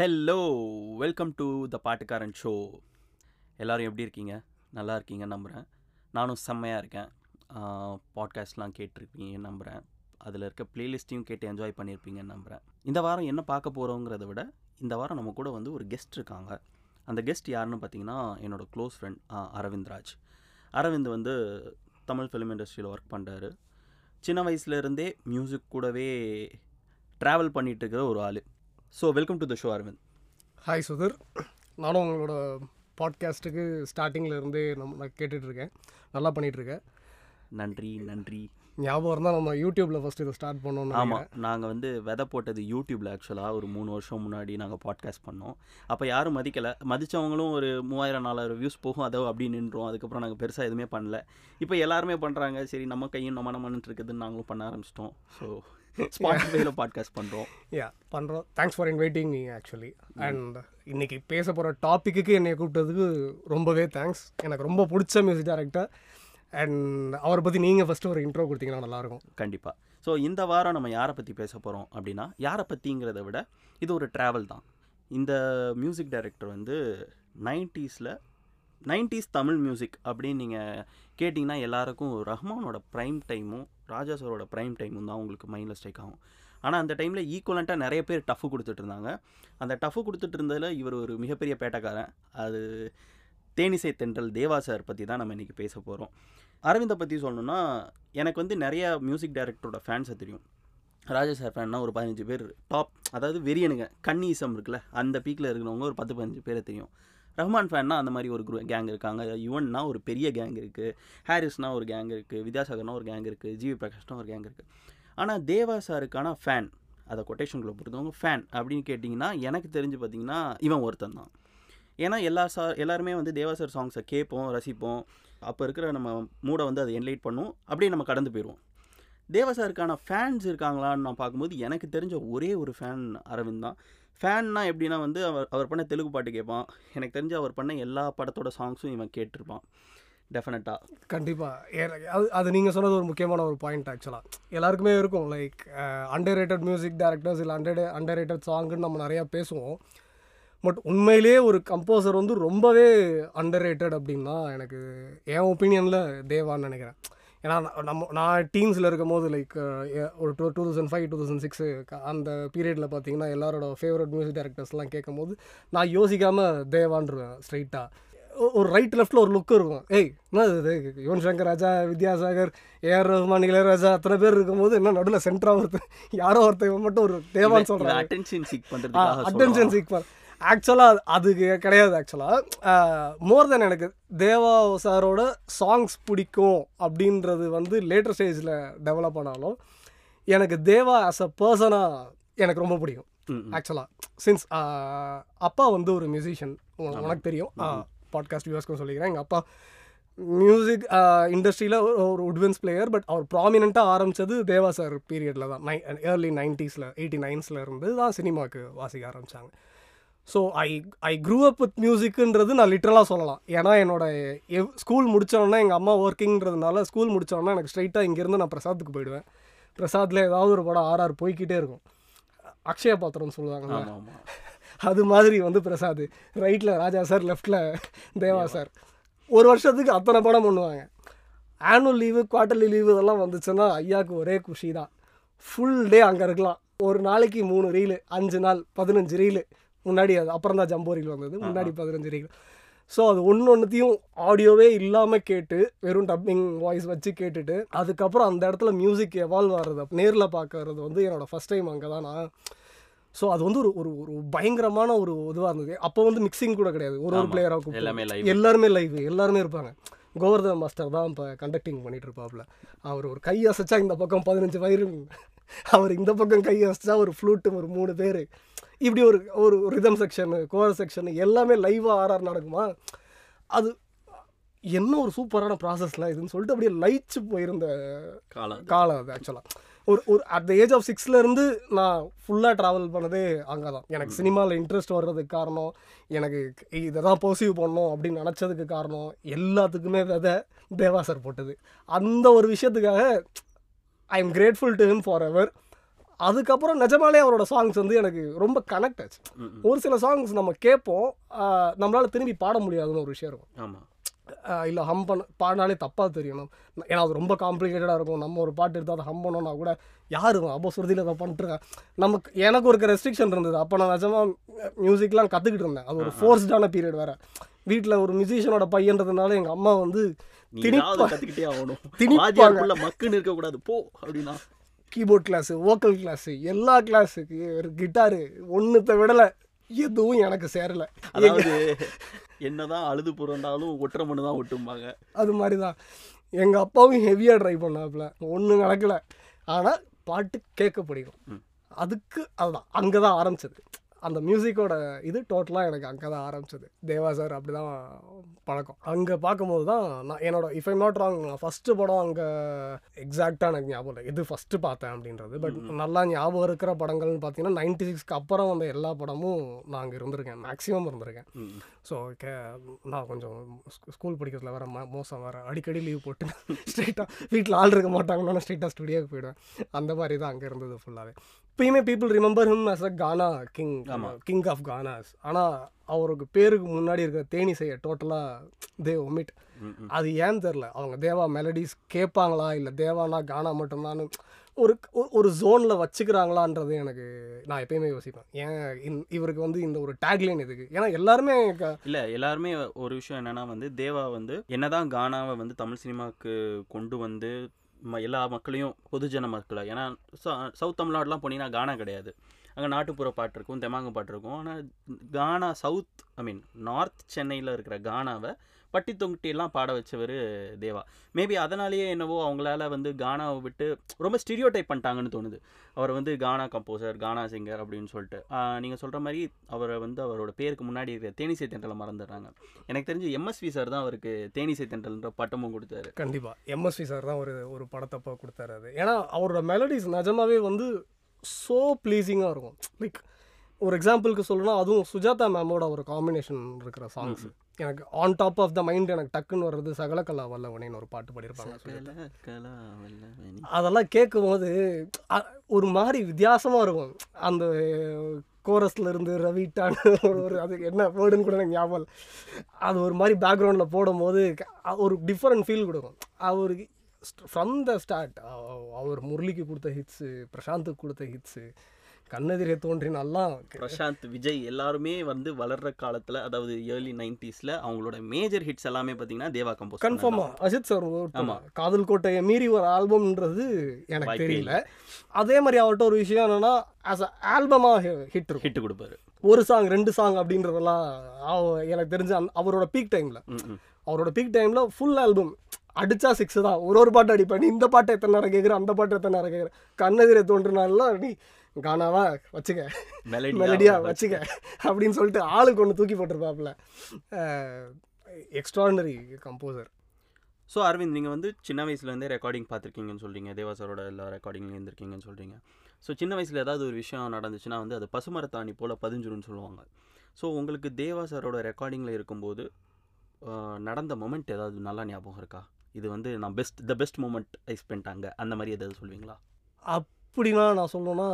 Hello, welcome to the Paattukkaaran show. எல்லோரும் எப்படி இருக்கீங்க? நல்லா இருக்கீங்க நம்புகிறேன். நானும் செம்மையாக இருக்கேன். பாட்காஸ்ட்லாம் கேட்டிருப்பீங்க நம்புகிறேன். அதில் இருக்க ப்ளேலிஸ்ட்டையும் கேட்டு என்ஜாய் பண்ணியிருப்பீங்கன்னு நம்புகிறேன். இந்த வாரம் என்ன பார்க்க போகிறோங்கிறத விட, இந்த வாரம் நம்ம கூட வந்து ஒரு கெஸ்ட் இருக்காங்க. அந்த கெஸ்ட் யாருன்னு பார்த்தீங்கன்னா, என்னோடய க்ளோஸ் ஃப்ரெண்ட் அரவிந்த்ராஜ். அரவிந்த் வந்து தமிழ் ஃபிலிம் இண்டஸ்ட்ரியில் ஒர்க் பண்ணுறாரு. சின்ன வயசுலேருந்தே மியூசிக் கூடவே ட்ராவல் பண்ணிகிட்ருக்கிற ஒரு ஆள். So welcome to the show Aravind. Hi Sudhar. நானும் உங்களோட பாட்காஸ்ட்டுக்கு ஸ்டார்டிங்கில் இருந்தே நான் கேட்டுட்ருக்கேன். நல்லா பண்ணிகிட்ருக்கேன். நன்றி நன்றி. ஞாபகம் இருந்தால் நம்ம யூடியூப்பில் ஃபஸ்ட்டு இதை ஸ்டார்ட் பண்ணோம். ஆமாம், நாங்கள் வந்து விதை போட்டது யூடியூப்பில். ஆக்சுவலாக ஒரு 3 வருஷம் முன்னாடி நாங்கள் பாட்காஸ்ட் பண்ணோம். அப்போ யாரும் மதிக்கலை. மதித்தவங்களும் ஒரு 3000-4000 வியூஸ் போகும். அதை அப்படி நின்றோம். அதுக்கப்புறம் நாங்கள் பெருசாக எதுவுமே பண்ணல. இப்போ எல்லாருமே பண்ணுறாங்க. சரி, நம்ம கையும் நம்ம மனம்னு இருக்குதுன்னு நாங்களும் பண்ண ஆரம்பிச்சிட்டோம். ஸோ ஸ்பாட்டிஃபைல பாட்காஸ்ட் பண்ணுறோம். பண்ணுறோம். Thanks for inviting me actually. And இன்றைக்கி பேச போகிற டாப்பிக்கு என்னை கூப்பிட்டதுக்கு ரொம்பவே தேங்க்ஸ். எனக்கு ரொம்ப பிடிச்ச மியூசிக் டைரக்டர். அண்ட் அவரை பற்றி நீங்கள் ஃபஸ்ட்டு ஒரு இன்ட்ரோ கொடுத்தீங்கன்னா நல்லாயிருக்கும். கண்டிப்பாக. ஸோ இந்த வாரம் நம்ம யாரை பற்றி பேச போகிறோம் அப்படின்னா, யாரை பற்றிங்கிறத விட இது ஒரு ட்ராவல் தான். இந்த மியூசிக் டைரக்டர் வந்து 90s தமிழ் மியூசிக் அப்படின்னு நீங்கள் கேட்டிங்கன்னா எல்லாருக்கும் ரஹ்மானோட ப்ரைம் டைமும் ராஜா சாரோட ப்ரைம் டைமும் தான் உங்களுக்கு மைண்டில் ஸ்ட்ரைக் ஆகும். ஆனால் அந்த டைமில் ஈக்குவலண்ட்டாக நிறைய பேர் டஃப் கொடுத்துட்ருந்தாங்க. அந்த டஃப் கொடுத்துட்டு இருந்ததில் இவர் ஒரு மிகப்பெரிய பேட்டக்காரன். அது தேனிசை தென்றல் தேவா சார் பற்றி தான் நம்ம இன்றைக்கி பேச போகிறோம். அரவிந்தை பற்றி சொல்லணுன்னா, எனக்கு வந்து நிறைய மியூசிக் டைரக்டரோட ஃபேன்ஸை தெரியும். ராஜா சார் ஃபேன்னா ஒரு 15 பேர் டாப். அதாவது வெறியனுங்க, கன்னிசம் இருக்குல்ல, அந்த பீக்கில் இருக்கிறவங்க ஒரு 10-15 பேரை தெரியும். ரஹ்மான் ஃபேன்னா அந்த மாதிரி ஒரு கேங் இருக்காங்க. யுவன்னா ஒரு பெரிய கேங் இருக்குது. ஹாரிஸ்னால் ஒரு கேங் இருக்குது. வித்யாசாகர்னா ஒரு கேங் இருக்குது. ஜிவி பிரகாஷ்னா ஒரு கேங் இருக்குது. ஆனால் தேவா சாருக்கான ஃபேன், அதை கொட்டேஷன்குள்ளே பொறுத்தவங்க ஃபேன் அப்படின்னு கேட்டிங்கன்னா, எனக்கு தெரிஞ்சு பார்த்திங்கன்னா இவன் ஒருத்தன் தான். ஏன்னா எல்லாருமே வந்து தேவா சார் சாங்ஸை கேட்போம், ரசிப்போம். அப்போ இருக்கிற நம்ம மூடை வந்து அதை என்லைட் பண்ணும். அப்படியே நம்ம கடந்து போயிடுவோம். தேவா சாருக்கான ஃபேன்ஸ் இருக்காங்களான்னு நான் பார்க்கும்போது எனக்கு தெரிஞ்ச ஒரே ஒரு ஃபேன் அரவிந்த் தான். ஃபேன்னா எப்படின்னா வந்து அவர் பண்ண தெலுங்கு பாட்டு கேட்பான். எனக்கு தெரிஞ்ச அவர் பண்ண எல்லா படத்தோட சாங்ஸும் இவன் கேட்டிருப்பான் டெஃபினட்டாக. கண்டிப்பாக. அது நீங்கள் சொன்னது ஒரு முக்கியமான ஒரு பாயிண்ட். ஆக்சுவலாக எல்லாருக்குமே இருக்கும், like underrated music directors இல்லை அண்டர் ரேட்டட் சாங்குன்னு நம்ம நிறையா பேசுவோம். பட் உண்மையிலேயே ஒரு கம்போசர் வந்து ரொம்பவே அண்டர் ரேட்டட் அப்படின்னா எனக்கு என் ஒப்பீனியனில் தேவான்னு நினைக்கிறேன். ஏன்னா நான் டீன்ஸில் இருக்கும் போது, லைக் ஒரு 2005-2006 அந்த பீரியடில் பார்த்தீங்கன்னா எல்லாரோட ஃபேவரட் மியூசிக் டைரக்டர்ஸ்லாம் கேட்கும் போது நான் யோசிக்காமல் தேவான்றுவேன் ஸ்ட்ரைட்டாக. ஒரு ரைட் லெஃப்டில் ஒரு லுக்கு இருக்கும். என்ன இது யுவன் சங்கர் ராஜா, வித்யாசாகர், ஏஆர் ரஹ்மான், இளையராஜா, அத்தனை பேர் இருக்கும்போது என்ன நடுவில் சென்ட்ராக ஒருத்தர் யாரோ ஒருத்தர் மட்டும் ஒரு தேவான்னு சொல்கிறாங்க. அட்டென்ஷன் சீக் பண்ணுறது ஆக்சுவலாக அது கிடையாது. ஆக்சுவலாக மோர் தென் எனக்கு தேவா சாரோட சாங்ஸ் பிடிக்கும் அப்படின்றது வந்து லேட்டர் ஸ்டேஜில் டெவலப் ஆனாலும் எனக்கு தேவா ஆஸ் அ பர்சனாக எனக்கு ரொம்ப பிடிக்கும். ஆக்சுவலாக சின்ஸ் அப்பா வந்து ஒரு மியூசிஷியன். உனக்கு தெரியும், பாட்காஸ்ட் வியூவர்ஸ்க்கும் சொல்லிக்கிறேன், எங்கள் அப்பா மியூசிக் இண்டஸ்ட்ரியில் ஒரு உட்வென்ஸ் பிளேயர். பட் அவர் ப்ராமினெண்ட்டாக ஆரம்பித்தது தேவா சார் பீரியடில் தான். ஏர்லி 1989ல் இருந்து தான் சினிமாவுக்கு வாசிக்க ஆரம்பித்தாங்க. So I grew up with மியூசிக்குன்றது நான் லிட்ரலாக சொல்லலாம். ஏன்னா என்னோடய ஸ்கூல் முடித்தோடனே எங்கள் அம்மா ஒர்க்கிங்கிறதுனால ஸ்கூல் முடித்தோடனே எனக்கு ஸ்ட்ரைட்டாக இங்கேருந்து நான் பிரசாத்துக்கு போயிடுவேன். பிரசாத்தில் ஏதாவது ஒரு படம் RR போய்கிட்டே இருக்கும். அக்ஷய பாத்திரம்னு சொல்லுவாங்க, அது மாதிரி வந்து பிரசாத் ரைட்டில் ராஜா சார், லெஃப்டில் தேவா சார். ஒரு வருஷத்துக்கு அத்தனை படம் பண்ணுவாங்க. ஆனுவல் லீவு, குவார்டர்லி லீவு இதெல்லாம் வந்துச்சுன்னா ஐயாவுக்கு ஒரே குஷி தான். ஃபுல் டே அங்கே இருக்கலாம். ஒரு நாளைக்கு 3 ரீலு, 5 நாள் 15 ரீலு. முன்னாடி அது அப்புறம் தான் ஜம்போரியில் வந்தது, முன்னாடி 15 ரீல். ஸோ அது ஒன்றுத்தையும் ஆடியோவே இல்லாமல் கேட்டு, வெறும் டப்பிங் வாய்ஸ் வச்சு கேட்டுட்டு, அதுக்கப்புறம் அந்த இடத்துல மியூசிக் எவால்வ் ஆகிறது, நேரில் பார்க்கறது வந்து என்னோடய ஃபஸ்ட் டைம் அங்கே தான் நான். ஸோ அது வந்து ஒரு ஒரு ஒரு பயங்கரமான ஒரு இதுவாக இருந்தது. அப்போ வந்து மிக்சிங் கூட கிடையாது. ஒரு பிளேயராக கூப்பிட்டு எல்லாருமே லைவ், எல்லாருமே இருப்பாங்க. கோவர்தன் மாஸ்டர் தான் இப்போ கண்டக்டிங் பண்ணிகிட்டு இருப்பாப்புல. அவர் ஒரு கை அசைச்சா இந்த பக்கம் 15 வயிறு, அவர் இந்த பக்கம் கை அசைச்சா ஒரு ஃப்ளூட்டு, ஒரு 3 பேர், இப்படி ஒரு ஒரு ரிதம் செக்ஷனு, கோரஸ் செக்ஷனு எல்லாமே லைவாக RR நடக்குமா. அது என்ன ஒரு சூப்பரான ப்ராசஸ்லாம் இதுன்னு சொல்லிட்டு அப்படியே லைச்சு போயிருந்த காலம் அது. ஆக்சுவலாக ஒரு ஒரு அட் த ஏஜ் ஆஃப் 6லேருந்து நான் ஃபுல்லாக ட்ராவல் பண்ணதே அங்கே தான். எனக்கு சினிமாவில் இன்ட்ரெஸ்ட் வர்றதுக்கு காரணம், எனக்கு இதை தான் பர்சீவ் பண்ணணும் அப்படின்னு நினச்சதுக்கு காரணம் எல்லாத்துக்குமே விதை தேவா சார் போட்டது. அந்த ஒரு விஷயத்துக்காக I am grateful to him forever. அதுக்கப்புறம் நிஜமாலே அவரோட சாங்ஸ் வந்து எனக்கு ரொம்ப கனெக்ட் ஆச்சு. ஒரு சில சாங்ஸ் நம்ம கேட்போம், நம்மளால் திரும்பி பாட முடியாதுன்னு ஒரு விஷயம் இருக்கும். ஆமாம், இல்லை ஹம் பண்ண பாடினாலே தப்பாக தெரியணும், ஏன்னா அது ரொம்ப காம்ப்ளிகேட்டடாக இருக்கும். நம்ம ஒரு பாட்டு எடுத்து அதை ஹம் பண்ணோன்னா கூட யார் அப்போ சுருதியில் அதை பண்ணிட்டுருக்கேன். நமக்கு எனக்கு ஒரு ரெஸ்ட்ரிக்ஷன் இருந்தது. அப்போ நான் நிஜமாக மியூசிக்லாம் கற்றுக்கிட்டு இருந்தேன். அது ஒரு ஃபோர்ஸ்டான பீரியட் வேறு. வீட்டில் ஒரு மியூசிஷியனோட பையன்றதுனால எங்கள் அம்மா வந்து கற்றுக்கிட்டே ஆகணும், திணிப்பாங்க, மக்குன்னு இருக்கக்கூடாது போ அப்படின்னா. கீபோர்ட் கிளாஸு, வோக்கல் கிளாஸு, எல்லா கிளாஸுக்கு ஒரு கிட்டாரு ஒன்றுத்த விடலை. எதுவும் எனக்கு சேரலை. அதாவது என்னதான் அழுது புரண்டாலும் ஒட்டுற மண்ணு தான் ஒட்டும்பாங்க. அது மாதிரி தான் எங்கள் அப்பாவும் ஹெவியாக ட்ரை பண்ணாப்புல. ஒன்றும் நடக்கலை, ஆனால் பாட்டு கேட்க பிடிக்கும். அதுக்கு அதுதான் அங்கே தான் ஆரம்பிச்சது அந்த மியூசிக்கோட இது. டோட்டலாக எனக்கு அங்கே தான் ஆரம்பிச்சது. தேவா சார் அப்படி தான் பழக்கம். அங்கே பார்க்கும்போது தான் நான் என்னோட இஃப் ஐம் நாட் ராங் நான் ஃபஸ்ட்டு படம் அங்கே எக்ஸாக்டாக எனக்கு ஞாபகம் இல்லை இது ஃபஸ்ட்டு பார்த்தேன் அப்படின்றது. பட் நல்லா ஞாபகம் இருக்கிற படங்கள்னு பார்த்தீங்கன்னா 96க்கு அப்புறம் வந்து எல்லா படமும் நான் அங்கே இருந்திருக்கேன், மேக்ஸிமம் இருந்திருக்கேன். ஸோ நான் கொஞ்சம் ஸ்கூல் படிக்கிறதுல வேறு மோசம் வேறு, அடிக்கடி லீவ் போட்டு ஸ்ட்ரெயிட்டாக வீட்டில் ஆள் இருக்க மாட்டாங்கன்னா ஸ்ட்ரெயிட்டாக ஸ்டுடியோக்கு போயிடுவேன். அந்த மாதிரி தான் அங்கே இருந்தது ஃபுல்லாகவே. இப்பயுமே people remember him as a Ghana king, king of கானாஸ். ஆனால் அவருக்கு பேருக்கு முன்னாடி இருக்கிற தேனிசையை டோட்டலாக தே ஒமிட். அது ஏன்னு தெரில. அவங்க தேவா மெலடிஸ் கேட்பாங்களா, இல்லை தேவானா கானா மட்டும்தான் ஒரு ஒரு ஜோனில் வச்சுக்கிறாங்களான்றது எனக்கு நான் எப்பயுமே யோசிப்பேன். ஏன் இவருக்கு வந்து இந்த ஒரு டேக்லைன் இதுக்கு? ஏன்னா எல்லாருமே இல்லை, எல்லாருமே ஒரு விஷயம் என்னென்னா வந்து தேவா வந்து என்னதான் கானாவை வந்து தமிழ் சினிமாவுக்கு கொண்டு வந்து எல்லா மக்களையும் பொதுஜன மக்களை, ஏன்னா சவுத் தமிழ்நாடுலாம் போனீங்கன்னா கானா கிடையாது, அங்கே நாட்டுப்புற பாட்டு இருக்கும், தெமாங்கு பாட்டு இருக்கும். ஆனால் கானா சவுத் ஐ மீன் நார்த் சென்னையில் இருக்கிற கானாவை பட்டி தொங்கிட்டிலாம் பாட வச்சவர் தேவா. மேபி அதனாலேயே என்னவோ அவங்களால வந்து கானாவை விட்டு ரொம்ப ஸ்டீரியோ டைப் பண்ணிட்டாங்கன்னு தோணுது. அவர் வந்து கானா கம்போசர், கானா சிங்கர் அப்படின்னு சொல்லிட்டு. நீங்கள் சொல்கிற மாதிரி அவரை வந்து அவரோட பேருக்கு முன்னாடி இருக்கிற தேனிசை தென்றலை மறந்துடுறாங்க. எனக்கு தெரிஞ்சு எம்எஸ்வி சார் தான் அவருக்கு தேனிசை தென்றல்ன்ற பட்டமும் கொடுத்தாரு. கண்டிப்பாக எம்எஸ்வி சார் தான் ஒரு படத்தப்போ கொடுத்தாரு அது. ஏன்னா அவரோட மெலடிஸ் நிஜமாவே வந்து ஸோ ப்ளீஸிங்காக இருக்கும். லைக் ஒரு எக்ஸாம்பிளுக்கு சொல்லணும்னா அதுவும் சுஜாதா மேமோட ஒரு காம்பினேஷன் இருக்கிற சாங்ஸ் எனக்கு on top of the mind எனக்கு டக்குன்னு வர்றது சகலகலா வல்லவனேன்னு ஒரு பாட்டு பாடியிருப்பாங்க. அதெல்லாம் கேட்கும்போது ஒரு மாதிரி வித்தியாசமாக இருக்கும். அந்த கோரஸ்லேருந்து ரவிட்டான்னு ஒரு அது என்ன வேர்டுன்னு கூட எனக்கு ஞாபகம் இல்லை. அது ஒரு மாதிரி பேக்ரவுண்டில் போடும்போது ஒரு டிஃப்ரெண்ட் ஃபீல் கொடுக்கும். அவருக்கு ஃப்ரம் த ஸ்டார்ட் அவர் முரளிக்கு கொடுத்த ஹிட்ஸு, பிரசாந்துக்கு கொடுத்த ஹிட்ஸு, கண்ணெதிரே தோன்றினாலாம், பிரசாந்த், விஜய் எல்லாருமே வந்து வளர்ற காலத்தில், அதாவது ஏர்லி 90s அவங்களோட மேஜர் ஹிட்ஸ் எல்லாமே பார்த்தீங்கன்னா தேவா கம்போஸ். கன்ஃபார்மாக அஜித் சார். ஆமாம், காதல் கோட்டையை மீறி ஒரு ஆல்பம்ன்றது எனக்கு தெரியல. அதே மாதிரி அவர்கிட்ட ஒரு விஷயம் என்னென்னா ஆஸ் அ ஆல்பமாக ஹிட் கொடுப்பாரு. ஒரு சாங் ரெண்டு சாங் அப்படின்றதெல்லாம் எனக்கு தெரிஞ்ச அவரோட பீக் டைமில் ஃபுல் ஆல்பம் அடித்தா 6 தான். ஒரு பாட்டு அடிப்பேன். இந்த பாட்டை எத்தனை நேரம் கேட்குறேன், அந்த பாட்டை எத்தனை நேரம் கேட்குறேன். கண்ணெதிரே தோன்றினாலாம் நீ கானாவா வச்சுக்க, மெலடியா வச்சுக்க அப்படின்னு சொல்லிட்டு ஆளுக்கு ஒன்று தூக்கி போட்டிருப்பாப்புல. Extraordinary composer. ஸோ அரவிந்த், நீங்கள் வந்து சின்ன வயசுலேருந்தே ரெக்கார்டிங் பார்த்துருக்கீங்கன்னு சொல்கிறீங்க, தேவா சாரோட எல்லா ரெக்கார்டிங்லேயும் இருந்திருக்கீங்கன்னு சொல்கிறீங்க. ஸோ சின்ன வயசில் ஏதாவது ஒரு விஷயம் நடந்துச்சுன்னா வந்து அது பசுமரத்தாணி போல் பதிஞ்சிரும்னு சொல்லுவாங்க. ஸோ உங்களுக்கு தேவா சாரோட ரெக்கார்டிங்கில் இருக்கும்போது நடந்த மொமெண்ட் ஏதாவது நல்லா ஞாபகம் இருக்கா? இது வந்து நான் பெஸ்ட் மூமெண்ட் ஐ ஸ்பெண்ட் அங்கே, அந்த மாதிரி ஏதாவது சொல்லுவீங்களா? அப்படின்னா நான் சொல்லணும்னா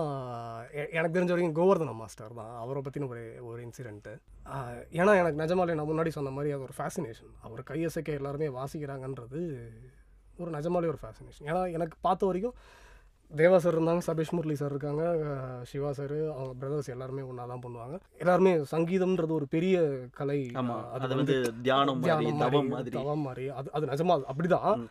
எனக்கு தெரிஞ்ச வரைக்கும் கோவர்தன மாஸ்டர் தான். அவரை பற்றின ஒரு இன்சிடென்ட்டு. ஏன்னா எனக்கு நிஜமாலே நான் முன்னாடி சொன்ன மாதிரி அது ஒரு ஃபேசினேஷன். அவர் கையசைக்க எல்லாருமே வாசிக்கிறாங்கன்றது ஒரு நிஜமாலே ஒரு ஃபேசினேஷன். ஏன்னா எனக்கு பார்த்த வரைக்கும் தேவா சார் இருந்தாங்க, சபேஷ் முரளி சார் இருக்காங்க, சிவா சார், அவங்க பிரதர்ஸ் எல்லாருமே ஒன்றா தான் பண்ணுவாங்க. எல்லாருமே சங்கீதம்ன்றது ஒரு பெரிய கலை. அது வந்து தியானம் மாதிரி. அது நிஜமாக அப்படிதான்.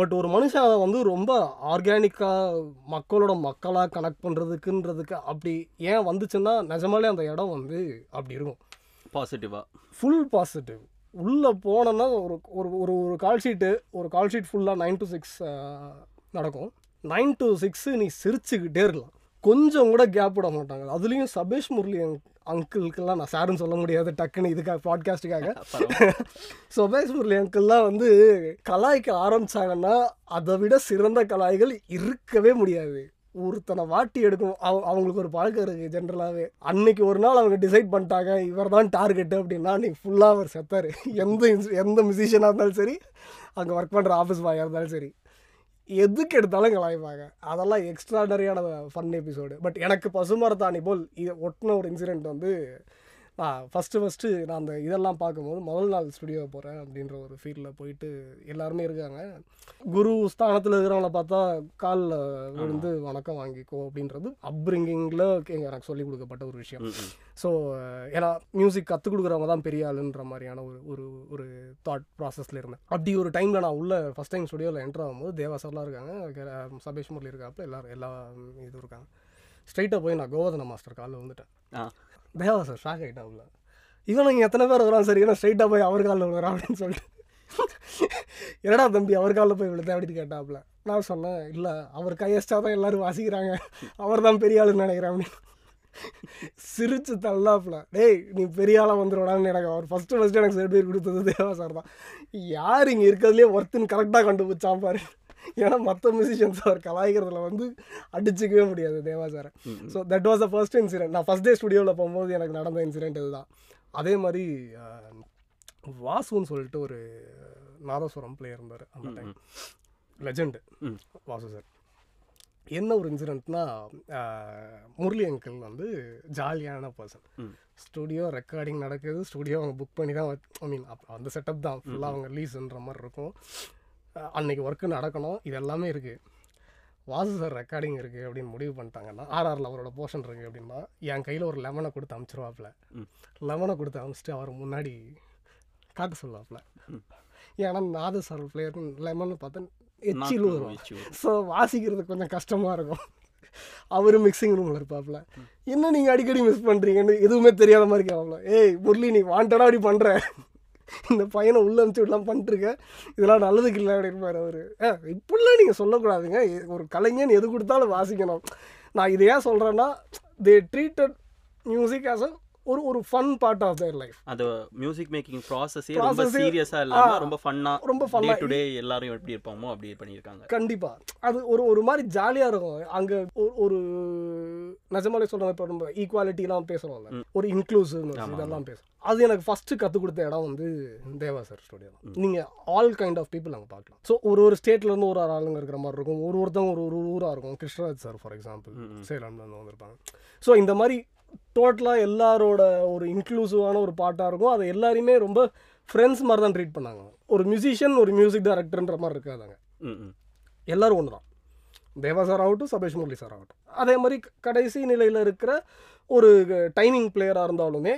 பட் ஒரு மனுஷன் அதை வந்து ரொம்ப ஆர்கானிக்காக மக்களோட மக்களாக கனெக்ட் பண்ணுறதுக்குன்றதுக்கு அப்படி ஏன் வந்துச்சுன்னா நிஜமாலே அந்த இடம் வந்து அப்படி இருக்கும். பாசிட்டிவாக, ஃபுல் பாசிட்டிவ். உள்ளே போனோன்னா ஒரு ஒரு ஒரு கால்ஷீட்டு, ஒரு கால்ஷீட் ஃபுல்லாக 9 to 6 நடக்கும். 9 to 6 நீ சிரிச்சுக்கிட்டே இருக்கலாம், கொஞ்சம் கூட கேப் விட மாட்டாங்க. அதுலேயும் சபேஷ் முரளி அங்கிள்க்கெல்லாம் நான் சாருன்னு சொல்ல முடியாது டக்குன்னு இதுக்காக பாட்காஸ்ட்டுக்காக. சபேஷ் முரளி அங்கிள்லாம் வந்து கலாய்க்க ஆரம்பித்தாங்கன்னா அதை விட சிறந்த கலாய்கள் இருக்கவே முடியாது. ஒருத்தனை வாட்டி எடுக்கணும். அவங்களுக்கு ஒரு பழக்கம் இருக்குது ஜென்ரலாகவே. அன்னைக்கு ஒரு நாள் அவங்க டிசைட் பண்ணிட்டாங்க இவர் தான் டார்கெட்டு அப்படின்னா அன்றைக்கி ஃபுல்லாக அவர் செத்தார். எந்த மியூசிஷியனாக இருந்தாலும் சரி, அங்கே ஒர்க் பண்ணுற ஆஃபீஸ் பாயாக இருந்தாலும் சரி, எதுக்கு எடுத்தாலும் கலாய்ப்பாங்க. அதெல்லாம் எக்ஸ்ட்ராடரியான ஃபன் எபிசோடு. பட் எனக்கு பசுமரத்தாணி போல் இதை ஒட்டின ஒரு இன்சிடெண்ட் வந்து நான் ஃபஸ்ட்டு அந்த இதெல்லாம் பார்க்கும்போது முதல் நாள் ஸ்டுடியோ போகிறேன் அப்படின்ற ஒரு ஃபீல்டில் போயிட்டு எல்லாருமே இருக்காங்க. குரு ஸ்தானத்தில் இருக்கிறவங்கள பார்த்தா காலில் விழுந்து வணக்கம் வாங்கிக்கோ அப்படின்றது அப்ரிங்கிங்கில் எனக்கு சொல்லிக் கொடுக்கப்பட்ட ஒரு விஷயம். ஸோ ஏன்னா மியூசிக் கற்றுக் கொடுக்குறவங்க தான் பெரிய ஆளுன்ற மாதிரியான ஒரு ஒரு தாட் ப்ராசஸில் இருந்தேன். அப்படி ஒரு டைமில் நான் உள்ள ஃபஸ்ட் டைம் ஸ்டுடியோவில் என்ட்ரு ஆகும்போது தேவாசர்லாம் இருக்காங்க, சபேஷ் முரளி இருக்காப்புல, எல்லோரும் எல்லா இதுவும் இருக்காங்க. ஸ்ட்ரைட்டாக போய் நான் கோவர்தன மாஸ்டர் காலில் வந்துட்டேன். தேவா சார் ஷாக் ஆகிட்டாப்புல, இவன் நீங்கள் எத்தனை பேர் வருவான் சார், ஏன்னா ஸ்ட்ரைட்டாக போய் அவர் காலில் விழுறான் அப்படின்னு சொல்லிட்டு, என்னடா தம்பி அவர் காலில் போய் விழுத்தேன் அப்படின்னு கேட்டாப்புல. நான் சொன்னேன், இல்லை அவர் கையஸ்டாக தான் எல்லோரும் வாசிக்கிறாங்க, அவர் தான் பெரிய ஆளுன்னு நினைக்கிறேன் அப்படின்னு சிரிச்சு தள்ளாப்புல. டேய் நீ பெரிய ஆளாக வந்துடுவான்னு எனக்கு அவர் ஃபஸ்ட்டு எனக்கு சர்டிஃபிகேட் கொடுத்தது தேவா சார் தான். யார் இங்கே இருக்கிறதுலே ஒர்த்துன்னு கரெக்டாக கண்டுபிடிச்சான் பாரு. ஏன்னா மற்ற மியூசிஷியன்ஸ் அவர் கலாய்க்கிறதுல வந்து அடிச்சிக்கவே முடியாது தேவா சாரை. So that was the first incident. நான் ஃபஸ்ட் டே ஸ்டுடியோவில் போகும்போது எனக்கு நடந்த இன்சிடென்ட் இதுதான். அதே மாதிரி வாசுன்னு சொல்லிட்டு ஒரு நாதஸ்வரம் பிளேயர் இருந்தார் அந்த டைம், லெஜெண்டு வாசு சார். என்ன ஒரு இன்சிடென்ட்னா, முரளி அங்கிள் வந்து ஜாலியான பர்சன். ஸ்டுடியோ ரெக்கார்டிங் நடக்குது, ஸ்டுடியோ அவங்க புக் பண்ணி தான், ஐ மீன் அந்த செட்டப் தான் ஃபுல்லாக அவங்க ரிலீஸ்ன்ற மாதிரி இருக்கும். அன்றைக்கி ஒர்க்கு நடக்கணும், இது எல்லாமே இருக்குது. வாசு சார் ரெக்கார்டிங் இருக்குது அப்படின்னு முடிவு பண்ணிட்டாங்கன்னா, ஆர்ஆரில் அவரோட போர்ஷன் இருக்குது அப்படின்னா, என் கையில் ஒரு லெமனை கொடுத்து அனுப்பிச்சிருவாப்புல. லெமனை கொடுத்து அனுப்பிச்சிட்டு அவர் முன்னாடி காக்க சொல்லுவாப்புல. ஏன்னா நாத சார் பிளேயருக்கு லெமன் பார்த்தா எச்சில் வரும். ஸோ வாசிக்கிறதுக்கு கொஞ்சம் கஷ்டமாக இருக்கும். அவர் மிக்சிங் ரூமில் இருப்பாப்புல, என்ன நீங்கள் அடிக்கடி மிஸ் பண்ணுறீங்கன்னு எதுவுமே தெரியாத மாதிரி கேட்பாப்புல. ஏய் முரளி நீ வாண்டடா அப்படி பண்ணுற, இந்த பையனை உள்ளே அனுப்பிச்சி விடலாம் பண்ணிட்டுருக்க, இதெல்லாம் நல்லதுக்கு இல்லை அப்படின்னு பாரு. அவர் இப்படிலாம் நீங்கள் சொல்லக்கூடாதுங்க, ஒரு கலைஞன் எது கொடுத்தாலும் வாசிக்கணும். நான் இதை ஏன் சொல்கிறேன்னா, தே ட்ரீட்டட் மியூசிக் ஆஸ் ஒரு ஒரு fun part of their life. அது மியூசிக் மேக்கிங் ப்ராசஸே ரொம்ப சீரியஸாக இல்லாமல் ரொம்ப ஃபன்னாக, ரொம்ப ஃபன் டுடே எல்லாரும் எப்படி இருப்பாங்களோ அப்படி பண்ணியிருக்காங்க. கண்டிப்பாக அது ஒரு ஒரு மாதிரி ஜாலியாக இருக்கும். அங்கே ஒரு நிஜமாலே சொல்கிறேன், இப்போ ரொம்ப ஈக்குவாலிட்டிலாம் பேசுகிறோம்ல, ஒரு இன்க்ளூசிவ் இதெல்லாம் பேசுகிறோம். அது எனக்கு ஃபஸ்ட்டு கற்றுக் கொடுத்த இடம் வந்து தேவா சார் ஸ்டுடியோ தான். நீங்கள் ஆல் கைண்ட் ஆஃப் பீப்புள் அங்கே பார்க்கலாம். ஸோ ஒரு ஒரு ஸ்டேட்லேருந்து ஒரு ஆளுங்க இருக்கிற மாதிரி இருக்கும், ஒரு ஒருத்தவங்க ஒரு ஒரு ஊராக இருக்கும். கிருஷ்ணராஜ் சார் ஃபார் எக்ஸாம்பிள் சேலம்லேருந்து வந்திருப்பாங்க. ஸோ இந்த மாதிரி டோட்டலாக எல்லாரோட ஒரு இன்க்ளூசிவான ஒரு பாட்டாக இருக்கும். அது எல்லாரையுமே ரொம்ப ஃப்ரெண்ட்ஸ் மாதிரி தான் ட்ரீட் பண்ணாங்க. ஒரு மியூசிஷியன் ஒரு மியூசிக் டைரக்டர்ன்ற மாதிரி இருக்காதாங்க, எல்லோரும் ஒன்று தான். தேவா சார் ஆகட்டும், சபேஷ் முரளி சார் ஆகட்டும், அதே மாதிரி கடைசி நிலையில் இருக்கிற ஒரு டைனிங் பிளேயராக இருந்தாலுமே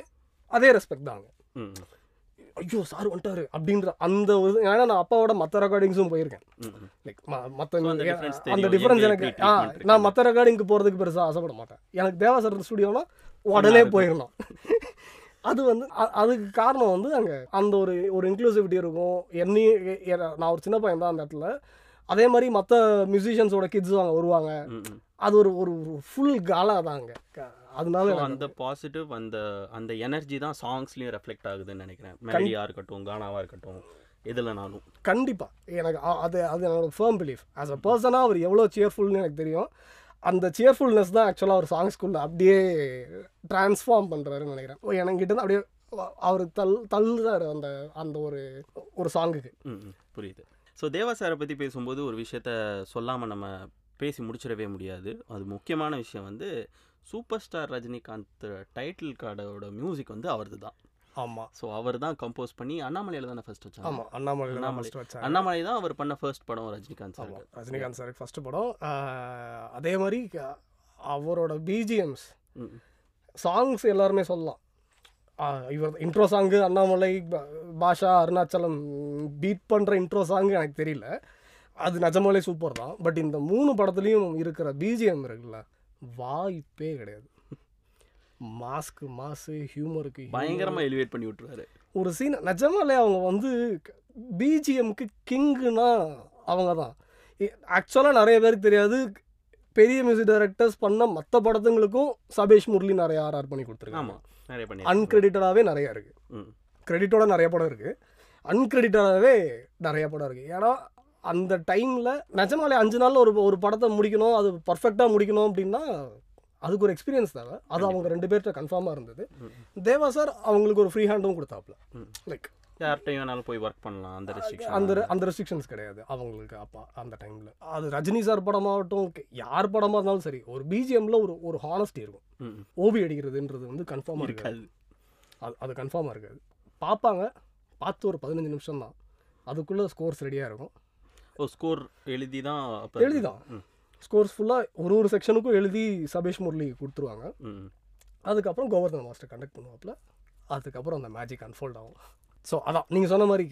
அதே ரெஸ்பெக்ட் தாங்க. ஐயோ சார் வந்துட்டாரு அப்படின்ற அந்த ஒரு, ஏன்னா நான் அப்பாவோட மற்ற ரெக்கார்டிங்ஸும் போயிருக்கேன். லைக் மற்ற அந்த டிஃப்ரென்ஸ் எனக்கு, நான் மற்ற ரெக்கார்டிங்க்கு போகிறதுக்கு பெருசாக ஆசைப்பட மாட்டேன். எனக்கு தேவா சார் ஸ்டுடியோனா உடனே போயிடணும். அது வந்து அதுக்கு காரணம் வந்து அங்கே அந்த ஒரு ஒரு இன்க்ளூசிவிட்டி இருக்கும். என்னையும், நான் ஒரு சின்ன பையன் தான் அந்த இடத்துல, அதே மாதிரி மற்ற மியூசிஷியன்ஸோட கிட்ஸ் அவங்க வருவாங்க. அது ஒரு ஒரு ஃபுல் காலா தான் அங்கே. அதனால அந்த பாசிட்டிவ் அந்த அந்த எனர்ஜி தான் சாங்ஸ்லேயும் ரெஃப்ளெக்ட் ஆகுதுன்னு நினைக்கிறேன். மெலடியாக இருக்கட்டும், கானாவாக இருக்கட்டும், இதில் நானும் கண்டிப்பாக எனக்கு அது அது என்னோடய ஃபர்ம் பிலீஃப். ஆஸ் அ பர்சனாக அவர் எவ்வளோ சியர்ஃபுல்னு எனக்கு தெரியும். அந்த சியர்ஃபுல்னஸ் தான் ஆக்சுவலாக அவர் சாங்ஸ்குள்ளே அப்படியே டிரான்ஸ்ஃபார்ம் பண்ணுறாருன்னு நினைக்கிறேன். எனக்கிட்டேருந்து அப்படியே அவர் தள்ளுறாரு அந்த அந்த ஒரு ஒரு சாங்குக்கு. புரியுது. ஸோ தேவா சாரை பற்றி பேசும்போது ஒரு விஷயத்த சொல்லாமல் நம்ம பேசி முடிச்சிடவே முடியாது. அது முக்கியமான விஷயம் வந்து சூப்பர் ஸ்டார் ரஜினிகாந்த் டைட்டில் கார்டோட மியூசிக் வந்து அவரது தான். ஆமாம். ஸோ அவர் தான் கம்போஸ் பண்ணி அண்ணாமலையில் தானே ஃபர்ஸ்ட் வச்சாங்க. ஆமாம், அண்ணாமலை தான் அவர் பண்ண ஃபர்ஸ்ட் படம் ரஜினிகாந்த் சாருக்கு ஃபர்ஸ்ட் படம். அதே மாதிரி அவரோட பிஜிஎம்ஸ் சாங்ஸ் எல்லாருமே சொல்லலாம். இவர் இன்ட்ரோ சாங்கு அண்ணாமலை, பாஷா, அருணாச்சலம் பீட் பண்ணுற இன்ட்ரோ சாங்கு எனக்கு தெரியல, அது நிஜமாலே சூப்பர் தான். பட் இந்த மூணு படத்துலேயும் இருக்கிற பிஜிஎம் இருக்குல்ல, வாய்ப்பே கிடையாது. மாஸ்க்கு மாசு, ஹியூமருக்கு பயங்கரமாக எலிவேட் பண்ணி விட்டுருவாரு ஒரு சீன். நிஜமாலே அவங்க வந்து பிஜிஎம்க்கு கிங்குனா அவங்க தான். ஆக்சுவலாக நிறைய பேருக்கு தெரியாது, பெரிய மியூசிக் டைரக்டர்ஸ் பண்ண மற்ற படத்துங்களுக்கும் சபேஷ் முரளி நிறைய ஆர்ஆர் பண்ணி கொடுத்துருக்காங்க. அன்கிரெடிட்டடாகவே நிறையா இருக்குது, கிரெடிட்டோட நிறைய படம் இருக்குது, அன்கிரெடிட்டடாகவே நிறைய படம் இருக்குது. ஏன்னா அந்த டைமில் நிஜமாலே 5 நாளில் ஒரு படத்தை முடிக்கணும், அது பர்ஃபெக்டாக முடிக்கணும் அப்படின்னா அதுக்கு ஒரு எக்ஸ்பீரியன்ஸ் தேவை. அது அவங்க 2 பேர்கிட்ட கன்ஃபார்மாக இருந்தது. தேவா சார் அவங்களுக்கு ஒரு ஃப்ரீ ஹேண்டும் கொடுத்தாப்புல. லைக் யார்கிட்டையும் வேணாலும் போய் ஒர்க் பண்ணலாம். அந்த ரெஸ்ட்ரிக்ஷன் அந்த ரெஸ்ட்ரிக்ஷன்ஸ் கிடையாது அவங்களுக்கு. அப்போ அந்த டைமில் அது ரஜினி சார் படமாகட்டும் யார் படமாக இருந்தாலும் சரி, ஒரு பிஜிஎம்மில் ஒரு ஒரு ஹானஸ்டி இருக்கும். ஓவி அடிக்கிறதுன்றது வந்து கன்ஃபார்மாக இருக்காது, அது கன்ஃபார்மாக இருக்காது. பார்ப்பாங்க, பார்த்து ஒரு 15 நிமிஷம் தான், அதுக்குள்ளே ஸ்கோர்ஸ் ரெடியாக இருக்கும். ஓ, ஸ்கோர் எழுதி தான் ஸ்கோர்ஸ் ஃபுல்லாக ஒரு செக்ஷனுக்கும் எழுதி சபேஷ் முரளி கொடுத்துருவாங்க. அதுக்கப்புறம் கோவர்தன மாஸ்டர் கண்டக்ட் பண்ணுவாப்பில், அதுக்கப்புறம் அந்த மேஜிக் அன்ஃபோல்ட் ஆகும். ஸோ அதான் நீங்கள் சொன்ன மாதிரி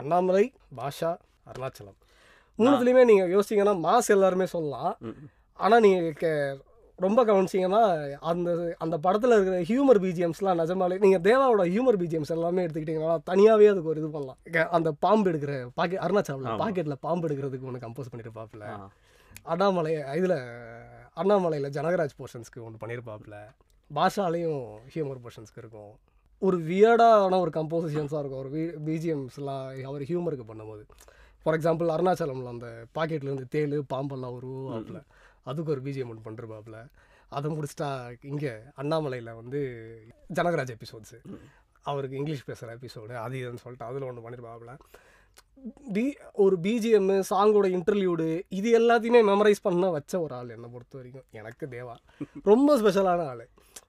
அண்ணாமலை, பாஷா, அருணாச்சலம் மூணுத்துலேயுமே நீங்கள் யோசிச்சிங்கன்னா மாஸ் எல்லாருமே சொல்லலாம். ஆனால் நீங்கள் ரொம்ப கவனிச்சிங்கன்னா அந்த அந்த படத்தில் இருக்கிற ஹியூமர் பிஜிஎம்ஸ்லாம் நிஜமாலே, நீங்கள் தேவாவோட ஹியூமர் பிஜிஎம்ஸ் எல்லாமே எடுத்துக்கிட்டிங்கன்னா தனியாகவே அதுக்கு ஒரு இது பண்ணலாம். அந்த பாம்பு எடுக்கிற பாக்கெட், அருணாச்சலம் பாக்கெட்டில் பாம்பு எடுக்கிறதுக்கு ஒன்று கம்போஸ் பண்ணியிருப்பாப்பில்ல. அண்ணாமலை இதில் அண்ணாமலையில் ஜனகராஜ் போர்ஷன்ஸ்க்கு ஒன்று பண்ணியிருப்பாப்பில்ல. பாஷாலையும் ஹியூமர் போர்ஷன்ஸ்க்கு இருக்கும். ஒரு வியர்டான ஒரு கம்போசிஷன்ஸாக இருக்கும் ஒரு பிஜிஎம்ஸ்லாம் அவர் ஹியூமருக்கு பண்ணும்போது. ஃபார் எக்ஸாம்பிள் அருணாச்சலமில் அந்த பாக்கெட்லேருந்து தேல் பாம்பெல்லாம் உருவாப்பில், அதுக்கு ஒரு பிஜிஎம் ஒன்று பண்ணுறப்பாப்புல. அதை முடிச்சுட்டா இங்கே அண்ணாமலையில் வந்து ஜனகராஜ் எபிசோட்ஸு, அவருக்கு இங்கிலீஷ் பேசுகிற எபிசோடு, அது இதுன்னு சொல்லிட்டு அதில் ஒன்று பண்ணியிருப்பாப்புல. ஒரு பிஜிஎம்மு, சாங்கோட இன்டர்வியூடு, இது எல்லாத்தையுமே மெமரைஸ் பண்ண வச்ச ஒரு ஆள் என்னை பொறுத்த வரைக்கும். எனக்கு தேவா ரொம்ப ஸ்பெஷலான ஆள்.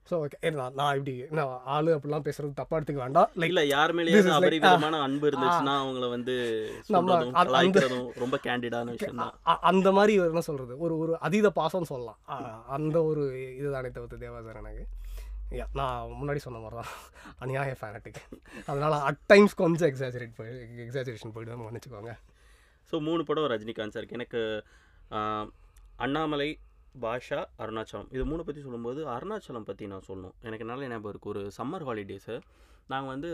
ஸோ ஓகே, நான் இப்படி நான் ஆள் அப்படிலாம் பேசுறது தப்பாக எடுத்துக்க வேண்டாம். இல்லை, யாருமே அன்பு இருந்துச்சுன்னா அவங்கள வந்து ரொம்ப கேண்டிடான விஷயம் தான். அந்த மாதிரி என்ன சொல்கிறது, ஒரு ஒரு அதீத பாசம்னு சொல்லலாம். அந்த ஒரு இதுதானே தவிர்த்து தேவா சார் எனக்கு. நான் முன்னாடி சொன்ன மாதிரி தான் அநியாய ஃபேனட்டுக்கு, அதனால் அட் டைம்ஸ் கொஞ்சம் எக்ஸாஜரேஷன் போய்ட்டு மன்னிச்சுக்கோங்க. ஸோ 3 படம் ரஜினிகாந்த் சார் எனக்கு அண்ணாமலை, பாஷா, அருணாச்சலம். இது 3 பற்றி சொல்லும்போது அருணாச்சலம் பற்றி நான் சொல்லணும். எனக்கு நல்ல ஞாபகம் இருக்குது. ஒரு சம்மர் ஹாலிடேஸு நாங்கள் வந்து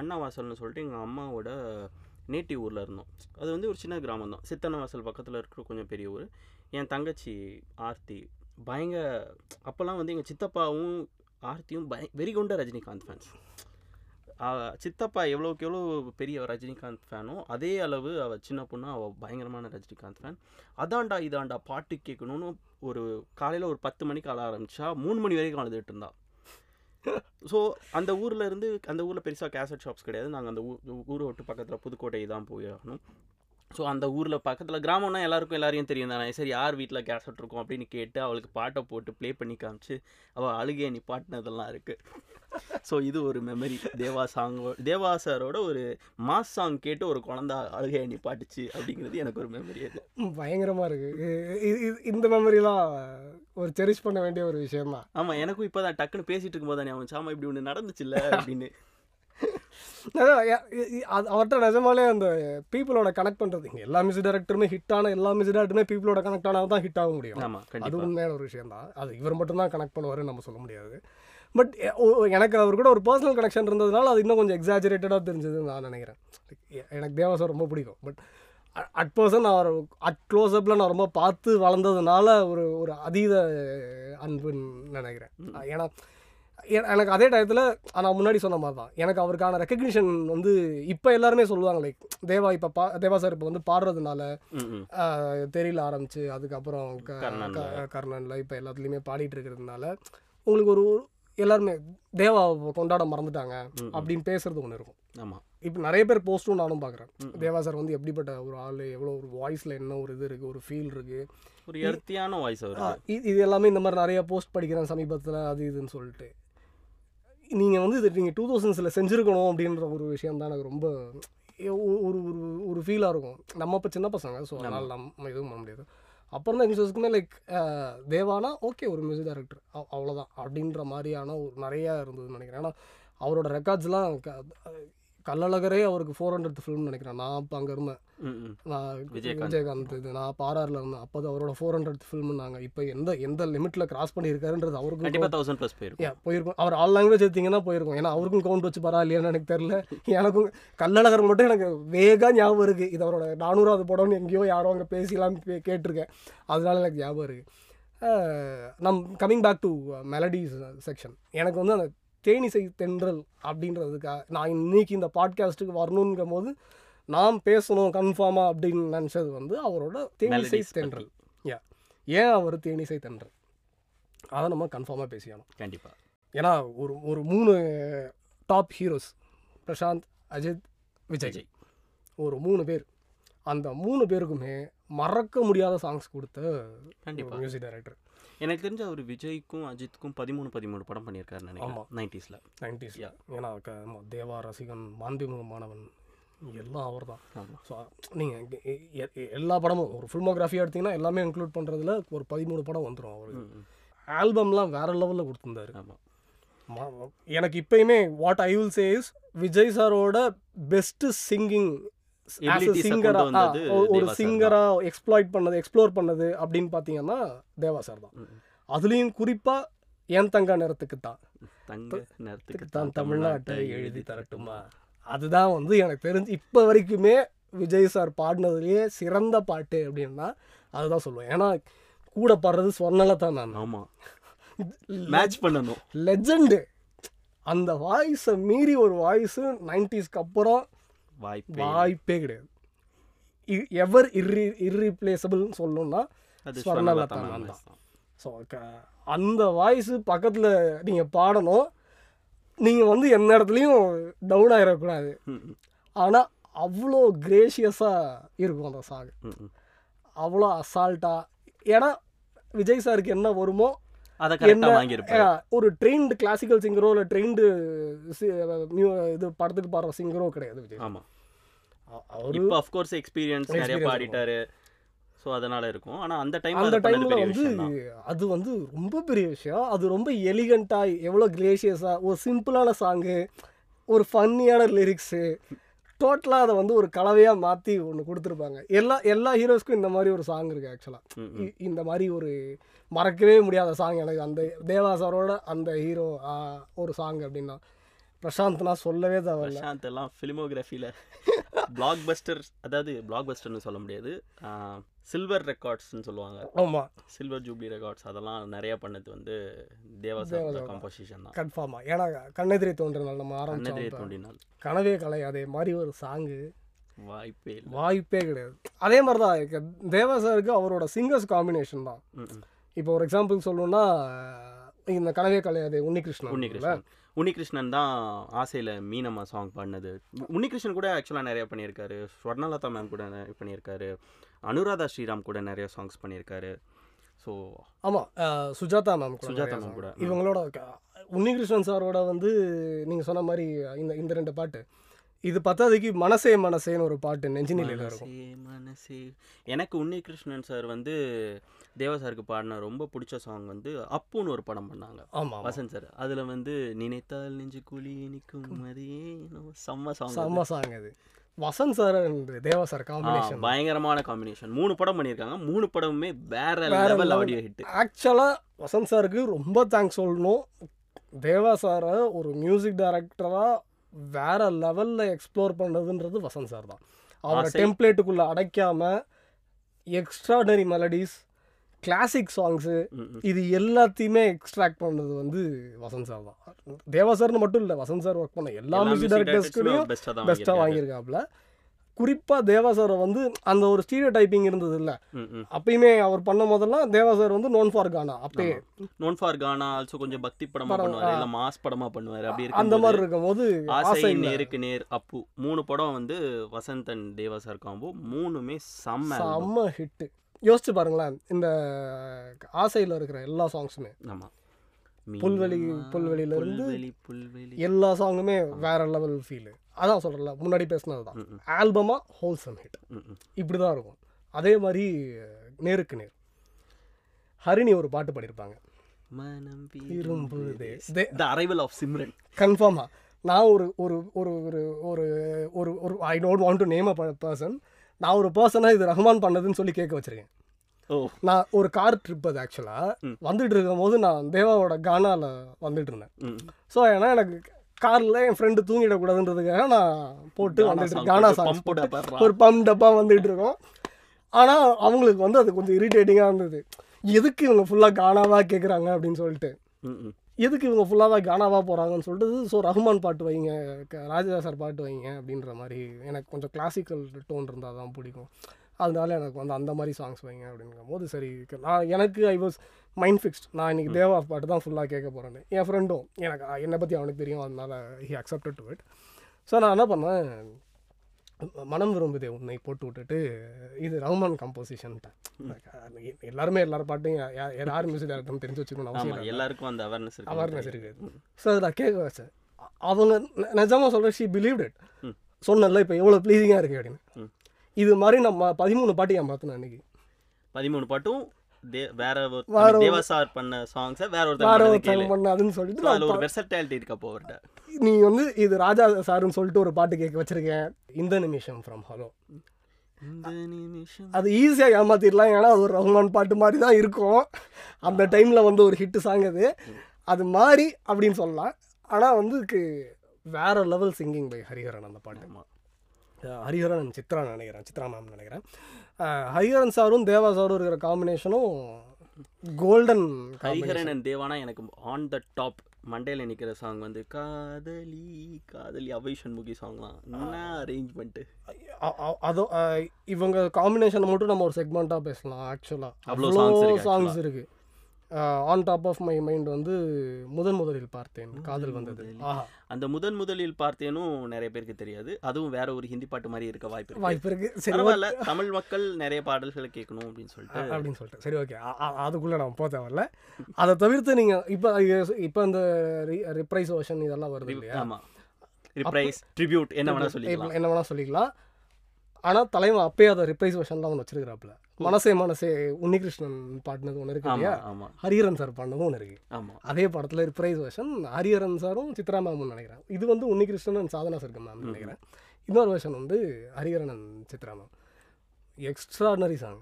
அண்ணாவாசல்னு சொல்லிட்டு எங்கள் அம்மாவோட நேட்டிவ் ஊரில் இருந்தோம். அது வந்து ஒரு சின்ன கிராமம் தான், சித்தன்னவாசல் பக்கத்தில் இருக்கிற கொஞ்சம் பெரிய ஊர். என் தங்கச்சி ஆர்த்தி அப்போல்லாம் வந்து எங்கள் சித்தப்பாவும் ஆர்த்தியும் வெறிகொண்ட ரஜினிகாந்த் ஃபேன்ஸ். சித்தப்பா எவ்வளோக்கு எவ்வளோ பெரிய ரஜினிகாந்த் ஃபேனோ அதே அளவு அவள் சின்ன பொண்ணு அவள் பயங்கரமான ரஜினிகாந்த் ஃபேன். அதாண்டா இதாண்டா பாட்டு கேட்கணும்னு ஒரு காலையில் ஒரு 10 மணிக்கு ஆள ஆரம்பித்தா 3 மணி வரைக்கும் அழுதுகிட்டு இருந்தா. ஸோ அந்த ஊரில் இருந்து, அந்த ஊரில் பெருசாக கேசட் ஷாப்ஸ் கிடையாது. நாங்கள் அந்த ஊரை விட்டு பக்கத்தில் புதுக்கோட்டை தான் போய் ஆகணும். ஸோ அந்த ஊரில் பக்கத்தில் கிராமம்னா எல்லாருக்கும் எல்லாரையும் தெரியும் தானே. சரி, யார் வீட்டில் கேசட் இருக்கும் அப்படின்னு கேட்டு அவளுக்கு பாட்டை போட்டு ப்ளே பண்ணி காமிச்சு அவள் அழுகையை நீ பாட்டினதெல்லாம் இருக்குது. ஸோ இது ஒரு மெமரி. தேவா சாரோட ஒரு மாஸ் சாங் கேட்டு ஒரு குழந்தை அழுகையை நீ பாட்டுச்சு அப்படிங்கிறது எனக்கு ஒரு மெமரி. அது பயங்கரமாக இருக்குது. இந்த மெமரிலாம் ஒரு செரிஷ் பண்ண வேண்டிய ஒரு விஷயம் தான். ஆமாம், எனக்கும் இப்போ தான் டக்குன்னு பேசிகிட்டு இருக்கும்போது தானே அவன் சாமா இப்படி ஒன்று நடந்துச்சுல்ல அப்படின்னு. அவர்கிட்ட நிஜமாலே அந்த பீப்புளோட கனெக்ட் பண்ணுறது, இங்கே எல்லா மியூசிக் டைரக்டருமே ஹிட்டான எல்லா மியூசிக் டைரக்டருமே பீப்புளோட கனெக்ட் ஆனால் தான் ஹிட் ஆக முடியும். அது உண்மையான ஒரு விஷயம் தான். அது இவர் மட்டும்தான் கனெக்ட் பண்ணுவாருன்னு நம்ம சொல்ல முடியாது. பட் எனக்கு அவர் கூட ஒரு பர்சனல் கனெக்ஷன் இருந்ததுனால அது இன்னும் கொஞ்சம் எக்ஸாஜரேட்டடாக தெரிஞ்சதுன்னு நான் நினைக்கிறேன். எனக்கு தேவாசம் ரொம்ப பிடிக்கும். பட் அட் பர்சன் அவர் அட் க்ளோஸ்அப்பில் நான் ரொம்ப பார்த்து வளர்ந்ததுனால ஒரு ஒரு அதீத அன்புன்னு நினைக்கிறேன். ஏன்னா எனக்கு அதே டயத்தில் நான் முன்னாடி சொன்ன மாதிரி தான் எனக்கு அவருக்கான ரெக்கக்னிஷன் வந்து இப்போ எல்லாருமே சொல்லுவாங்க லைக் தேவா இப்போ தேவா சார் இப்போ வந்து பாடுறதுனால தெரியல ஆரம்பிச்சு, அதுக்கப்புறம் கர்ணனில் இப்போ எல்லாத்துலேயுமே பாடிட்டு இருக்கிறதுனால உங்களுக்கு ஒரு எல்லாருமே தேவாவை கொண்டாட மறந்துட்டாங்க அப்படின்னு பேசுறது ஒன்று இருக்கும். ஆமாம், இப்போ நிறைய பேர் போஸ்ட்டும் நானும் பார்க்குறேன். தேவா சார் வந்து எப்படிப்பட்ட ஒரு ஆள், எவ்வளோ ஒரு வாய்ஸில் என்ன ஒரு இது இருக்குது, ஒரு ஃபீல் இருக்குது, ஒரு எழுத்தியான வாய்ஸ். இது எல்லாமே இந்த மாதிரி நிறையா போஸ்ட் படிக்கிறேன் சமீபத்தில், அது இதுன்னு சொல்லிட்டு. நீங்கள் வந்து இது நீங்கள் 2000s செஞ்சுருக்கணும் அப்படின்ற ஒரு விஷயம் தான் எனக்கு ரொம்ப ஒரு ஒரு ஃபீலாக இருக்கும். நம்ம இப்போ சின்ன பசங்க, ஸோ அதனால் நம்ம எதுவும் பண்ண முடியாது. அப்புறம் தான் யங்ஸ்டர்ஸ்க்குமே லைக் தேவானா ஓகே ஒரு மியூசிக் டைரக்டர் அவ்வளோதான் அப்படின்ற மாதிரியான ஒரு நிறையா இருந்ததுன்னு நினைக்கிறேன். ஏன்னா அவரோட ரெக்கார்ட்ஸ்லாம் கள்ளழகரே அவருக்கு 400th ஃபிலிம்னு நினைக்கிறேன். நான் இப்போ அங்கே இருந்தேன், நான் விஜயகாந்த் இது நான் இப்போ RRல இருந்தேன். அப்போ அது அவரோட 400th ஃபிலிம்னு நாங்கள் இப்போ எந்த லிமிட்டில் கிராஸ் பண்ணியிருக்காருன்றது அவருக்கும் 1000+ போயிருக்கும். அவர் ஆல் லாங்குவேஜ் எடுத்திங்கன்னா போயிருக்கும். ஏன்னா அவருக்கும் கவுண்ட் வச்சு பரவாயில்லையான்னு எனக்கு தெரில. எனக்கும் கள்ளழகர் மட்டும் எனக்கு வேகா ஞாபகம் இருக்குது. இது அவரோட 400வது படம்னு எங்கேயோ யாரோ அங்கே பேசிலாம் கேட்டிருக்கேன், அதனால எனக்கு ஞாபகம் இருக்குது. Coming back to melodies section, எனக்கு வந்து அந்த தேனிசை தென்றல் அப்படின்றதுக்காக நான் இன்றைக்கி இந்த பாட்காஸ்ட்டுக்கு வரணுங்கும் போது நாம் பேசணும் கன்ஃபார்மாக அப்படின்னு நினச்சது வந்து அவரோட தேனிசை தென்றல். ஏன் அவர் தேனிசை தென்றல் அதை நம்ம கன்ஃபார்மாக பேசிக்கணும் கண்டிப்பாக. ஏன்னா ஒரு ஒரு 3 டாப் ஹீரோஸ் பிரசாந்த், அஜித், விஜய், ஒரு 3 பேர். அந்த 3 பேருக்குமே மறக்க முடியாத சாங்ஸ் கொடுத்த கண்டிப்பாக மியூசிக் டைரக்டர். எனக்கு தெரிஞ்ச அவர் விஜய்க்கும் அஜித்துக்கும் 13 படம் பண்ணியிருக்காரு நினைக்கிறேன். ஆமாம், 90s. ஏன்னா தேவா, ரசிகன், மாண்புமிகமானவன் எல்லாம் அவர் தான். ஸோ நீங்கள் எல்லா படமும் ஒரு ஃபில்மோகிராஃபியாக எடுத்திங்கன்னா எல்லாமே இன்க்ளூட் பண்ணுறதுல ஒரு 13 வந்துடும். அவருக்கு ஆல்பம்லாம் வேறு லெவலில் கொடுத்துருந்தாரு. ஆமாம், எனக்கு இப்பயுமே what I will say is Vijay சாரோட பெஸ்ட் சிங்கிங் ஒரு சிங்கரா எக்ஸ்ப்ளோர் பண்ணது அப்படின்னு பாத்தீங்கன்னா தேவா சார் தான். அதுலயும் குறிப்பா என் தங்க நேரத்துக்கு தான் தமிழ்நாட்டை எழுதி தரட்டுமா, அதுதான் எனக்கு தெரிஞ்சு இப்ப வரைக்குமே விஜய் சார் பாடினதுலயே சிறந்த பாட்டு அப்படின்னா அதுதான் சொல்லுவேன். ஏன்னா கூட பாடுறது சொன்னதான் நான். ஆமா, மேட்ச் பண்ணணும். லெஜெண்டு. அந்த வாய்ஸை மீறி ஒரு வாய்ஸு 90ஸ்க்கு அப்புறம் வாய்ப்பே கிடையாது. எவர் இர்ரீப்ளேசபிள்னு சொல்லணும்னா ஸ்வர்ணலதா தான். ஸோ அந்த வாய்ஸு பக்கத்தில் நீங்கள் பாடணும். நீங்கள் எந்த இடத்துலையும் டவுன் ஆகிடக்கூடாது. ஆனால் அவ்வளோ கிரேஷியஸாக இருக்கும் அந்த சாங், அவ்வளோ அசால்ட்டாக. ஏன்னா விஜய் சாருக்கு என்ன வருமோ ஒரு ட்ரெயின்டு கிளாசிக்கல் சிங்கரோ இல்லை ட்ரெயின்டு இது படத்துக்கு பாடுற சிங்கரோ கிடையாது விஜய். ஆமாம், இப்போ அஃப்கோர்ஸ் எக்ஸ்பீரியன்ஸ் நிறைய பாடிட்டாரு. ஸோ அதனால இருக்கும். ஆனால் அந்த டைமில் அது ரொம்ப பெரிய விஷயம். அது ரொம்ப எலிகண்டாக, எவ்வளோ கிரேஷியஸாக, ஒரு சிம்பிளான சாங்கு, ஒரு ஃபன்னியான லிரிக்ஸு, டோட்டலாக அதை ஒரு கலவையாக மாற்றி ஒன்று கொடுத்துருப்பாங்க. எல்லா ஹீரோஸ்க்கும் இந்த மாதிரி ஒரு சாங் இருக்குது. ஆக்சுவலாக இந்த மாதிரி ஒரு மறக்கவே முடியாத சாங் எனக்கு அந்த தேவா சாரோட அந்த ஹீரோ ஒரு சாங் அப்படின்னா பிரசாந்த்லாம் சொல்லவே தேவை. பிரசாந்த் எல்லாம் ஃபிலிமோகிராஃபியில் பிளாக் பஸ்டர், அதாவது பிளாக் பஸ்டர்னு சொல்ல முடியாது, சில்வர் ரெக்கார்ட்ஸ்ன்னு சொல்லுவாங்க. ஆமாம், சில்வர் ஜூப்ளி ரெக்கார்ட்ஸ். அதெல்லாம் நிறையா பண்ணது தேவா சாரோட கம்போசிஷன் தான் கன்ஃபார்மாக. ஏன்னா கண்ணெதிரை தோன்றினால் நம்ம ஆரம்பிச்சோம். தோன்றினால் கனவே கலை, அதே மாதிரி ஒரு சாங்கு வாய்ப்பே கிடையாது. அதே மாதிரி தான் தேவா சாருக்கு அவரோட சிங்கர்ஸ் காம்பினேஷன் தான். இப்போ ஒரு எக்ஸாம்பிள் சொல்லணும்னா இந்த கனவே கலையாதே உன்னிகிருஷ்ணன் தான் ஆசையில் மீனம்மா சாங் பாடினது. உன்னிகிருஷ்ணன் கூட ஆக்சுவலாக நிறையா பண்ணியிருக்காரு. ஸ்வர்ணலதா மேம் கூட பண்ணியிருக்காரு. அனுராதா ஸ்ரீராம் கூட நிறைய சாங்ஸ் பண்ணியிருக்காரு. ஸோ ஆமாம், சுஜாதா மேம் கூட இவங்களோட. உன்னிகிருஷ்ணன் சாரோட நீங்கள் சொன்ன மாதிரி இந்த 2 பாட்டு. இது பத்தாவதுக்கு மனசே மனசேன்னு ஒரு பாட்டு நெஞ்சினிலையில் இருக்கும். மனசே. எனக்கு உன்னிகிருஷ்ணன் சார் தேவா சாருக்கு பாடின ரொம்ப பிடிச்ச சாங் அப்புன்னு ஒரு படம் பண்ணாங்க. ஆமாம், வசந்த் சார். அதில் நினைத்தால் நெஞ்சு குழி இனிக்கும் செம்ம சாங். அது Vasanth sir and Deva sir combination பயங்கரமான காம்பினேஷன். 3 படம் பண்ணியிருக்காங்க. 3 படமுமே வேற லெவல் ஆடியோ ஹிட். ஆக்சுவலாக வசந்த் சாருக்கு ரொம்ப தேங்க்ஸ் சொல்லணும். தேவா சாரை ஒரு மியூசிக் டைரக்டராக வேற லெவல்ல எக்ஸ்ப்ளோர் பண்ணுறதுன்றது வசந்த் சார் தான். அவரோட டெம்ப்ளேட்டுக்குள்ள அடைக்காம எக்ஸ்ட்ராடனரி மெலடிஸ், கிளாசிக் சாங்ஸு, இது எல்லாத்தையுமே எக்ஸ்ட்ராக்ட் பண்ணது வசந்த் சார் தான். தேவா சார்னு மட்டும் இல்லை, வசந்த் சார் ஒர்க் பண்ண எல்லா மியூசிக் டைரக்டர்ஸ்க்குலையும் பெஸ்ட்டாக வாங்கியிருக்காப்புல. குறிப்பாக தேவா சாரை அந்த ஒரு ஸ்டீரியோ டைப்பிங் இருந்தது இல்லை. அப்பயுமே அவர் பண்ணும் போதெல்லாம் தேவா சார் நோன் ஃபார் கானா. அப்பயே நோன் ஃபார் கானா, ஆல்சோ கொஞ்சம் பக்தி படமாக பண்ணுவார், இல்லை மாஸ் படமாக பண்ணுவார். அப்படி அந்த மாதிரி இருக்கும்போது ஆசை, நேருக்கு நேர், அப்பு 3 படம் Vasanth and Deva sir combo 3மே செம்ம ஹிட்டு. யோசிச்சு பாருங்களேன் இந்த ஆசையில் இருக்கிற எல்லா சாங்ஸுமே. ஆமாம், புல்வெளியிலிருந்து எல்லா சாங்குமே வேற லெவல் ஃபீலு. அதான் சொல்கிறல முன்னாடி பேசினது தான், ஆல்பமாக ஹோல்சம் ஹிட் இப்படி தான் இருக்கும். அதே மாதிரி நேருக்கு நேர் ஹரிணி ஒரு பாட்டு பாடியிருப்பாங்க. கன்ஃபார்மாக நான் ஒரு ஒரு ஒரு ஒரு ஒரு ஒரு I don't want to name a person. நான் ஒரு பர்சனாக இது ரஹ்மான் பண்ணதுன்னு சொல்லி கேட்க வச்சுருக்கேன். நான் ஒரு கார் ட்ரிப் அது ஆக்சுவலாக வந்துட்டு இருக்கும் போது நான் தேவாவோட கானாவில் வந்துட்டு இருந்தேன். ஸோ ஏன்னா எனக்கு காரில் என் ஃப்ரெண்டு தூங்கிடக்கூடாதுன்றதுக்காக நான் போட்டு வந்துட்டு கானா சாங் போட்டு ஒரு பம்ப் டப்பா வந்துட்டு இருக்கோம். ஆனால் அவங்களுக்கு அது கொஞ்சம் இரிட்டேட்டிங்காக இருந்தது. எதுக்கு இவங்க ஃபுல்லாக கானாவாக கேட்குறாங்க அப்படின்னு சொல்லிட்டு, எதுக்கு இவங்க ஃபுல்லாக கானாவாக போகிறாங்கன்னு சொல்லிட்டு. ஸோ ரஹ்மான் பாட்டு வைங்க, ராஜா சார் பாட்டு வைங்க அப்படின்ற மாதிரி. எனக்கு கொஞ்சம் கிளாசிக்கல் டோன் இருந்தால் தான் பிடிக்கும். அதனால எனக்கு அந்த மாதிரி சாங்ஸ் வைங்க அப்படிங்கும் போது சரி நான் எனக்கு ஐ வாஸ் மைண்ட் ஃபிக்ஸ்ட். நான் இன்றைக்கி தேவா பாட்டு தான் ஃபுல்லாக கேட்க போகிறேன்னு. என் ஃப்ரெண்டும் எனக்கு என்னை பற்றி அவனுக்கு தெரியும், அதனால் he accepted to it. So நான் என்ன பண்ணேன், மனம் விரும்புதே உன்னை போட்டு விட்டுட்டு இது ரஹ்மான் கம்போசிஷன் தான். எல்லாருமே எல்லாரும் பாட்டையும் யார் மியூசிக் டைரக்டரும் தெரிஞ்சு வச்சுக்கணும், எல்லாருக்கும் அந்த அவேர்னஸ் இருக்குது. ஸோ அதில் கேட்க சார் அவங்க நிஜமாக சொல்கிற ஷீ பிலீவ் இட் சொன்னதில்ல இப்போ எவ்வளோ ப்ளீஸிங்காக இருக்குது அப்படின்னு. இது மாதிரி நம்ம 13 பாட்டு என் பார்த்தேன் அன்றைக்கி. 13 பாட்டும் நீ வந்து இது ராஜா சாருன்னு சொல்லிட்டு ஒரு பாட்டு கேட்க வச்சிருக்கேன், இந்த நிமிஷம் ஃப்ரம் ஹலோ. அது ஈஸியாக ஏமாத்திடலாம், ஏன்னா அது ஒரு ரஹ்மான் பாட்டு மாதிரி தான் இருக்கும். அந்த டைமில் வந்து ஒரு ஹிட்டு சாங் அது, அது மாதிரி அப்படின்னு சொல்லலாம். ஆனால் வந்து வேற லெவல் சிங்கிங் பை ஹரிஹரன். அந்த பாட்டுமா ஹரிஹரன் சித்ரா நினைக்கிறேன், சித்ரா மேம் நினைக்கிறேன். ஹரிஹரன் சாரும் தேவா சாரும் இருக்கிற காம்பினேஷனும் கோல்டன். ஹரிஹரன் அண்ட் தேவானா எனக்கு ஆன் த டாப் மண்டேல நிற்கிற சாங் வந்து காதலி காதலி அபய் சண்முகி சாங் தான். என்ன அரேஞ்ச்மெண்ட்டு அதோ இவங்க காம்பினேஷனை மட்டும் நம்ம ஒரு செக்மெண்ட்டாக பேசலாம். ஆக்சுவலாக அவ்வளோ சாங்ஸ் இருக்குது. On top of my mind வந்து முதலில் பார்த்தேன் காதல் வந்தது. அந்த முதலில் பார்த்தேனும் நிறைய பேருக்கு தெரியாது, அதுவும் வேற ஒரு ஹிந்தி பாட்டு மாதிரி இருக்க வாய்ப்பு இருக்குது. சரிவல்ல தமிழ் மக்கள் நிறைய பாடல்களை கேட்கணும் அப்படின்னு சொல்லிட்டு சரி ஓகே அதுக்குள்ளே நான் போக தேவையில்ல. அதை தவிர்த்து நீங்கள் இப்போ இந்த ரிப்ரைஸ் வெர்ஷன் இதெல்லாம் வருது இல்லையா? ஆமாம், ரிப்ரைஸ் ட்ரிபியூட் என்ன வேணா சொல்லிக்கலாம். ஆனால் தலைவன் அப்பயே அதை ரிப்ரைஸ் வெர்ஷன்லாம் ஒன்று வச்சிருக்கிறாப்புல. மனசே உன்னிகிருஷ்ணன் பாடினது ஒன்று இருக்கு இல்லையா, ஹரிஹரன் சார் பாடினதும் ஒன்று இருக்கு. அதே படத்தில் ரிப்ரைஸ் வெர்ஷன் ஹரிஹரன் சாரும் சித்ரா மேமும் நினைக்கிறேன். இது வந்து உன்னிகிருஷ்ணன் சாதனா சார் மேம் நினைக்கிறேன். இன்னொரு வெர்ஷன் வந்து Hariharan Chithra ma'am. Extraordinary song.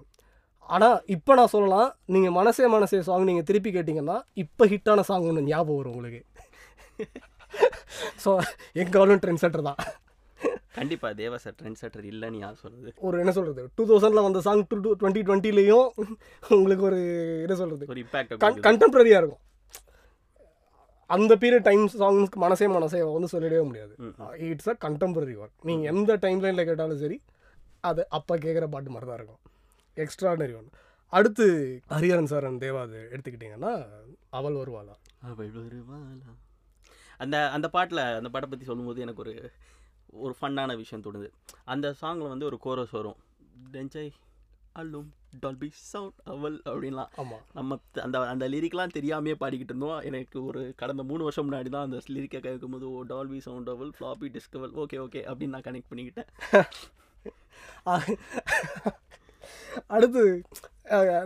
ஆனால் இப்போ நான் சொல்லலாம், நீங்கள் மனசே சாங் நீங்கள் திருப்பி கேட்டிங்கன்னா இப்போ ஹிட்டான சாங் ஒன்று ஞாபகம் வரும் உங்களுக்கு. ஸோ எங்காலும் ட்ரெண்ட் செட்டர் தான் கண்டிப்பா. தேவா சார் ட்ரெண்ட் செட்டர் இல்லைன்னு யார் சொல்றது? ஒரு என்ன சொல்றது, 2000 வந்த சாங் 2020 உங்களுக்கு ஒரு என்ன சொல்றது, ஒரு இம்பாக்ட் கண்டெம்பரரியா இருக்கும். அந்த பீரியட் டைம் சாங்ஸ்க்கு மனசே வந்து சொல்லிடவே முடியாது. It's a contemporary work. நீங்க எந்த டைம் லைன்ல கேட்டாலும் சரி, அது அப்ப கேட்குற பாட்டு மாதிரி தான் இருக்கும். Extraordinary one. அடுத்து ஹரிஹரன் சார் அந்த தேவா அது எடுத்துக்கிட்டீங்கன்னா அவள் வருவாளா அந்த பாட்டில், அந்த பாட்டை பற்றி சொல்லும்போது எனக்கு ஒரு ஃபன்னான விஷயம் தோணுது. அந்த சாங்கில் வந்து ஒரு கோரஸ் வரும், டென்ஜை அல்லும் டால்பி சவுண்ட் அவள் அப்படின்லாம். ஆமாம், நம்ம அந்த லிரிக்லாம் தெரியாமையே பாடிக்கிட்டு இருந்தோம். எனக்கு ஒரு கடந்த 3 வருஷம் முன்னாடி தான் அந்த லிரிக்கை கேட்கும் போது ஓ டால்பி சவுண்ட் அவள் ஃப்ளாப்பி டிஸ்கவல் ஓகே அப்படின்னு நான் கனெக்ட் பண்ணிக்கிட்டேன். அடுத்து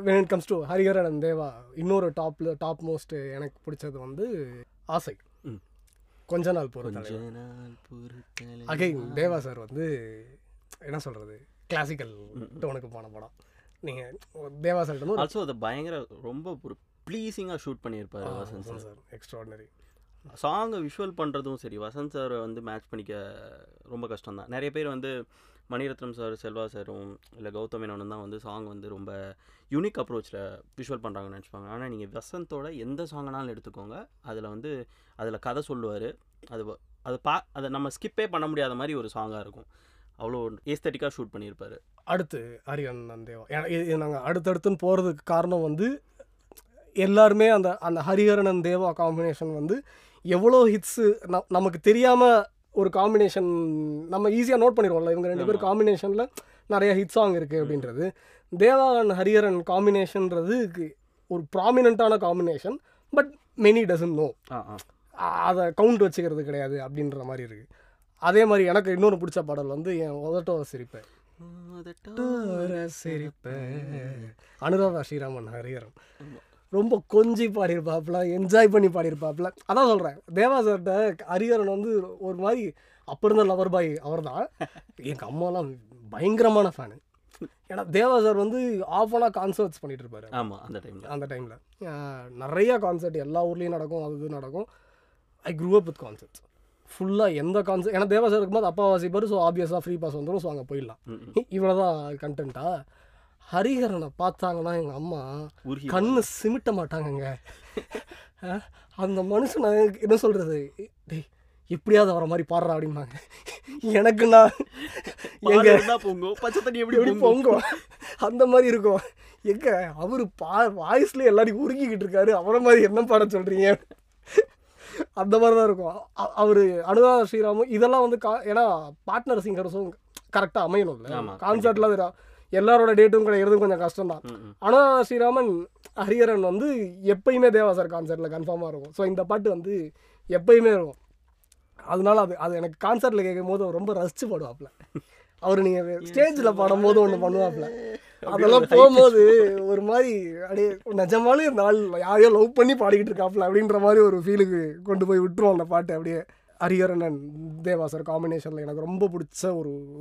when it comes to Hariharan and Deva இன்னொரு டாப் மோஸ்ட் எனக்கு பிடிச்சது வந்து ஆசை. கொஞ்ச நாள் பொறுத்தலை. அகைன் தேவா சார் வந்து என்ன சொல்கிறது, கிளாசிக்கல் டோனுக்கு போன படம். நீங்கள் தேவா சார் ஆல்சோ அதை பயங்கர ரொம்ப ஒரு ப்ளீஸிங்காக ஷூட் பண்ணியிருப்பார் வசந்த் சார். எக்ஸ்ட்ராடனரி சாங்கை விஷுவல் பண்ணுறதும் சரி, வசந்த் சாரை வந்து மேட்ச் பண்ணிக்க ரொம்ப கஷ்டம்தான். நிறைய பேர் வந்து மணிரத்னம் சார், செல்வா சாரும் இல்லை கௌதம் மேனனும் தான் வந்து சாங் வந்து ரொம்ப யூனிக் அப்ரோச்சில் விஷுவல் பண்ணுறாங்கன்னு நினச்சிப்பாங்க. ஆனால் நீங்கள் வசந்தோட எந்த சாங்கனாலும் எடுத்துக்கோங்க, அதில் கதை சொல்லுவார். அதை நம்ம ஸ்கிப்பே பண்ண முடியாத மாதிரி ஒரு சாங்காக இருக்கும். அவ்வளோ ஏஸ்தட்டிக்காக ஷூட் பண்ணியிருப்பார். அடுத்து ஹரிஹரன் தேவா நாங்கள் அடுத்தடுத்துன்னு போகிறதுக்கு காரணம் வந்து எல்லாருமே அந்த ஹரிஹரன் தேவா காம்பினேஷன் வந்து எவ்வளோ ஹிட்ஸு நமக்கு தெரியாமல் ஒரு காம்பினேஷன் நம்ம ஈஸியாக நோட் பண்ணிடுவோம்ல. இவங்க 2 பேர் காம்பினேஷனில் நிறையா ஹிட் சாங் இருக்குது அப்படின்றது. தேவா அண்ட் ஹரிஹரன் காம்பினேஷன்றது ஒரு ப்ராமினண்ட்டான combination, but many dozen no, அதை கவுண்ட் வச்சுக்கிறது கிடையாது அப்படின்ற மாதிரி இருக்குது. அதே மாதிரி எனக்கு இன்னொரு பிடிச்ச பாடல் வந்து என் முதட்டோர சிரிப்பை அனுராதா ஸ்ரீராமன் ஹரிஹரன் ரொம்ப கொஞ்சி பாடியிருப்பாப்புல, என்ஜாய் பண்ணி பாடியிருப்பாப்புல. அதான் சொல்கிறேன், தேவா சார்கிட்ட ஹரிஹரன் வந்து ஒரு மாதிரி அப்போ இருந்த லவர் பாய் அவர் தான். எங்கள் அம்மாலாம் பயங்கரமான ஃபேனு. ஏன்னா தேவா சார் வந்து ஆஃபனாக கான்சர்ட்ஸ் பண்ணிகிட்டு இருப்பார். ஆமாம், அந்த டைமில் நிறையா கான்சர்ட் எல்லா ஊர்லேயும் நடக்கும், அது நடக்கும். I grew up with concerts ஃபுல்லாக. எந்த கான்சர்ட் ஏன்னா தேவா சார் இருக்கும்போது அப்பா வாசிப்பார். ஸோ ஆப்வியஸாக ஃப்ரீ பாஸ் வந்துடும், ஸோ அங்கே போயிடலாம். இவ்வளோ தான் கண்டென்ட்டாக. ஹரிஹரனை பார்த்தாங்கன்னா எங்கள் அம்மா கண்ணு சிமிட்ட மாட்டாங்கங்க. அந்த மனுஷனை என்ன சொல்கிறது, டேய் எப்படியாவது வர மாதிரி பாடுறா அப்படின்னாங்க. எனக்குன்னா எங்கே பொங்கும் பச்சை தண்ணி எப்படி பொங்கும் அந்த மாதிரி இருக்கும். எங்கே அவர் வாய்ஸ்லேயே எல்லாரையும் உருக்கிக்கிட்டு இருக்காரு, அவரை மாதிரி என்ன பாட சொல்கிறீங்க அந்த மாதிரி தான் இருக்கும். அவர் அனுராதா ஸ்ரீராமும் இதெல்லாம் வந்து ஏன்னா பார்ட்னர் சிங்கர்ஸும் கரெக்டாக அமையணும். கான்சர்ட்லாம் எல்லாரோட டேட்டும் கிடைக்கிறது கொஞ்சம் கஷ்டம் தான். ஆனால் ஸ்ரீராமன் ஹரிஹரன் எப்பயுமே தேவா சார் கான்சர்ட்டில் கன்ஃபார்மாக இருக்கும். ஸோ இந்த பாட்டு எப்பயுமே இருக்கும். அதனால அது எனக்கு கான்சர்ட்டில் கேட்கும் போது ரொம்ப ரசிச்சு பாடுவாப்பில். அவர் நீங்கள் ஸ்டேஜில் பாடும்போது ஒன்று பண்ணுவாப்பில், அதெல்லாம் போகும்போது ஒரு மாதிரி அப்படியே நிஜமாலே ஒரு நாள் யாரையோ லவ் பண்ணி பாடிக்கிட்டு இருக்காப்புல அப்படின்ற மாதிரி ஒரு ஃபீலுக்கு கொண்டு போய் விட்டுருவோம் அந்த பாட்டு. அப்படியே ஹரிஹரன் அண்ட் தேவா சார் காம்பினேஷனில் எனக்கு ரொம்ப பிடிச்ச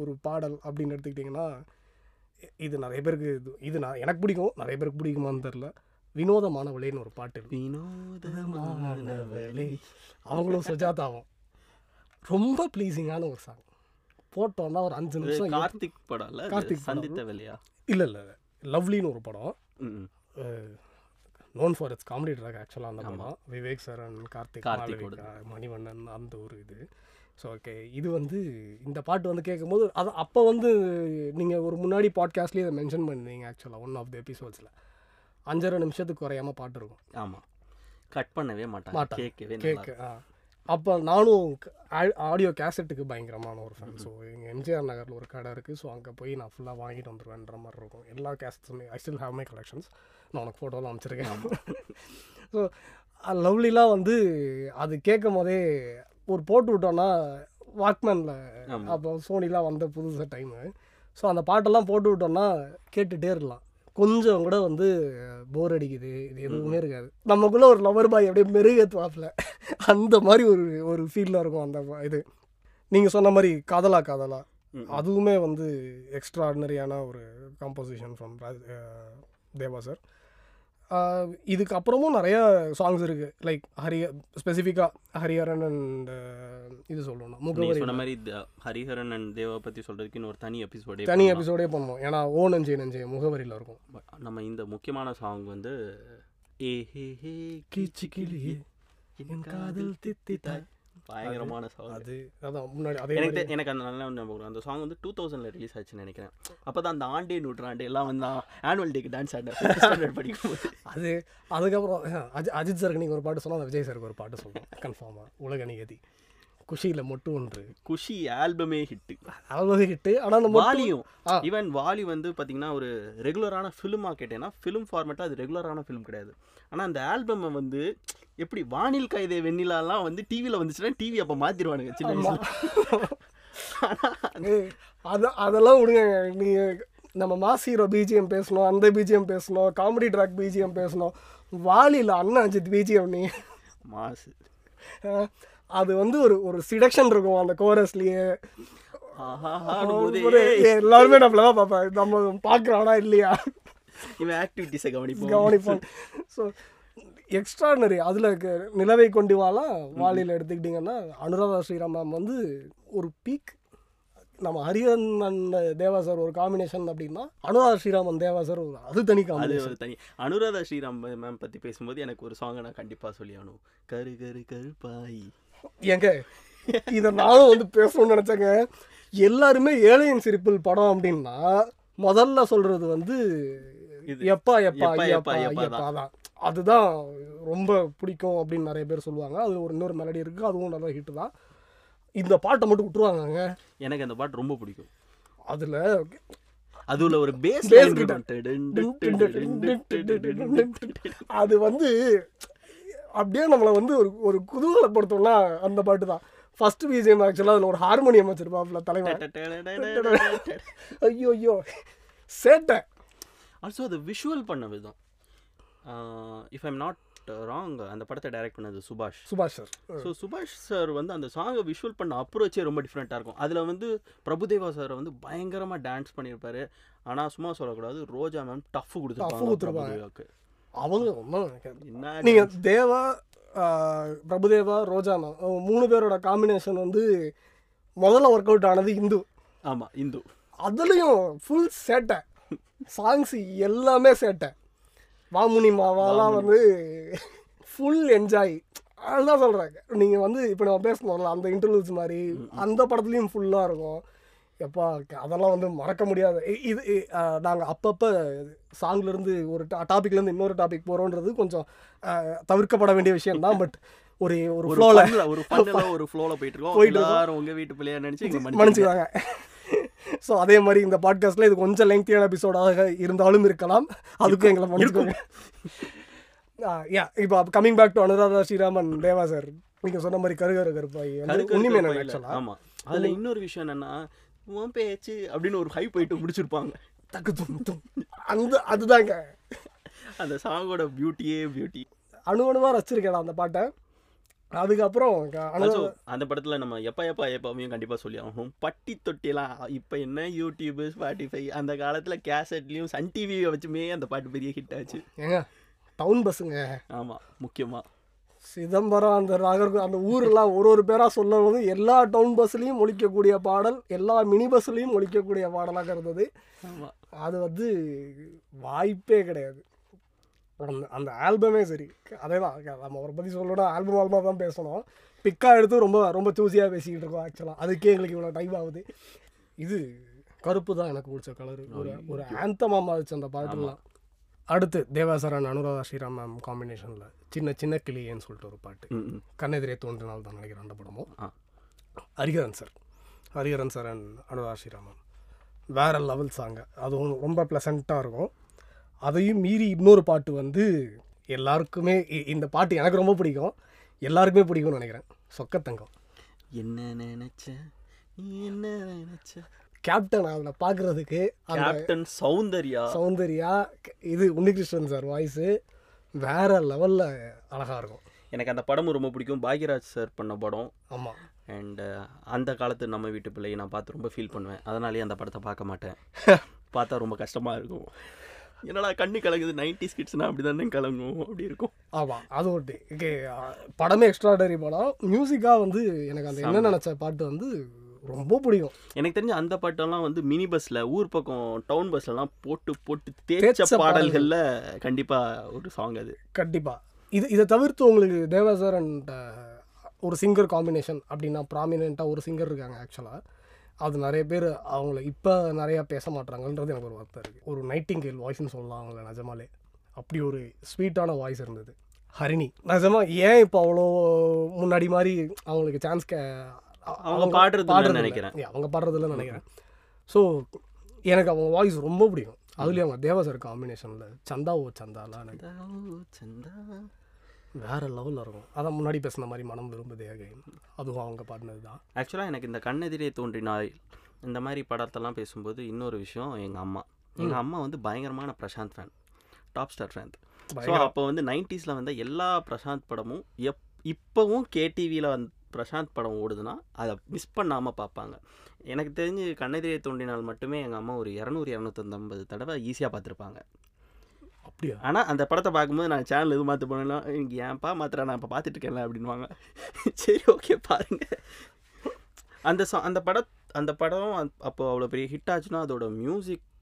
ஒரு பாடல் அப்படின்னு எடுத்துக்கிட்டிங்கன்னா, இது நிறைய பேருக்கு இது நான் எனக்கு பிடிக்கும், நிறைய பேருக்கு பிடிக்குமான்னு தெரில, வினோதமானவளேன்னு ஒரு பாட்டு. வினோதமானவளே அவங்களும் சுஜாதாவும் ரொம்ப ப்ளீஸிங்கான ஒரு சாங். போட்டோன்னா ஒரு 5 நிமிஷம். கார்த்திக் படம் கார்த்திக் சந்தித்த வேலையா? இல்லை லவ்லின்னு ஒரு படம், known for it's comedy track. ஆக்சுவலாக அந்த படம் விவேக் சார் அண்ட் கார்த்திக் மணிவண்ணன் அந்த ஒரு இது. ஸோ ஓகே, இது இந்த பாட்டு கேட்கும்போது அது அப்போ நீங்கள் ஒரு முன்னாடி பாட்காஸ்ட்லேயே இதை மென்ஷன் பண்ணிருந்தீங்க. ஆக்சுவலாக ஒன் ஆஃப் த எபிசோட்ஸில் 5.5 நிமிஷத்துக்கு குறையாமல் பாட்டு இருக்கும். ஆமாம், கட் பண்ணவே மாட்டேன் கேட்கவே. அப்போ நானும் ஆடியோ கேசட்டுக்கு பயங்கரமான ஒரு ஃபேன். ஸோ எங்கள் எம்ஜிஆர் நகரில் ஒரு கடை இருக்குது. ஸோ அங்கே போய் நான் ஃபுல்லாக வாங்கிட்டு வந்துடுவேன்ற மாதிரி இருக்கும் எல்லா கேசட்ஸுமே. I still have my collections. நான் உனக்கு ஃபோட்டோலாம் அனுப்பிச்சிருக்கேன். ஸோ லவ்லிலாம் அது கேட்கும் போதே ஒரு போட்டு விட்டோன்னா வாக்மேனில், அப்போ சோனிலாம் வந்த புதுசாக டைமு. ஸோ அந்த பாட்டெல்லாம் போட்டு விட்டோன்னா கேட்டுகிட்டே இருக்கலாம். கொஞ்சம் கூட போர் அடிக்குது இது எதுவுமே இருக்காது. நமக்குள்ளே ஒரு லவர் பாய் அப்படியே மெருகேற்றுவாப்பில் அந்த மாதிரி ஒரு ஃபீலில் இருக்கும் அந்த இது. நீங்கள் சொன்ன மாதிரி காதலா காதலா அதுவுமே எக்ஸ்ட்ரா ஆர்டினரியான ஒரு கம்போசிஷன் ஃப்ரம் தேவா சார். இதுக்கப்புறமும் நிறையா சாங்ஸ் இருக்குது. லைக் ஸ்பெசிஃபிக்காக ஹரிஹரன் அண்ட் இது சொல்லணும்னா முகவரி சொன்ன மாதிரி ஹரிஹரன் அண்ட் தேவா பற்றி சொல்கிறதுக்கு இன்னொரு தனி எபிசோடே பண்ணுவோம். ஏன்னா ஓ நஞ்சை நஞ்சை முகவரியில் இருக்கும். நம்ம இந்த முக்கியமான சாங் ஏ ஹே கீச்சி கிளியே என் காதல் தித்தித்தாய் பயங்கரமான சாங் அது. அதான் முன்னாடி அதே எனக்கு அந்த நல்லா ஞாபகம். அந்த சாங் 2000 ரிலீஸ் ஆச்சுன்னு நினைக்கிறேன். அப்போ தான் அந்த ஆண்டே நூற்றாண்டு எல்லாம் ஆனுவல் டேக்கு டான்ஸ் ஆடினேன் படிக்கும்போது அது. அதுக்கப்புறம் அஜித் சாருக்கு நீங்கள் ஒரு பாட்டு சொன்னால் அந்த விஜய் சாருக்கு ஒரு பாட்டு சொல்லணும் கன்ஃபார்மாக. உலக நிகதி குஷியில் மட்டும் ஒன்று குஷி ஆல்பமே ஹிட்டு. ஆனால் அந்த வாலியும் ஈவன் வாலி பார்த்தீங்கன்னா ஒரு ரெகுலரான ஃபிலிமாக கேட்டேன்னா ஃபிலிம் ஃபார்மேட்டாக அது ரெகுலரான ஃபிலிம் கிடையாது. ஆனால் அந்த ஆல்பமை எப்படி வானில் கவிதை வெண்ணிலாலாம் டிவியில் வந்துச்சுன்னா டிவி அப்போ மாற்றிடுவானுங்க சின்ன வயசில். அதெல்லாம் விடுங்க. நீங்கள் நம்ம மாஸ் ஹீரோ பிஜிஎம் பேசணும், அந்த பிஜிஎம் பேசணும், காமெடி ட்ராக் பிஜிஎம் பேசணும். வாலியில் அண்ணன் அஜித் பிஜிஎம் நீ மாசு அது ஒரு சிடக்ஷன் இருக்கும் அந்த கோரஸ்லேயே. எல்லாருமே நம்மளதான் பார்ப்பேன், நம்ம பார்க்குறோம்னா இல்லையா இவன் ஆக்டிவிட்டிஸை கவனிப்போம். ஸோ எக்ஸ்ட்ரானரி அதில் நிலவை கொண்டு வாலாம். வாலியில் எடுத்துக்கிட்டிங்கன்னா அனுராதா ஸ்ரீராம் மேம் ஒரு பீக். நம்ம ஹரிஹரன் அண்ட் தேவா சார் ஒரு காம்பினேஷன் அப்படின்னா அனுராதா ஸ்ரீராமன் தேவா சார் அது தனி காம்பினேஷன் தனி. அனுராதா ஸ்ரீராம் மேம் பற்றி பேசும்போது எனக்கு ஒரு சாங்கை நான் கண்டிப்பாக சொல்லி ஆகணும், கரு கரு கருப்பாய். ஏங்க இதை நானும் பேசணும்னு நினச்சேங்க. எல்லாருமே ஏழையின் சிரிப்பில் படம் அப்படின்னா முதல்ல சொல்கிறது எப்பா எப்பா எப்பா எப்பா தான். அதுதான் ரொம்ப பிடிக்கும் அப்படின்னு நிறைய பேர் சொல்லுவாங்க. அது இன்னொரு மெலடி இருக்குது, அதுவும் நல்லா ஹிட்டு தான். இந்த பாட்டை மட்டும் விட்டுருவாங்க. எனக்கு அந்த பாட்டு ரொம்ப பிடிக்கும். அதில் ஒரு பேஸ் அது அப்படியே நம்மளை ஒரு குதூகலப்படுத்தோம்னா அந்த பாட்டு தான் ஃபர்ஸ்ட் பிஜிஎம். ஆக்சுவலாக அதில் ஒரு ஹார்மோனியம் வச்சிருப்பாப்புல தலைவர். ஐயோ சேட்டை. ஆல்சோ அது விஷுவல் பண்ண விதம் இஃப் ஐம் நாட் ராங் அந்த படத்தை டைரக்ட் பண்ணது சுபாஷ் சார். ஸோ சுபாஷ் சார் அந்த சாங்கை விஷுவல் பண்ண அப்ரோச்சே ரொம்ப டிஃப்ரெண்ட்டாக இருக்கும். அதில் பிரபுதேவா சார் பயங்கரமாக டான்ஸ் பண்ணியிருப்பாரு. ஆனால் சும்மா சொல்லக்கூடாது, ரோஜா மேம் டஃப் கொடுத்துருப்பாங்க. அவங்க நீங்கள் தேவா பிரபுதேவா ரோஜா மேம் 3 பேரோட காம்பினேஷன் முதல்ல ஒர்க் அவுட் ஆனது இந்து. ஆமாம் இந்து. அதுலேயும் ஃபுல் சேட்டை சாங்ஸ் எல்லாமே சேட்டை. வாமுனி மாவாலாம் ஃபுல் என்ஜாய். அதுதான் சொல்கிறாங்க. நீங்கள் இப்போ நம்ம பேசணும்ல அந்த இன்டர்வியூஸ் மாதிரி அந்த படத்துலேயும் ஃபுல்லாக இருக்கும். எப்பா அதெல்லாம் மறக்க முடியாது. இது நாங்கள் அப்பப்போ சாங்லேருந்து ஒரு டாபிக்லேருந்து இன்னொரு டாபிக் போகிறோன்றது கொஞ்சம் தவிர்க்கப்பட வேண்டிய விஷயம்தான். பட் ஒரு ஃப்ளோவில் போயிட்டு இருக்கோம். உங்கள் வீட்டு பிள்ளையா நினச்சி மன்னிச்சுக்காங்க. ஸோ அதே மாதிரி இந்த பாட்காஸ்ட்டில் இது கொஞ்சம் லெங்க்தியான எபிசோடாக இருந்தாலும் இருக்கலாம், அதுக்கும் எங்களை மன்னிச்சுக்கோங்க. யா இப்போ coming back to Anuradha Sriraman Deva sir, நீங்கள் சொன்ன மாதிரி கருகரு கருப்பாய் உண்மையுமே நான் ஆக்சுவலாக. ஆமாம், அதில் இன்னொரு விஷயம் என்னென்னா உன் பேச்சு அப்படின்னு ஒரு ஹை போயிட்டு முடிச்சிருப்பாங்க தக்கு தும் அந்த அதுதாங்க அந்த சாங்கோட பியூட்டியே பியூட்டி. அணுவணுவாக ரசிச்சிருக்கேடா அந்த பாட்டை. அதுக்கப்புறம் அந்த படத்தில் நம்ம எப்பயும் கண்டிப்பாக சொல்லி ஆகும் பட்டி தொட்டிலாம். இப்போ என்ன யூடியூபு ஸ்பாட்டிஃபை, அந்த காலத்தில் கேசட்லேயும் சன் டிவியை வச்சுமே அந்த பாட்டு பெரிய ஹிட் ஆச்சு ஏங்க. டவுன் பஸ்ஸுங்க. ஆமாம், முக்கியமாக சிதம்பரம் அந்த நாகர்கோவில் அந்த ஊரெலாம் ஒரு பேராக சொல்லும்போது எல்லா டவுன் பஸ்லேயும் ஒழிக்கக்கூடிய பாடல், எல்லா மினி பஸ்லேயும் ஒழிக்கக்கூடிய பாடலாக இருந்தது. ஆமாம், அது வாய்ப்பே கிடையாது. அந்த ஆல்பமே சரி, அதே தான் நம்ம ஒரு பற்றி சொல்லணும். ஆல்பமாக தான் பேசணும், பிக்காக எடுத்து ரொம்ப ரொம்ப சூஸியாக பேசிக்கிட்டு இருக்கோம் ஆக்சுவலாக. அதுக்கே எங்களுக்கு இவ்வளோ டைம் ஆகுது. இது கருப்பு தான் எனக்கு பிடிச்ச கலரு, ஒரு ஆந்தமாக மாறிச்சு அந்த பாட்டுலாம். அடுத்து தேவாசரன் அனுராதா ஸ்ரீராம் மேம் காம்பினேஷனில் சின்ன சின்ன கிளியேன்னு சொல்லிட்டு ஒரு பாட்டு, கண்ணெதிரே தோன்றினால் தான் நினைக்கிறேன் அந்த படமும். Hariharan sir and Anuradha Sriram ma'am வேறு லெவல் சாங்க, அதுவும் ரொம்ப ப்ளசண்ட்டாக இருக்கும். அதையும் மீறி இன்னொரு பாட்டு எல்லாருக்குமே இந்த பாட்டு எனக்கு ரொம்ப பிடிக்கும், எல்லாருக்குமே பிடிக்கும்னு நினைக்கிறேன், சொக்கத்தங்கம். என்ன நினைச்சேன் கேப்டன் அதில் பார்க்குறதுக்கு கேப்டன் சௌந்தர்யா இது உன்னிகிருஷ்ணன் சார் வாய்ஸு வேறு லெவலில் அழகாக இருக்கும். எனக்கு அந்த படமும் ரொம்ப பிடிக்கும், பாக்யராஜ் சார் பண்ண படம். ஆமாம், அண்டு அந்த காலத்து நம்ம வீட்டு பிள்ளையை நான் பார்த்து ரொம்ப ஃபீல் பண்ணுவேன். அதனாலேயே அந்த படத்தை பார்க்க மாட்டேன், பார்த்தா ரொம்ப கஷ்டமாக இருக்கும். என்னடா கண்ணு கலங்குது, 90s கிட்ஸ்னால் அப்படி தானே கலங்கும், அப்படி இருக்கும். ஆமாம், அது ஒட்டி ஓகே. படமே எக்ஸ்ட்ராடரி படம், மியூசிக்காக எனக்கு அந்த என்ன நினச்ச பாட்டு ரொம்ப பிடிக்கும். எனக்கு தெரிஞ்ச அந்த பாட்டெல்லாம் மினி பஸ்ஸில் ஊர் பக்கம் டவுன் பஸ்லலாம் போட்டு தேய்ச்ச பாடல்களில் கண்டிப்பாக ஒரு சாங் அது. கண்டிப்பாக இதை தவிர்த்து உங்களுக்கு தேவாசர் அண்ட் ஒரு சிங்கர் காம்பினேஷன் அப்படின்னா ப்ராமினெண்ட்டாக ஒரு சிங்கர் இருக்காங்க ஆக்சுவலாக. அது நிறைய பேர் அவங்கள இப்போ நிறையா பேச மாட்டாங்கன்றது எனக்கு ஒரு வருத்தம் இருக்குது. ஒரு நைட்டிங்கேல் வாய்ஸ்ன்னு சொல்லலாம் அவங்கள நிஜமாலே, அப்படி ஒரு ஸ்வீட்டான வாய்ஸ் இருந்தது. ஹரிணி நிஜமாக ஏன் இப்போ அவ்வளோ முன்னாடி மாதிரி அவங்களுக்கு சான்ஸ் அவங்க பாடுறதுன்னு நினைக்கிறேன், அவங்க பாடுறதுல நினைக்கிறேன். ஸோ எனக்கு அவங்க வாய்ஸ் ரொம்ப பிடிக்கும். அதுலேயும் அவங்க தேவாசர் காம்பினேஷனில் சந்தாவோ சந்தா வேறு லெவலில் இருக்கும். அதான் முன்னாடி பேசின மாதிரி மனம் விரும்புதேக, அதுவும் அவங்க பாடினது தான் ஆக்சுவலாக. எனக்கு இந்த கண்ணெதிரே தோன்றினாய் இந்த மாதிரி படத்தெல்லாம் பேசும்போது இன்னொரு விஷயம், எங்கள் அம்மா பயங்கரமான Prashanth fan, top star fan. So அப்போ 90s எல்லா பிரசாந்த் படமும் இப்போவும் கேடிவியில் பிரசாந்த் படம் ஓடுதுன்னா அதை மிஸ் பண்ணாமல் பார்ப்பாங்க. எனக்கு தெரிஞ்சு கண்ணெதிரே தோன்றினால் மட்டுமே எங்கள் அம்மா ஒரு 200-250 தடவை ஈஸியாக பார்த்துருப்பாங்க. அப்படியா? ஆனால் அந்த படத்தை பார்க்கும்போது நான் சேனல் எதுவும் மாற்ற போனேன்னா எனக்கு ஏன்ப்பா மாத்திரா, நான் இப்போ பார்த்துட்டு இருக்கேன்ல அப்படின்வாங்க. சரி ஓகே பாருங்க. அந்த படம் அப்போ அவ்வளோ பெரிய ஹிட் ஆச்சுன்னா அதோட மியூசிக்கு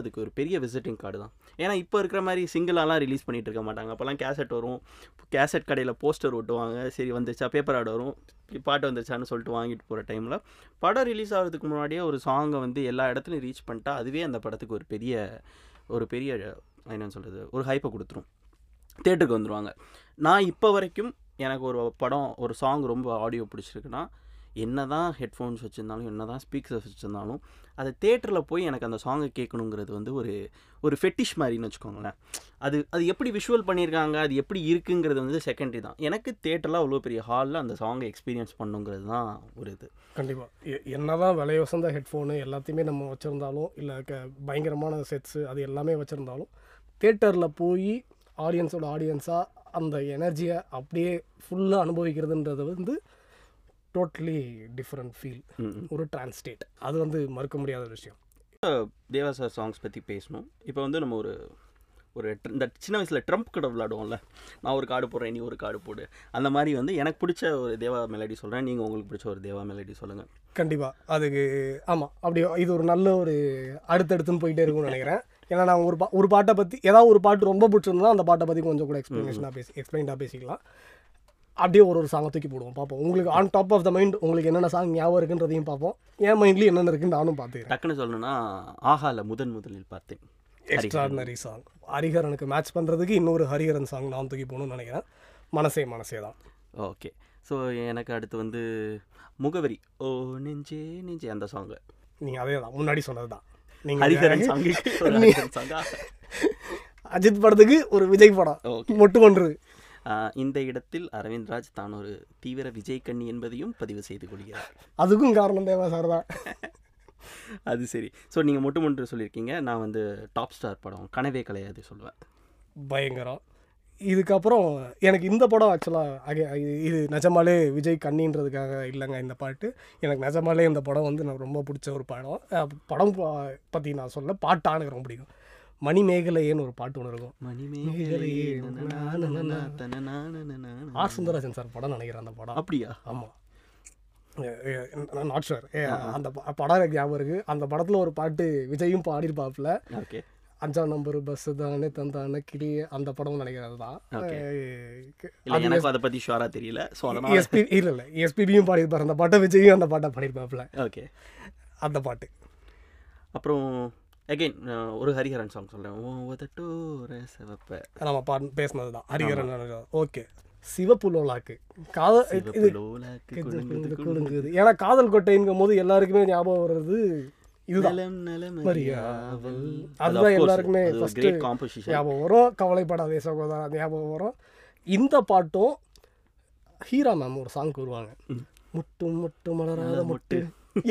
அதுக்கு ஒரு பெரிய விசிட்டிங் கார்டு தான். ஏன்னா இப்போ இருக்கிற மாதிரி சிங்கிளாலாம் ரிலீஸ் பண்ணிகிட்டு இருக்க மாட்டாங்க. அப்போல்லாம் கேசட் வரும், கேசட் கடையில் போஸ்டர் ஒட்டுவாங்க, சரி வந்துருச்சா பேப்பர் ஆட் வரும், பாட்டு வந்துருச்சான்னு சொல்லிட்டு வாங்கிட்டு போகிற டைமில் படம் ரிலீஸ் ஆகிறதுக்கு முன்னாடியே ஒரு சாங்கை எல்லா இடத்துலையும் ரீச் பண்ணிட்டா அதுவே அந்த படத்துக்கு ஒரு பெரிய என்னன்னு சொல்கிறது, ஒரு ஹைப்பை கொடுத்துரும், தேட்டருக்கு வந்துடுவாங்க. நான் இப்போ வரைக்கும் எனக்கு ஒரு சாங் ரொம்ப ஆடியோ பிடிச்சிருக்குன்னா என்ன தான் ஹெட்ஃபோன்ஸ் வச்சுருந்தாலும் என்ன தான் ஸ்பீக்கர்ஸ் வச்சுருந்தாலும் அதை தேட்டரில் போய் எனக்கு அந்த சாங்கை கேட்கணுங்கிறது ஒரு ஃபெட்டிஷ் மாதிரின்னு வச்சுக்கோங்களேன். அது எப்படி விஷுவல் பண்ணியிருக்காங்க, அது எப்படி இருக்குங்கிறது செகண்டரி தான். எனக்கு தேட்டரில் அவ்வளோ பெரிய ஹாலில் அந்த சாங்கை எக்ஸ்பீரியன்ஸ் பண்ணுங்கிறது தான் ஒரு இது. கண்டிப்பாக என்ன தான் விலை வசந்த ஹெட்ஃபோனு எல்லாத்தையுமே நம்ம வச்சுருந்தாலும், இல்லை பயங்கரமான செட்ஸு அது எல்லாமே வச்சுருந்தாலும், தேட்டரில் போய் ஆடியன்ஸாக அந்த எனர்ஜியை அப்படியே ஃபுல்லாக அனுபவிக்கிறதுன்றது டோட்டலி டிஃப்ரெண்ட் ஃபீல், ஒரு டிரான்ஸ்லேட். அது மறுக்க முடியாத ஒரு விஷயம். தேவாசர் சாங்ஸ் பற்றி பேசணும். இப்போ நம்ம ஒரு இந்த சின்ன வயசில் ட்ரம்ப் கார்டு விளாடுவோம்ல, நான் ஒரு கார்டு போடுறேன் நீ ஒரு கார்டு போடு, அந்த மாதிரி எனக்கு பிடிச்ச ஒரு தேவா மெலடி சொல்கிறேன், நீங்கள் உங்களுக்கு பிடிச்ச ஒரு தேவா மெலடி சொல்லுங்கள். கண்டிப்பாக அதுக்கு ஆமாம் அப்படி இது ஒரு நல்ல ஒரு அடுத்தடுத்துன்னு போயிட்டே இருக்கும்னு நினைக்கிறேன். ஏன்னா நான் ஒரு பாட்டை பற்றி ஏதாவது ஒரு பாட்டு ரொம்ப பிடிச்சிருந்தா அந்த பாட்டை பற்றி கொஞ்சம் கூட எக்ஸ்பிளைன்டாக பேசிக்கலாம். அப்படியே ஒரு சாங்கை தூக்கி போடுவோம், பார்ப்போம் உங்களுக்கு on top of the mind உங்களுக்கு என்னென்ன சாங் ஞாபகம் இருக்குன்றதையும் பார்ப்போம். என் மைண்ட்லேயும் என்னென்ன இருக்குன்னு நானும் பார்த்துக்கிறேன். டக்குன்னு சொல்லணும்னா ஆஹால முதலில் பார்த்தேன் எக்ஸ்ட்ராடினரி சாங். ஹரிஹரனுக்கு மேட்ச் பண்ணுறதுக்கு இன்னொரு ஹரிஹரன் சாங் நான் தூக்கி போகணும்னு நினைக்கிறேன். மனசே தான். ஓகே, ஸோ எனக்கு அடுத்து முகவரி ஓ நெஞ்சே நெஞ்சே அந்த சாங்கு நீங்கள் அதே தான் முன்னாடி சொன்னது தான். நீங்கள் அஜித் படத்துக்கு ஒரு விஜய் படம் மொட்டு கொண்டது. இந்த இடத்தில் அரவிந்த்ராஜ் தான் ஒரு தீவிர விஜய் கண்ணி என்பதையும் பதிவு செய்து கொள்கிறார். அதுக்கும் காரணம் தேவா சார் தான். அது சரி. ஸோ நீங்கள் மொட்டு மொன்று சொல்லியிருக்கீங்க. நான் வந்து டாப் ஸ்டார் படம் கனவே கலையாது சொல்லுவேன், பயங்கரம். இதுக்கப்புறம் எனக்கு இந்த படம் ஆக்சுவலாக இது நிஜமாலே விஜய் கண்ணின்றதுக்காக இல்லைங்க இந்த பாட்டு. எனக்கு நிஜமாலே இந்த படம் வந்து எனக்கு ரொம்ப பிடிச்ச ஒரு படம். படம் பற்றி நான் சொல்ல பாட்டானு ரொம்ப பிடிக்கும். மணிமேகலையேன்னு ஒரு பாட்டு ஒன்று இருக்கும். மணிமேகலையே ஆர் சுந்தரராஜன் சார் படம் நினைக்கிறேன் அந்த படம். அப்படியா? ஆமாம், நாட் ஷுவர். அந்த படம் எனக்கு ஞாபகம் இருக்குது. அந்த படத்தில் ஒரு பாட்டு விஜயும் பாடியிருப்பாப்புல. ஓகே. 5ஆம் நம்பர் பஸ்ஸு தானே தந்தானே கிளி, அந்த படமும் நினைக்கிறது தான். எனக்கு அதை பற்றி ஷுவராக தெரியல. எஸ்பி இல்லை எஸ்பிபியும் பாடியிருப்பார் அந்த பாட்டை, விஜயும் அந்த பாட்டை பாடியிருப்பாப்புல. ஓகே, அந்த பாட்டு. அப்புறம் அகெயின் ஒரு ஹரிஹரன் சாங் சொல்கிறேன், நம்ம பாட்டு பேசுனது தான் ஹரிஹரன். ஓகே, சிவப்பு லோலாக்கு காதல் இது. ஏன்னா காதல் கொட்டைங்கும் போது எல்லாருக்குமே ஞாபகம் வர்றது அதுதான். எல்லாருக்குமே ஞாபகம் வரும் கவலைப்படாதே சகோதரா ஞாபகம் வரும். இந்த பாட்டும் ஹீரா மேம் ஒரு சாங் கூறுவாங்க, முட்டு முட்டு மலராத முட்டு.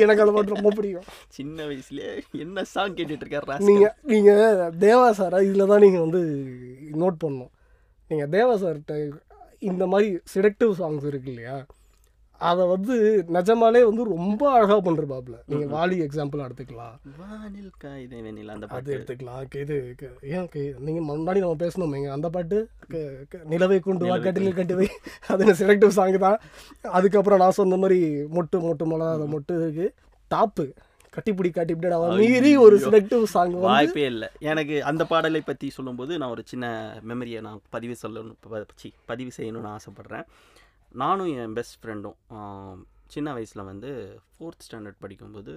எனக்கு அந்த பாட்டு ரொம்ப பிடிக்கும். சின்ன வயசுலேயே என்ன சாங் கேட்டுட்டு இருக்காரு. நீங்கள் தேவா சாரை இதில் தான் நீங்கள் வந்து நோட் பண்ணணும். நீங்கள் தேவா சார்கிட்ட இந்த மாதிரி செலக்டிவ் சாங்ஸ் இருக்கு இல்லையா, அதை வந்து நிஜமாலே வந்து ரொம்ப அழகாக பண்ணுறப்பாப்புல. நீங்கள் வாலி எக்ஸாம்பிளாக எடுத்துக்கலாம், அது எடுத்துக்கலாம். இது ஏன் நீங்கள் முன்னாடி நம்ம பேசணும் இங்கே அந்த பாட்டு நிலவை கொண்டு வா கட்டிலில் கட்டுவை, அது செலக்டிவ் சாங் தான். அதுக்கப்புறம் நான் சொன்ன மாதிரி மொட்டு மொட்டு மொழ அதை மொட்டு இருக்குது டாப்பு கட்டிப்பிடி காட்டிப்பிடி ஒரு செலக்டிவ் சாங் வாய்ப்பே இல்லை. எனக்கு அந்த பாடலை பற்றி சொல்லும்போது நான் ஒரு சின்ன மெமரியை நான் பதிவு செய்யணும்னு ஆசைப்பட்றேன். நானும் என் பெஸ்ட் ஃப்ரெண்டும் சின்ன வயசில் வந்து 4th ஸ்டாண்டர்ட் படிக்கும்போது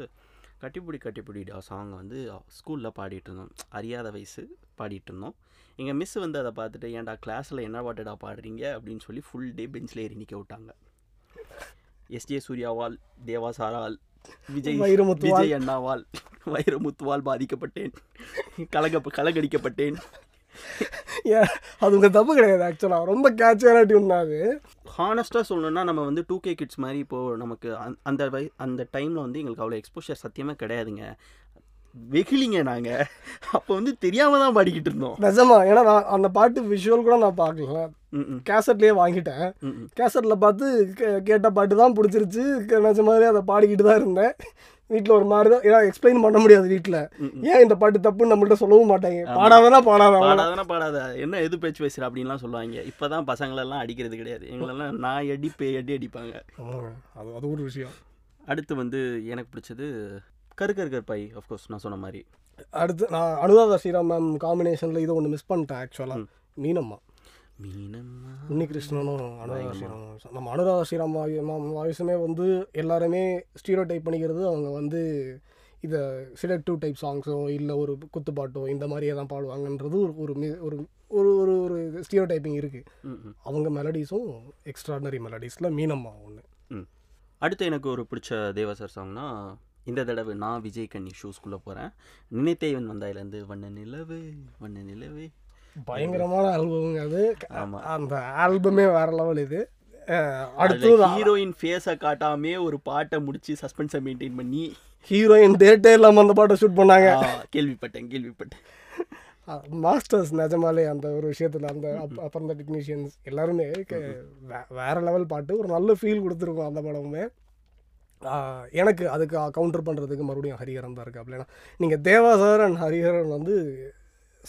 கட்டிப்பிடி கட்டிப்பிடிடா சாங் வந்து ஸ்கூலில் பாடிட்டுருந்தோம். அறியாத வயசு பாடிட்டுருந்தோம். எங்கள் மிஸ் வந்து அதை பார்த்துட்டு ஏன்டா கிளாஸில் என்ன பாட்டுடா பாடுறீங்க அப்படின்னு சொல்லி ஃபுல் டே பெஞ்சில் ஏறி நிற்க விட்டாங்க. எஸ்ஜே சூர்யாவால், தேவா சாரால், விஜய் அண்ணாவால், வைரமுத்துவால் பாதிக்கப்பட்டேன், கலகடிக்கப்பட்டேன். அது உங்கள் தப்பு கிடையாது. ஆக்சுவலாக ரொம்ப கேட்சியான டியூன் தான் அது. ஹானஸ்ட்டாக சொல்லணும்னா நம்ம வந்து 2K கிட்ஸ் மாதிரி இப்போது நமக்கு அந்த டைமில் வந்து எங்களுக்கு அவ்வளோ எக்ஸ்போஷர் சத்தியமாக கிடையாதுங்க. வெகிலிங்க நாங்கள் அப்போ வந்து தெரியாமல் தான் பாடிக்கிட்டு இருந்தோம் நிஜமா. ஏன்னா நான் அந்த பாட்டு விஷுவல் கூட நான் பார்க்கல, கேசட்லேயே வாங்கிட்டேன். கேசட்டில் பார்த்து கேட்ட பாட்டு தான் பிடிச்சிருச்சு. நிஜ மாதிரி அதை பாடிக்கிட்டு தான் இருந்தேன். வீட்டில் ஒரு மாதிரி தான், ஏன்னா எக்ஸ்பிளைன் பண்ண முடியாது வீட்டில். ஏன் இந்த பாட்டு தப்புன்னு நம்மள்ட்ட சொல்லவும் மாட்டாங்க. பாடாதானா பாடாத என்ன எது பேச்சு பேசுகிற அப்படின்லாம் சொல்லுவாங்க. இப்போ தான் பசங்களெல்லாம் அடிக்கிறது கிடையாது. எங்களெல்லாம் நான் எடி அடிப்பாங்க. அது அது ஒரு விஷயம். அடுத்து வந்து எனக்கு பிடிச்சது கருக்கருக்கர் பை, ஆஃப்கோர்ஸ் நான் சொன்ன மாதிரி. அடுத்து நான் அனுராதா ஸ்ரீராம் மேம் காம்பினேஷனில் இதை ஒன்று மிஸ் பண்ணிட்டேன் ஆக்சுவலாக, மீனம்மா. உன்னிகிருஷ்ணனும் அனுராதா ஸ்ரீராம். நம்ம அனுராதா ஸ்ரீராம் வாய்ஸுமே வந்து எல்லாருமே ஸ்டீரியோ டைப் பண்ணிக்கிறது அவங்க வந்து இதை செலக்டிவ் டைப் சாங்ஸோ இல்லை ஒரு குத்துப்பாட்டோ இந்த மாதிரியே தான் பாடுவாங்கன்றது ஒரு ஒரு ஒரு ஒரு ஒரு ஸ்டீரியோ டைப்பிங் இருக்குது. அவங்க மெலடிஸும் எக்ஸ்ட்ராடனரி மெலடிஸில் மீனம்மா ஒன்று. அடுத்து எனக்கு ஒரு பிடிச்ச தேவாசர் சாங்னா, இந்த தடவை நான் விஜய் கண்ணி ஷூஸ்குள்ளே போகிறேன், நினைத்தேவன் வந்தாயிலேருந்து வண்ண நிலவு பயங்கரமான ஆல்பமுங்க அது. அந்த ஆல்பமே வேற லெவல். இது அடுத்து ஹீரோயின் ஃபேஸை காட்டாமே ஒரு பாட்டை முடிச்சு சஸ்பென்ஸை மெயின்டைன் பண்ணி ஹீரோயின் டேட்டே இல்லாமல் அந்த பாட்டை ஷூட் பண்ணாங்க. கேள்விப்பட்டேன் மாஸ்டர்ஸ் நிஜமாலே அந்த ஒரு விஷயத்தில். அந்த அப்புறம் அந்த டெக்னீஷியன்ஸ் எல்லாருமே வேற லெவல் பாட்டு. ஒரு நல்ல ஃபீல் கொடுத்துருக்கோம் அந்த படமுமே. எனக்கு அதுக்கு கவுண்டர் பண்ணுறதுக்கு மறுபடியும் ஹரிஹரன் தான் இருக்குது. அப்படின்னா நீங்கள் தேவா சார் அண்ட் ஹரிஹரன் வந்து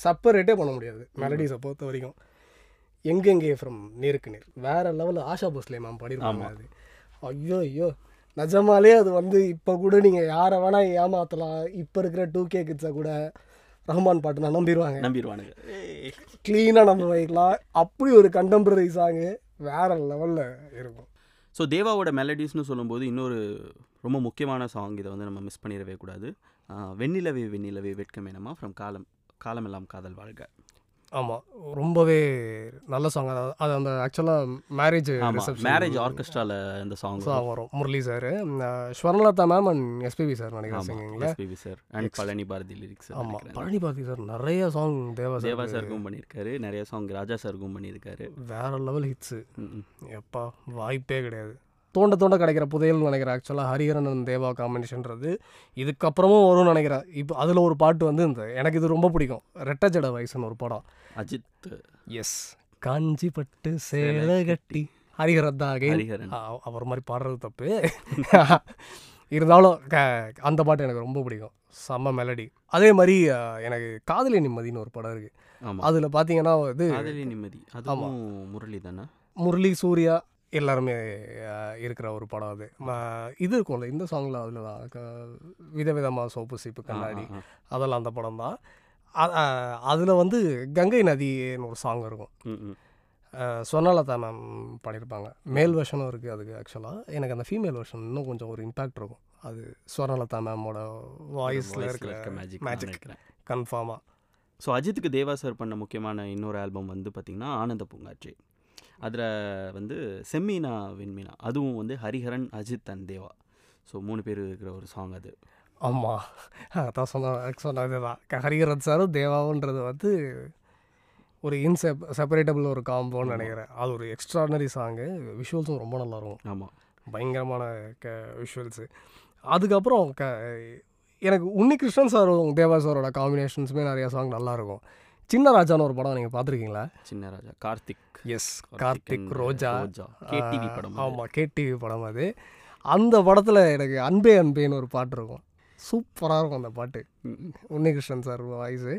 செப்பரேட்டே பண்ண முடியாது மெலடிஸை பொறுத்த வரைக்கும். எங்கெங்கே ஃப்ரம் நேருக்கு நேர் வேறு லெவலில். ஆஷா போஸ்லே மேம் பாடிருக்காங்க அது. ஐயோ நிஜமாலே அது வந்து இப்போ கூட நீங்கள் யாரை வேணால் ஏமாற்றலாம். இப்போ இருக்கிற 2K கிட்ஸை கூட ரஹ்மான் பாட்டுனா நம்பிடுவாங்க க்ளீனாக நம்ம வைக்கலாம். அப்படி ஒரு கண்டெம்பரரி சாங்கு வேறு லெவலில் இருக்கும். ஸோ தேவாவோட மெலடிஸ்னு சொல்லும்போது இன்னொரு ரொம்ப முக்கியமான சாங், இதை வந்து நம்ம மிஸ் பண்ணிடவே கூடாது, வெண்ணிலவே வெண்ணிலவே வெட்கமேனமா ஃப்ரம் காலமெல்லாம் காதல் வாழ்க. ஆமாம், ரொம்பவே நல்ல சாங். அது அந்த ஆக்சுவலாக மேரேஜ் மேரேஜ் ஆர்கெஸ்ட்ராவில் இந்த சாங் தான் வரும். Murali sir, Swarnalatha ma'am and SPB sir நினைக்கிறேன் சிங்கிங்கில். SPB sir and Palani Bharathi lyrics. ஆமாம், பழனி பாரதி சார் நிறைய சாங் தேவா சாருக்கும் பண்ணியிருக்காரு, நிறைய சாங் ராஜா சாருக்கும் பண்ணியிருக்காரு. வேற லெவல் ஹிட்ஸு, எப்பா வாய்ப்பே கிடையாது. தோண்ட தோண்ட கிடைக்கிற புதையல்னு நினைக்கிறேன். ஆக்சுவலாக ஹரிஹரன் தேவா காம்பினேஷன்றது இதுக்கப்புறமும் வரும்னு நினைக்கிறேன். இப்போ அதில் ஒரு பாட்டு வந்து இந்த எனக்கு இது ரொம்ப பிடிக்கும், ரெட்டஜட வயசுன்னு ஒரு படம், அஜித். எஸ், காஞ்சி பட்டு சேலை கட்டி ஹரிஹரன் தான். ஹரிஹரன் அவர் மாதிரி பாடுறது தப்பு, இருந்தாலும் அந்த பாட்டு எனக்கு ரொம்ப பிடிக்கும், செம்ம மெலடி. அதே மாதிரி எனக்கு காதலி நிம்மதினு ஒரு படம் இருக்குது. அதில் பார்த்தீங்கன்னா இது காதலி நிம்மதி, ஆமாம், முரளி தானே, முரளி சூர்யா எல்லாருமே இருக்கிற ஒரு படம். அது இது இருக்கும்ல இந்த சாங்கில், அதில் தான் விதவிதமாக சோப்பு சீப்பு கண்ணாடி அதெல்லாம் அந்த படம் தான். அதில் வந்து கங்கை நதின்னு ஒரு சாங் இருக்கும், சொர்ணலதா மேம் பாடியிருப்பாங்க. மேல் வெர்ஷனும் இருக்குது அதுக்கு. ஆக்சுவலாக எனக்கு அந்த ஃபீமேல் வெர்ஷன் இன்னும் கொஞ்சம் ஒரு இம்பேக்ட் இருக்கும். அது சொர்ணலதா மேமோட வாய்ஸில் இருக்கிற மேஜிக் கன்ஃபார்மாக. ஸோ அஜித்துக்கு தேவா சார் பண்ண முக்கியமான இன்னொரு ஆல்பம் வந்து பார்த்திங்கன்னா ஆனந்த பூங்காட்சி. அதில் வந்து செம்மீனா வெண்மீனா, அதுவும் வந்து ஹரிஹரன் அஜித் அண்ட் தேவா, ஸோ 3 பேர் இருக்கிற ஒரு சாங் அது. ஆமாம், அதான் சொன்னது தான், ஹரிஹரன் சாரும் தேவாவுன்றது வந்து ஒரு செப்பரேட்டபிள் ஒரு காம்போன்னு நினைக்கிறேன். அது ஒரு எக்ஸ்ட்ராடனரி சாங்கு, விஷுவல்ஸும் ரொம்ப நல்லாயிருக்கும். ஆமாம், பயங்கரமான விஷுவல்ஸு. அதுக்கப்புறம் எனக்கு உன்னிகிருஷ்ணன் சாரும் தேவா சாரோட காம்பினேஷன்ஸுமே நிறையா சாங் நல்லாயிருக்கும். சின்னராஜான்னு ஒரு படம் நீங்கள் பார்த்துருக்கீங்களா? சின்னராஜா, கார்த்திக். எஸ், கார்த்திக், ரோஜா, கேடிவி படம். ஆமாம், கேடிவி படம் அது. அந்த படத்தில் எனக்கு அன்பே அன்பேன்னு ஒரு பாட்டு இருக்கும், சூப்பராக இருக்கும் அந்த பாட்டு. உன்னிகிருஷ்ணன் சார் வாய்ஸு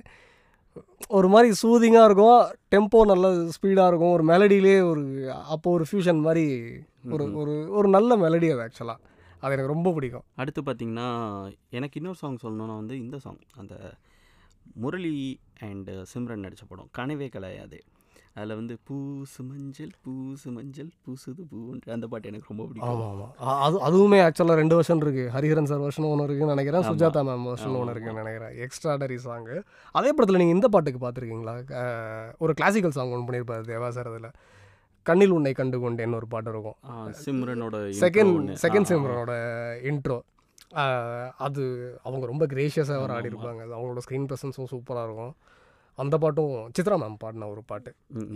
ஒரு மாதிரி சூதிங்காக இருக்கும், டெம்போ நல்ல ஸ்பீடாக இருக்கும், ஒரு மெலடியிலே ஒரு அப்போது ஒரு ஃபியூஷன் மாதிரி ஒரு ஒரு ஒரு நல்ல மெலடி அது. ஆக்சுவலாக அது எனக்கு ரொம்ப பிடிக்கும். அடுத்து பார்த்திங்கன்னா எனக்கு இன்னொரு சாங் சொல்லணுன்னா வந்து இந்த சாங், அந்த முரளி அண்டு சிம்ரன் நடித்த படம் கனவே கலையாது. அதில் வந்து பூசு மஞ்சள் பூசு மஞ்சள் பூசுது பூன்ற அந்த பாட்டு எனக்கு ரொம்ப பிடிக்கும். ஆமாம், ஆமாம், அதுவுமே ஆக்சுவலாக 2 வருஷன் இருக்குது. ஹரிஹரன் சார் வருஷன் ஒன்று இருக்குன்னு நினைக்கிறேன், சுஜாதா மேம் வருஷன் ஒன்று இருக்குன்னு நினைக்கிறேன். Extraordinary song. அதே படத்தில் நீங்கள் இந்த பாட்டுக்கு பார்த்துருக்கீங்களா? ஒரு கிளாசிக்கல் சாங் ஒன்று பண்ணியிருப்பாரு தேவா சார். அதில் கண்ணில் உன்னை கண்டு கொண்டேன்னு ஒரு பாட்டு இருக்கும், சிம்ரனோட செகண்ட் சிம்ரனோட இன்ட்ரோ. அது அவங்க ரொம்ப கிரேஷியஸாக அவர் ஆடிருப்பாங்க, அவங்களோட ஸ்க்ரீன் ப்ரெசன்ஸும் சூப்பராக இருக்கும். அந்த பாட்டும் சித்ரா மேம் பாடின ஒரு பாட்டு,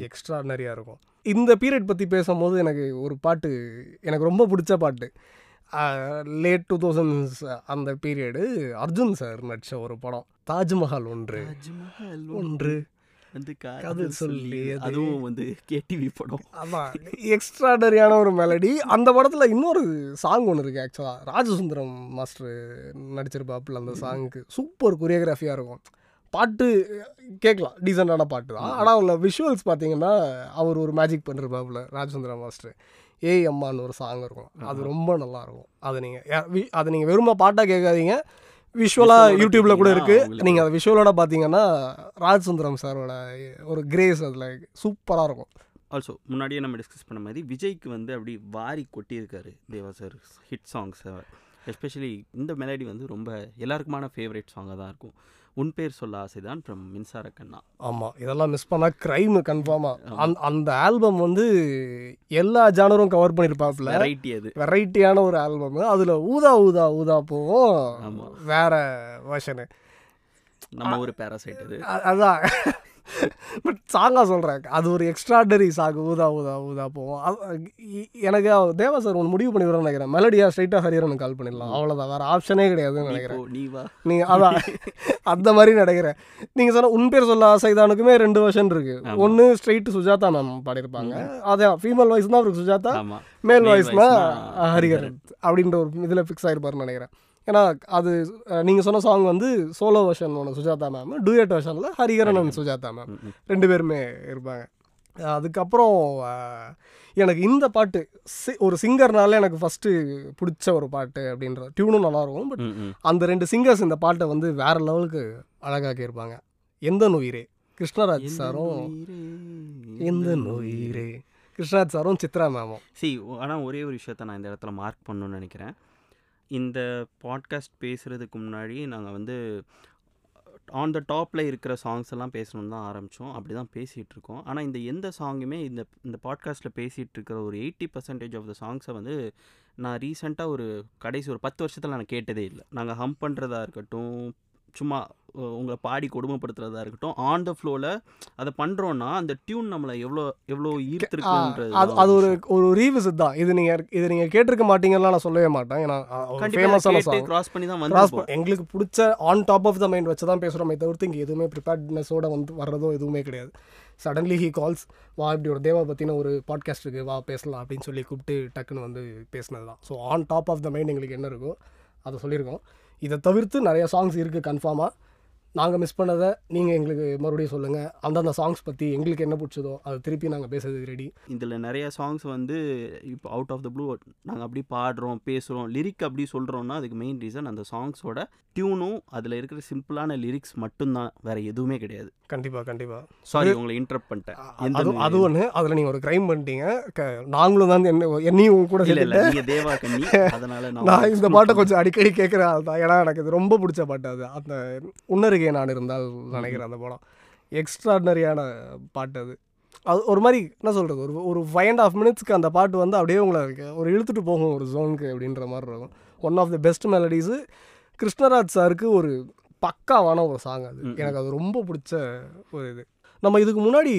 எக்ஸ்ட்ராடனரியாக இருக்கும். இந்த பீரியட் பற்றி பேசும்போது எனக்கு ஒரு பாட்டு எனக்கு ரொம்ப பிடிச்ச பாட்டு, லேட் 2000s அந்த பீரியடு அர்ஜுன் சார் நடித்த ஒரு படம், தாஜ்மஹால் ஒன்று ஒன்று வந்து கதை சொல்லி. அதுவும் வந்து கேடிவி படம். ஆமாம், எக்ஸ்ட்ராடரியான ஒரு மெலடி. அந்த படத்தில் இன்னொரு சாங் ஒன்று இருக்குது, ஆக்சுவலாக ராஜசுந்தரம் மாஸ்டர் நடிச்சிருப்பாப்புல. அந்த சாங்க்கு சூப்பர் கொரியோகிராஃபியாக இருக்கும், பாட்டு கேட்கலாம், டீசெண்டான பாட்டு தான். ஆனால் அவங்கள விஷுவல்ஸ் பார்த்தீங்கன்னா அவர் ஒரு மேஜிக் பண்ணிருப்பாப்புல ராஜசுந்தரம் மாஸ்டர். ஏய் அம்மான்னு ஒரு சாங் இருக்கும், அது ரொம்ப நல்லாயிருக்கும். அதை நீங்கள் வெறும் பாட்டாக கேட்காதீங்க, விஷுவலாக யூடியூப்பில் கூட இருக்குது. நீங்கள் அதை விஷுவலோட பார்த்தீங்கன்னா ராஜசுந்தரம் சாரோட ஒரு கிரேஸ் அதில் சூப்பராக இருக்கும். ஆல்சோ முன்னாடியே நம்ம டிஸ்கஸ் பண்ண மாதிரி விஜய்க்கு வந்து அப்படி வாரி கொட்டியிருக்காரு Deva sir hit songs. Especially இந்த மெலடி வந்து ரொம்ப எல்லாருக்குமான ஃபேவரேட் சாங்காக தான் இருக்கும். உன் பேர் சொல்ல ஆசைதான் ஃப்ரம் மின்சார கண்ணா. ஆமாம், இதெல்லாம் மிஸ் பண்ணால் க்ரைமு கன்ஃபார்மாக. அந்த ஆல்பம் வந்து எல்லா ஜானரும் கவர் பண்ணியிருப்பாப்புல, வெரைட்டி. அது வெரைட்டியான ஒரு ஆல்பம். அதில் ஊதா ஊதா ஊதா போவோம். ஆமாம், வேறு வேர்ஷனு, நம்ம ஒரு பேராசைட் அது. அதுதான் பட் சாங்காக சொல்கிறேன், அது ஒரு எக்ஸ்ட்ராடனரி சாங், ஊதா ஊதா ஊதா போவோம். எனக்கு தேவா சார் ஒன்று முடிவு பண்ணிவிடுறேன்னு நினைக்கிறேன், மெலடியாக ஸ்ட்ரைட்டாக ஹரிஹரனுக்கு கால் பண்ணிடலாம், அவ்வளோதான், வேறு ஆப்ஷனே கிடையாதுன்னு நினைக்கிறேன். நீங்கள் அதான் அந்த மாதிரி நினைக்கிறேன். நீங்கள் சொன்ன உன் பேர் சொல்ல ஆசைதானுக்குமே 2 வருஷன் இருக்குது. ஒன்று ஸ்ட்ரைட்டு சுஜாதா மேம் பாடியிருப்பாங்க, அதான் ஃபீமேல் வாய்ஸ் தான் அவருக்கு சுஜாதா, மேல் வாய்ஸ்னா ஹரிஹரன் அப்படின்ற ஒரு இதில் ஃபிக்ஸ் ஆகிருப்பாருன்னு நினைக்கிறேன். ஏன்னா அது நீங்கள் சொன்ன சாங் வந்து சோலோ வெர்ஷன் ஒன்று சுஜாதா மேம், டூயட் வெர்ஷனில் ஹரிஹரன் அண்ட் சுஜாதா மேம் 2 பேருமே இருப்பாங்க. அதுக்கப்புறம் எனக்கு இந்த பாட்டு ஒரு சிங்கர்னால எனக்கு ஃபஸ்ட்டு பிடிச்ச ஒரு பாட்டு அப்படின்ற டியூனும் நல்லாயிருக்கும். பட் அந்த 2 சிங்கர்ஸ் இந்த பாட்டை வந்து வேறு லெவலுக்கு அழகாக்கியிருப்பாங்க. எந்த நோயிரே கிருஷ்ணராஜ் சாரும் சித்ரா மேமும். ஆனால் ஒரே ஒரு விஷயத்த நான் இந்த இடத்துல மார்க் பண்ணணும்னு நினைக்கிறேன். இந்த பாட்காஸ்ட் பேசுகிறதுக்கு முன்னாடி நாங்கள் வந்து ஆன் த டாப்பில் இருக்கிற சாங்ஸ் எல்லாம் பேசணும்னு தான் ஆரம்பித்தோம். அப்படி தான் பேசிகிட்ருக்கோம். ஆனால் இந்த எந்த சாங்குமே இந்த பாட்காஸ்ட்டில் பேசிகிட்ருக்கிற ஒரு 80% ஆஃப் த சாங்ஸை வந்து நான் ரீசெண்டாக ஒரு கடைசி ஒரு 10 வருஷத்தில் நான் கேட்டதே இல்லை. நாங்கள் ஹம்ப் பண்ணுறதா இருக்கட்டும், சும்மா உங்களை பாடி கொடுமைப்படுத்துறதா இருக்கட்டும், ஆன் த ஃப்ளோவில் அதை பண்ணுறோன்னா அந்த டியூன் நம்மளை எவ்வளோ ஈர்த்துருக்குன்றது அது ஒரு ரீவிசிட் தான். இது நீங்கள் கேட்டிருக்க மாட்டீங்கன்னா நான் சொல்லவே மாட்டேன். ஏன்னா ஃபேமஸான சாங் கிராஸ் பண்ணி தான் வந்து எங்களுக்கு பிடிச்ச on top of the mind வச்சு தான் பேசுகிறோமே தவிர்த்து இங்கே எதுவுமே ப்ரிப்பேர்ட்னஸோடு வந்து வர்றதும் எதுவுமே கிடையாது. சடன்லி ஹீ கால்ஸ், வா இப்படி ஒரு தேவா பற்றின ஒரு பாட்காஸ்ட் இருக்குது, வா பேசலாம் அப்படின்னு சொல்லி கூப்பிட்டு டக்குன்னு வந்து பேசினது தான். So on top of the mind எங்களுக்கு என்ன இருக்கோ அதை சொல்லியிருக்கோம். இதை தவிர்த்து நிறைய சாங்ஸ் இருக்குது கன்ஃபார்மாக. நாங்கள் மிஸ் பண்ணதை நீங்கள் எங்களுக்கு மறுபடியும் சொல்லுங்கள். அந்தந்த சாங்ஸ் பற்றி எங்களுக்கு என்ன பிடிச்சதோ அதை திருப்பி நாங்கள் பேசுறதுக்கு ரெடி. இதில் நிறைய சாங்ஸ் வந்து இப்போ அவுட் ஆஃப் த ப்ளூ நாங்கள் அப்படி பாடுறோம், பேசுகிறோம், லிரிக் அப்படி சொல்கிறோன்னா அதுக்கு மெயின் ரீசன் அந்த சாங்ஸோட டியூனும் அதில் இருக்கிற சிம்பிளான லிரிக்ஸ் மட்டும்தான், வேறு எதுவுமே கிடையாது. கண்டிப்பாக சாரி உங்களை இன்டரப்ட் பண்ணிட்டேன். அது ஒன்று. அதில் நீங்கள் ஒரு கிரைம் பண்ணிட்டீங்க. நாங்களும் தான் என்னையும் கூட இல்லை தேவா கண்ணி. அதனால் நான் இந்த பாட்டை கொஞ்சம் அடிக்கடி கேட்குறேன். அதுதான் ஏன்னா எனக்கு இது ரொம்ப பிடிச்ச பாட்டு. அது அந்த உன்னருக்கு நான் இருந்தால் நினைக்கிறேன் அந்த படம் எக்ஸ்ட்ராடினரியான பாட்டு. அது ஒரு மாதிரி என்ன சொல்கிறது, ஒரு 5.5 மினிட்ஸ்க்கு அந்த பாட்டு வந்து அப்படியே உங்களை ஒரு இழுத்துட்டு போகும் ஒரு ஜோனுக்கு அப்படின்ற மாதிரி இருக்கும். One of the best melodies. Krishnaraj சாருக்கு ஒரு பக்காவான ஒரு சாங் அது. எனக்கு அது ரொம்ப பிடிச்ச ஒரு இது. நம்ம இதுக்கு முன்னாடி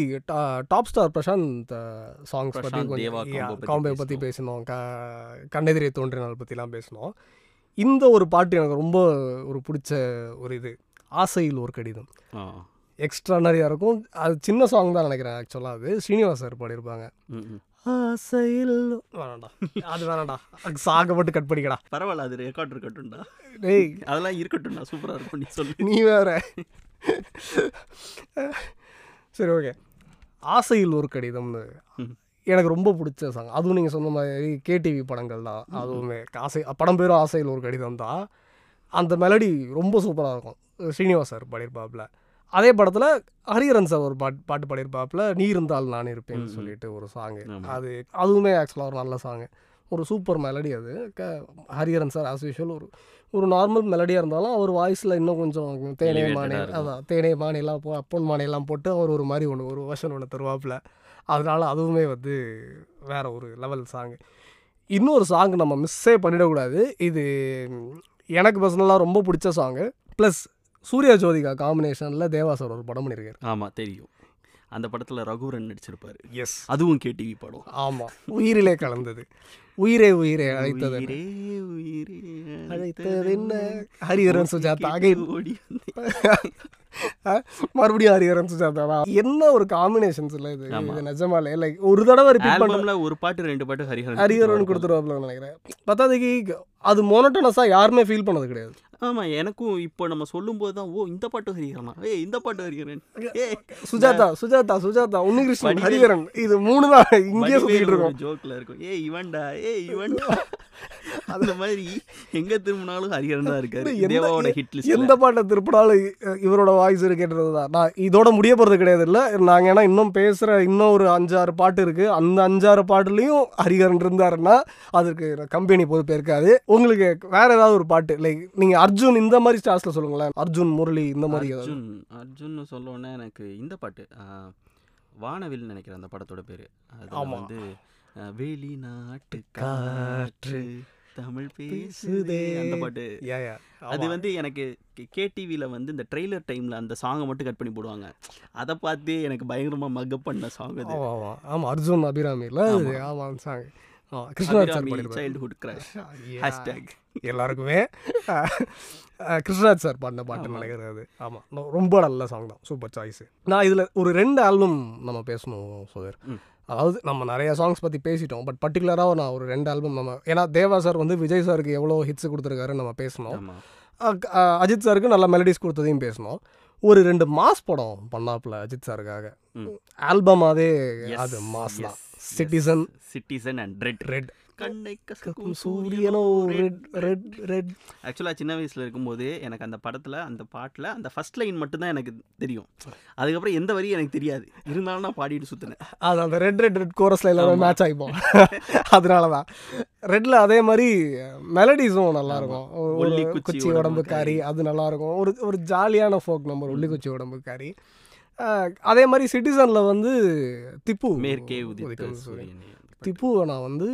டாப் ஸ்டார் பிரசாந்த் சாங்ஸ் பற்றி கொஞ்சம் காம்பே பற்றி பேசினோம், கண்ணெதிரே தோன்றினால் பற்றிலாம் பேசினோம். இந்த ஒரு பாட்டு எனக்கு ரொம்ப ஒரு பிடிச்ச ஒரு இது. ஆசையில் ஒரு கடிதம் எக்ஸ்ட்ராடனரியாக இருக்கும். அது சின்ன சாங் தான் நினைக்கிறேன் ஆக்சுவலாக. அது ஸ்ரீனிவாஸ் சார் பாடியிருப்பாங்க. ஆசையில் வேணாண்டா, அது வேணாண்டா, சாங்கை மட்டும் கட் பண்ணிக்கடா. பரவாயில்ல, அது ரெக்கார்ட் இருக்கட்டும்டா. டேய் அதெல்லாம் இருக்கட்டும்டா, சூப்பராக இருக்கும். நீ சொல்லி நீ வேற. சரி ஓகே. ஆசையில் ஒரு கடிதம்னு எனக்கு ரொம்ப பிடிச்ச சாங். அதுவும் நீங்கள் சொன்ன மாதிரி கேடிவி படங்கள் தான். அதுவுமே ஆசை படம் பேரும் ஆசையில் ஒரு கடிதம் தான். அந்த மெலடி ரொம்ப சூப்பராக இருக்கும். ஸ்ரீனிவாஸ் சார் பாடியிருப்பாப்புல. அதே படத்தில் ஹரிஹரன் சார் ஒரு பாட்டு பாடியிருப்பாப்புல, நீ இருந்தால் நான் இருப்பேன்னு சொல்லிட்டு ஒரு சாங்கு. அதுவுமே ஆக்சுவலாக ஒரு நல்ல சாங்கு, ஒரு சூப்பர் மெலடி. அது ஹரிஹரன் சார் ஆஸ் யூஷுவல் ஒரு நார்மல் மெலடியாக இருந்தாலும் அவர் வாய்ஸில் இன்னும் கொஞ்சம் தேனே மானே, அதான் தேனே மானையெல்லாம் அப்பன் மானையெல்லாம் போட்டு அவர் ஒரு மாதிரி ஒரு வருஷன் ஒன்று தருவாப்புல. அதனால அதுவுமே வந்து வேறு ஒரு லெவல் சாங்கு. இன்னொரு சாங்கு நம்ம மிஸ்ஸே பண்ணிடக்கூடாது. இது எனக்கு பர்சனலாக ரொம்ப பிடிச்ச சாங்கு. ப்ளஸ் சூர்யா ஜோதிகா காம்பினேஷனில் தேவா சார் ஒரு படம் பண்ணியிருக்காரு. ஆமாம் தெரியும். அந்த படத்தில் ரகுவரன் நடிச்சிருப்பார். எஸ், அதுவும் கேடிவி படம். ஆமாம், உயிரிலே கலந்தது. உயிரே உயிரே அழைத்தது அழைத்தது என்ன ஹரிஹரன் சுஜாதா. மறுபடியும் ஹரிஹரன் சுஜாதா, என்ன ஒரு காம்பினேஷன்ஸ் இல்லை இது. இது நிஜமாலே லைக் ஒரு தடவை ரிப்பீட் பண்ணல, ஒரு பாட்டு ரெண்டு பாட்டு ஹரிஹரன் கொடுத்துருவாப்ல நினைக்கிறேன். பத்தாததுக்கு அது மோனோட்டனஸாக யாருமே ஃபீல் பண்ணது கிடையாது. ஆமாம், எனக்கும் இப்போ நம்ம சொல்லும்போது தான் ஓ இந்த பாட்டு ஹரிஹரனா, ஏ இந்த பாட்டு ஹரிஹரன், ஏ சுஜாதா சுஜாதா சுஜாதா உன்னிகிருஷ்ணன் ஹரிஹரன், இது மூணு தான் இங்கே சொல்லிட்டு இருக்கோம். ஜோக்கில் இருக்கும் ஏ இவன்டா ஏ இவன்டா. அந்த மாதிரி எங்கே திரும்பினாலும் ஹரிஹரன் தான் இருக்காரு. தேவாவோட ஹிட் லிஸ்ட் எந்த பாட்டை திருப்பினாலும் இவரோட வாய்ஸ் இருக்குன்றது தான். நான் இதோட முடிய போகிறது கிடையாது. இல்லை நாங்கள் ஏன்னா இன்னும் பேசுகிற இன்னும் ஒரு 5-6 பாட்டு இருக்குது. அந்த 5-6 பாட்டுலேயும் ஹரிஹரன் இருந்தாருன்னா அதுக்கு கம்பெனி பொறுப்பே இருக்காது. உங்களுக்கு வேற ஏதாவது ஒரு பாட்டு லைக் நீங்கள் அர்ஜுன் இந்த மாதிரி ஸ்டார்ஸ்ல சொல்லுங்களேன். அர்ஜுன், முரளி இந்த மாதிரி. அர்ஜுன்னு சொல்லணும்னா எனக்கு இந்த பாட்டு வானவில் நினைக்கிறேன் அந்த படத்தோட பேர். அது வந்து வெளிநாட்டு காற்று தமிழ் பேசுதே அந்த பாட்டு. அது வந்து எனக்கு கேடிவியில் வந்து இந்த ட்ரெய்லர் டைமில் அந்த சாங்கை மட்டும் கட் பண்ணி போடுவாங்க. அதை பார்த்து எனக்கு பயங்கரமாக மக்கப் பண்ண சாங் அது. ஆமாம், அர்ஜுன் அபிராமியில். ஆமாம் சாங் எல்லாருக்குமே கிருஷ்ணராஜ் சார் பாடின பாட்டு நினைக்கிறது. ஆமாம், ரொம்ப நல்ல சாங் தான், சூப்பர் சாய்ஸு. நான் இதில் ஒரு 2 ஆல்பம் நம்ம பேசணும் சுதர். அதாவது நம்ம நிறையா சாங்ஸ் பற்றி பேசிட்டோம். பட் பர்டிகுலராக நான் ஒரு 2 ஆல்பம் நம்ம, ஏன்னா தேவா சார் வந்து விஜய் சாருக்கு எவ்வளோ ஹிட்ஸ் கொடுத்துருக்காருன்னு நம்ம பேசணும். அஜித் சாருக்கு நல்ல மெலடிஸ் கொடுத்ததையும் பேசணும். ஒரு 2 மாஸ் படம் பண்ணாப்புல அஜித் சாருக்காக ஆல்பமாகவே. அது மாஸ் தான். சிட்டிசன் அண்ட் ரெட் கண்ணை கசக்கும் சூரியனோ ரெட் ரெட் ரெட். ஆக்சுவலாக சின்ன வயசில் இருக்கும்போது எனக்கு அந்த படத்தில் அந்த பாட்டில் அந்த ஃபர்ஸ்ட் லைன் மட்டும்தான் எனக்கு தெரியும். அதுக்கப்புறம் எந்த வரியும் எனக்கு தெரியாது. இருந்தாலும் நான் பாடிட்டு சுற்றினேன். அது அந்த ரெட் ரெட் ரெட் கோரஸில் எல்லாமே மேட்ச் ஆகிப்போம். அதனால தான் ரெட்டில். அதே மாதிரி மெலடிஸும் நல்லாயிருக்கும். ஒல்லி குச்சி உடம்புக்காரி அது நல்லாயிருக்கும். ஒரு ஒரு ஜாலியான ஃபோக் நம்பர் ஒல்லி குச்சி உடம்புக்காரி. அதே மாதிரி சிட்டிசனில் வந்து திப்பு திப்புவை நான் வந்து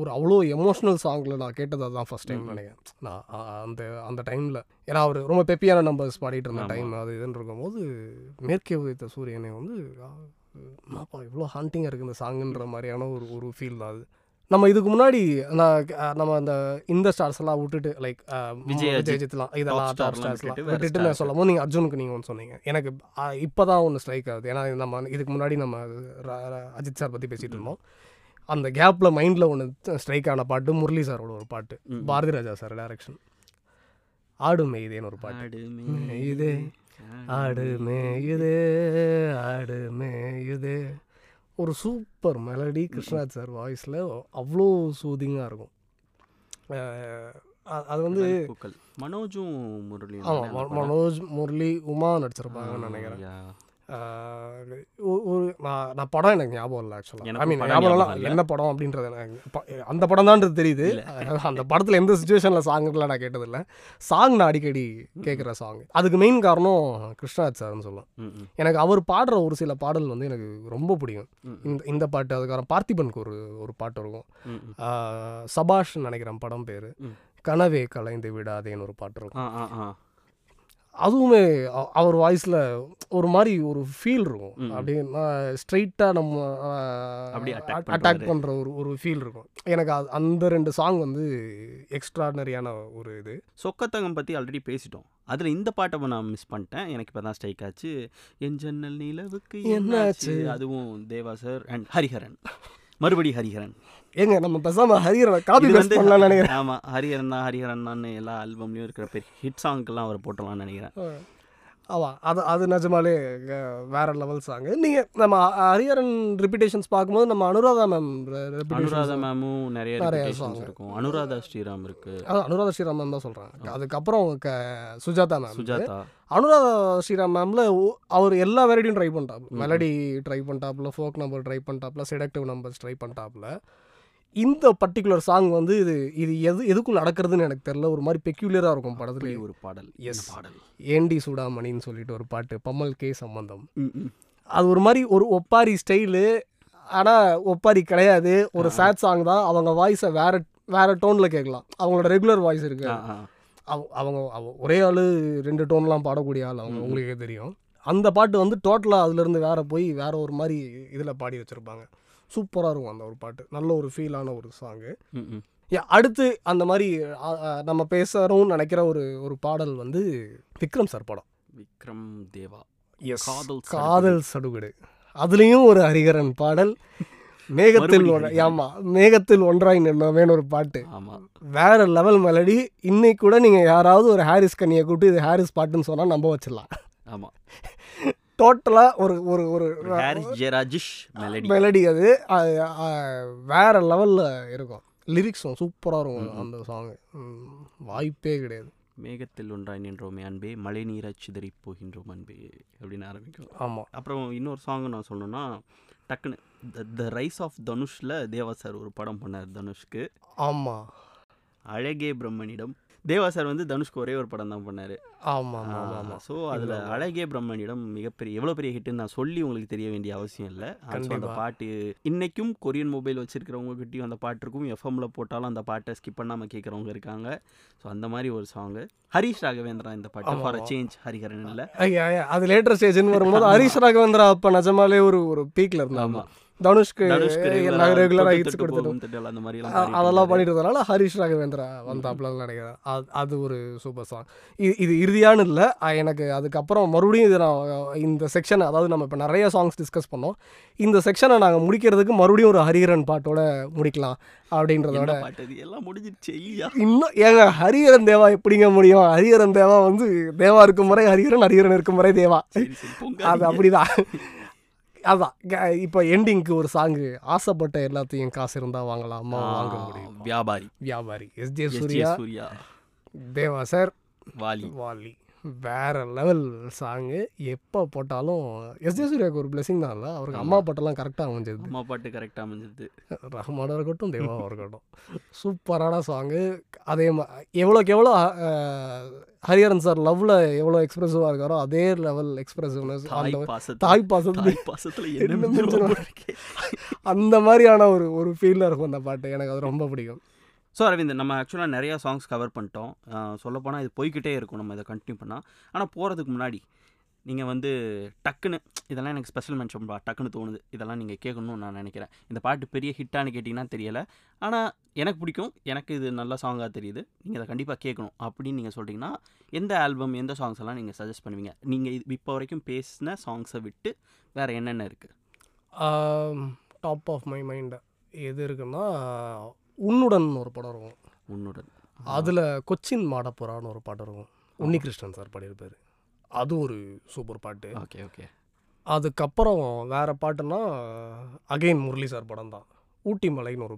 ஒரு அவ்வளோ எமோஷ்னல் சாங்கில் நான் கேட்டது அதுதான் ஃபஸ்ட் டைம் நினைக்கிறேன். நான் அந்த அந்த டைமில் ஏன்னா அவர் ரொம்ப பெப்பியான நம்பர்ஸ் பாடிட்டு இருந்த டைம் அது இதுன்னு இருக்கும்போது மேற்கே உதித்த சூரியனை வந்து நாப்பா இவ்வளோ ஹாண்டிங்காக இருக்குது இந்த சாங்குன்ற மாதிரியான ஒரு ஒரு ஃபீல் தான் அது. நம்ம இதுக்கு முன்னாடி நான் நம்ம அந்த இந்த ஸ்டார்ஸ் எல்லாம் விட்டுட்டு லைக் விஜய் அஜித்லாம் இதெல்லாம் டாப் ஸ்டார்ஸ்லாம் விட்டுட்டு நான் சொல்லும் போது நீங்கள் அர்ஜுனுக்கு நீங்கள் ஒன்று சொன்னீங்க. எனக்கு இப்போ தான் ஒன்று ஸ்ட்ரைக் ஆகுது. ஏன்னா நம்ம இதுக்கு முன்னாடி நம்ம அஜித் சார் பற்றி பேசிகிட்டு இருந்தோம். அந்த கேப்பில் மைண்டில் ஒன்று ஸ்ட்ரைக் ஆன பாட்டு முரளி சாரோட ஒரு பாட்டு, பாரதி ராஜா சார் டைரக்ஷன், ஆடு மேய்தேன்னு ஒரு பாட்டு. இது ஆடு மேயுதே ஆடு மேயுதே ஒரு சூப்பர் மெலடி. கிருஷ்ணராஜ் சார் வாய்ஸில் அவ்வளோ சூதிங்காக இருக்கும். அது வந்து மனோஜும் முரளி, ஆமாம் மனோஜ் முரளி உமா நடிச்சிருப்பாங்கன்னு நினைக்கிறேன். ஒரு நான் படம் எனக்கு ஞாபகம் இல்லை ஆக்சுவலாக. ஐ மீன் ஞாபகம் என்ன படம் அப்படின்றது எனக்கு அந்த படம் தான்றது தெரியுது. அந்த படத்தில் எந்த சுச்சுவேஷனில் சாங்குலாம் நான் கேட்டதில்லை. சாங் நான் அடிக்கடி கேட்குற சாங். அதுக்கு மெயின் காரணம் கிருஷ்ணராஜ் சார்னு சொல்லலாம். எனக்கு அவர் பாடுற ஒரு சில பாடல் வந்து எனக்கு ரொம்ப பிடிக்கும். இந்த பாட்டு அதுக்கான பார்த்திபனுக்கு ஒரு பாட்டு இருக்கும். சபாஷ் நினைக்கிறேன் படம் பேர். கனவே கலைந்து விடாதேன்னு ஒரு பாட்டு இருக்கும். அதுவுமே அவர் வாய்ஸில் ஒரு மாதிரி ஒரு ஃபீல் இருக்கும். அப்படின்னா ஸ்ட்ரெயிட்டாக நம்ம அட்டாக் பண்ணுற ஒரு ஒரு ஃபீல் இருக்கும். எனக்கு அந்த ரெண்டு சாங் வந்து எக்ஸ்ட்ராடனரியான ஒரு இது. சொக்கத்தங்கம் பற்றி ஆல்ரெடி பேசிட்டோம். அதில் இந்த பாட்டை நான் மிஸ் பண்ணிட்டேன். எனக்கு இப்போ தான் ஸ்ட்ரைக் ஆச்சு. என் ஜன்னல் நிலவுக்கு என்னாச்சு. அதுவும் தேவா சார் அண்ட் ஹரிஹரன். மறுபடி ஹரிஹரன் ஏங்க நம்ம பேசாமல் ஹரிஹரன் காப்பி பேஸ்ட் பண்ணலாம்னு நினைக்கிறேன். ஆமாம் ஹரிஹரன் தான். ஹரிஹரன் தான் எல்லா ஆல்பம்லேயும் இருக்கிற பெரிய ஹிட் சாங்க்கெல்லாம் அவர் போட்டலாம்னு நினைக்கிறேன். ஆமாம் அது அது நிஜமாலே வேறு லெவல் சாங். நீங்கள் நம்ம ஹரிஹரன் ரெப்யூட்டேஷன்ஸ் பார்க்கும்போது நம்ம அனுராதா மேம், அனுராதா மேமும் நிறைய சாங் இருக்கும். அனுராதா ஸ்ரீராம் இருக்குது. அனுராதா ஸ்ரீராம் மேம் தான் சொல்கிறேன். அதுக்கப்புறம் சுஜாதா மேம். சுஜாதா அனுராதா ஸ்ரீராம் மேமில் அவர் எல்லா வெரைட்டியும் ட்ரை பண்ணிட்டாப்புல. மெலடி ட்ரை பண்ணிட்டாப்புல, ஃபோக் நம்பர் ட்ரை பண்ணிட்டாப்புல, செடக்டிவ் நம்பர்ஸ் ட்ரை பண்ணிட்டாப்புல. இந்த பர்டிகுலர் சாங் வந்து இது எதுக்குள்ள நடக்கிறதுன்னு எனக்கு தெரியல. ஒரு மாதிரி பெக்யூலராக இருக்கும் படத்துல. ஒரு பாடல் எஸ் பாடல் ஏண்டி சூடாமணின்னு சொல்லிட்டு ஒரு பாட்டு, பம்மல் கே சம்பந்தம். அது ஒரு மாதிரி ஒரு ஒப்பாரி ஸ்டைலு. ஆனால் ஒப்பாரி கிடையாது. ஒரு சேட் சாங் தான். அவங்க வாய்ஸை வேற வேற டோனில் கேட்கலாம். அவங்களோட ரெகுலர் வாய்ஸ் இருக்கு. அவங்க ஒரே ஆள் ரெண்டு டோன்லாம் பாடக்கூடிய ஆள் அவங்க, உங்களுக்கே தெரியும். அந்த பாட்டு வந்து டோட்டலாக அதுலேருந்து வேற போய் வேற ஒரு மாதிரி இதில் பாடி வச்சுருப்பாங்க. சூப்பராக இருக்கும் அந்த ஒரு பாட்டு. நல்ல ஒரு ஃபீலான ஒரு சாங்கு. அடுத்து அந்த மாதிரி நம்ம பேசுகிறோம் நினைக்கிற ஒரு பாடல் வந்து விக்ரம் சார் படம், விக்ரம் தேவா, எஸ் காதல் சடுகுடு. அதுலேயும் ஒரு ஹரிஹரன் பாடல், மேகத்தில் ஆமாம் மேகத்தில் ஒன்றாய் நின்னவேன்னு ஒரு பாட்டு. ஆமாம் வேறு லெவல் மெலடி. இன்னைக்கு கூட நீங்கள் யாராவது ஒரு ஹாரிஸ் கண்ணியை கூப்பிட்டு இது ஹாரிஸ் பாட்டுன்னு சொன்னால் நம்ப வச்சிடலாம். ஆமாம் டோட்டலாக ஒரு ஒரு ஒரு ஜெயராஜிஷ் மெலடி. அது வேறு லெவலில் இருக்கும். லிரிக்ஸும் சூப்பராக இருக்கும் அந்த சாங்கு. வாய்ப்பே கிடையாது. மேகத்தில் ஒன்றாய் நின்றோமே அன்பே, மழை நீராக சிதறி போகின்றோம் அன்பே அப்படின்னு ஆரம்பிக்கும். ஆமாம். அப்புறம் இன்னொரு சாங்கு நான் சொல்லணும்னா டக்குன்னு த ரைஸ் ஆஃப் தனுஷில் தேவா சார் ஒரு படம் பண்ணார் தனுஷ்க்கு. ஆமாம் அழகே பிரம்மனிடம். தேவா சார் வந்து தனுஷ்க்கு ஒரே ஒரு படம் தான் பண்ணார். ஆமாம் ஆமாம். ஸோ அதில் அழகே பிரம்மனிடம் மிகப்பெரிய எவ்வளோ பெரிய ஹிட்டுன்னு நான் சொல்லி உங்களுக்கு தெரிய வேண்டிய அவசியம் இல்லை. அந்த பாட்டு இன்றைக்கும் கொரியன் மொபைல் வச்சுருக்கிறவங்ககிட்டையும் அந்த பாட்டு இருக்கும். எஃப்எம்மில் போட்டாலும் அந்த பாட்டை ஸ்கிப் பண்ணாமல் கேட்குறவங்க இருக்காங்க. ஸோ அந்த மாதிரி ஒரு சாங்கு. ஹரிஷ் ராகவேந்திரா இந்த பாட்டு ஃபார் அ சேஞ்ச் ஹரிஹரன் இல்லை. அது லேட்டர் ஸ்டேஜ்னு வரும்போது ஹரிஷ் ராகவேந்திரா அப்போ நிஜமாலே ஒரு ஒரு பீக்கில் இருந்தாங்க. தனுஷ்க்கு ரெகுலராக ஹிட்ஸ் கொடுத்துட்டு அதெல்லாம் பண்ணிட்டு இருந்ததுனால ஹரிஷ் ராகவேந்திரா வந்தாப்புலன்னு நினைக்கிறேன். அது ஒரு சூப்பர் சாங். இது இறுதியானு இல்லை எனக்கு. அதுக்கப்புறம் மறுபடியும் இது நான் இந்த செக்ஷன், அதாவது நம்ம இப்போ நிறைய சாங்ஸ் டிஸ்கஸ் பண்ணோம். இந்த செக்ஷனை நாங்கள் முடிக்கிறதுக்கு மறுபடியும் ஒரு ஹரிஹரன் பாட்டோட முடிக்கலாம் அப்படின்றதோட எல்லாம் முடிஞ்சிருச்சு. இன்னும் ஏங்க ஹரிஹரன் தேவா எப்படிங்க முடியும்? ஹரிஹரன் தேவா வந்து தேவா இருக்கும் முறை ஹரிஹரன், ஹரிஹரன் இருக்கும் முறை தேவா. அது அப்படிதான். அதான் இப்போ எண்டிங்க்கு ஒரு சாங்கு, ஆசைப்பட்ட எல்லாத்தையும் காசு இருந்தால் வாங்கலாமா, வாங்க முடியும். வியாபாரி வியாபாரி எஸ்ஜே சூர்யா, தேவா சார், வாலி வாலி வேற லெவல் சாங்கு. எப்போ போட்டாலும் எஸ்ஜே சூர்யாவுக்கு ஒரு பிளெஸிங் தான் இல்லை, அவருக்கு அம்மா பாட்டெல்லாம் கரெக்டாக அமைஞ்சிருது. அம்மா பாட்டு கரெக்டாக அமைஞ்சிருது, ரஹ்மானாக இருக்கட்டும் தேவாவாக இருக்கட்டும். சூப்பரான சாங்கு. அதே எவ்வளோக்கு எவ்வளோ ஹரிஹரன் சார் லவ்வில் எவ்வளோ எக்ஸ்பிரசிவாக இருக்காரோ அதே லெவல் எக்ஸ்பிரசிவ்னஸ் தாய் பாசத்தில் அந்த மாதிரியான ஒரு ஒரு ஃபீலாக இருக்கும் அந்த பாட்டு. எனக்கு அது ரொம்ப பிடிக்கும். ஸோ அரவிந்த், நம்ம ஆக்சுவலாக நிறையா சாங்ஸ் கவர் பண்ணிட்டோம். சொல்லப்போனால் இது போய்கிட்டே இருக்கும் நம்ம இதை கண்டினியூ பண்ணால். ஆனால் போகிறதுக்கு முன்னாடி நீங்கள் வந்து டக்குன்னு இதெல்லாம் எனக்கு ஸ்பெஷல் மென்ஷன் டக்குன்னு தோணுது, இதெல்லாம் நீங்கள் கேட்கணும்னு நான் நினைக்கிறேன். இந்த பாட்டு பெரிய ஹிட்டானு கேட்டிங்கன்னா தெரியலை, ஆனால் எனக்கு பிடிக்கும், எனக்கு இது நல்ல சாங்காக தெரியுது, நீங்கள் இதை கண்டிப்பாக கேட்கணும் அப்படின்னு நீங்கள் சொல்கிறீங்கன்னா எந்த ஆல்பம் எந்த சாங்ஸ் எல்லாம் நீங்கள் சஜஸ்ட் பண்ணுவீங்க? நீங்கள் இப்போ வரைக்கும் பேசின சாங்ஸை விட்டு வேறு என்னென்ன இருக்குது? டாப் ஆஃப் மை மைண்ட் எது இருக்குன்னா, உன்னுடன் ஒரு படம் இருக்கும், உன்னுடன். அதில் கொச்சின் மாடப்புறான்னு ஒரு பாட்டு இருக்கும், உன்னிகிருஷ்ணன் சார் பாடியிருப்பார், அது ஒரு சூப்பர் பாட்டு. Okay okay. அதுக்கப்புறம் வேறு பாட்டுன்னா அகைன் முரளி சார் படம் தான், ஊட்டி மலைன்னு ஒரு